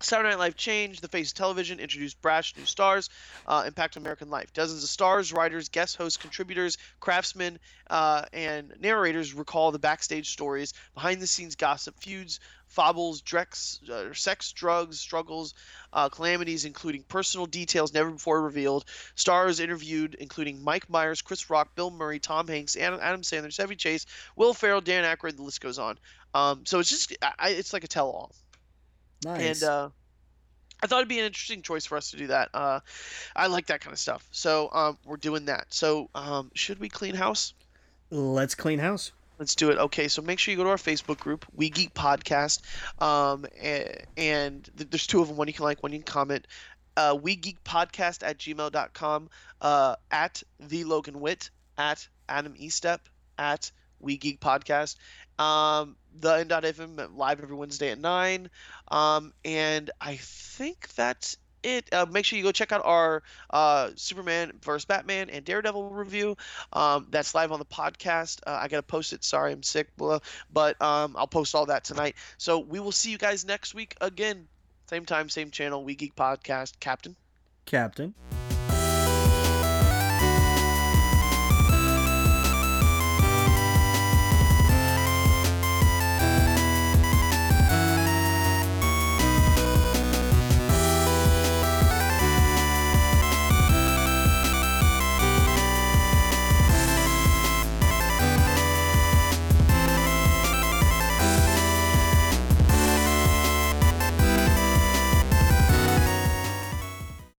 Saturday Night Live changed the face of television, introduced brash new stars, uh, impact on American life. Dozens of stars, writers, guest hosts, contributors, craftsmen, uh, and narrators recall the backstage stories, behind-the-scenes gossip, feuds, fobbles, drex, uh, sex, drugs, struggles, uh, calamities, including personal details never before revealed. Stars interviewed, including Mike Myers, Chris Rock, Bill Murray, Tom Hanks, Adam, Adam Sandler, Chevy Chase, Will Ferrell, Dan Aykroyd. The list goes on. Um, so it's just, I, it's like a tell-all. Nice. And uh, I thought it'd be an interesting choice for us to do that. Uh, I like that kind of stuff. So um, we're doing that. So um, should we clean house? Let's clean house. Let's do it. Okay, so make sure you go to our Facebook group, We Geek Podcast. Um, and, and there's two of them. One you can like, one you can comment. Uh, We Geek Podcast at gmail dot com. Uh, at The Logan Witt. At Adam Estep. At We Geek Podcast. Um, the N dot F M live every Wednesday at nine. Um, and I think that's it. Uh, make sure you go check out our uh, Superman versus Batman and Daredevil review. Um, that's live on the podcast. Uh, I got to post it. Sorry, I'm sick. Blah, but um, I'll post all that tonight. So we will see you guys next week again. Same time, same channel. We Geek Podcast. Captain. Captain.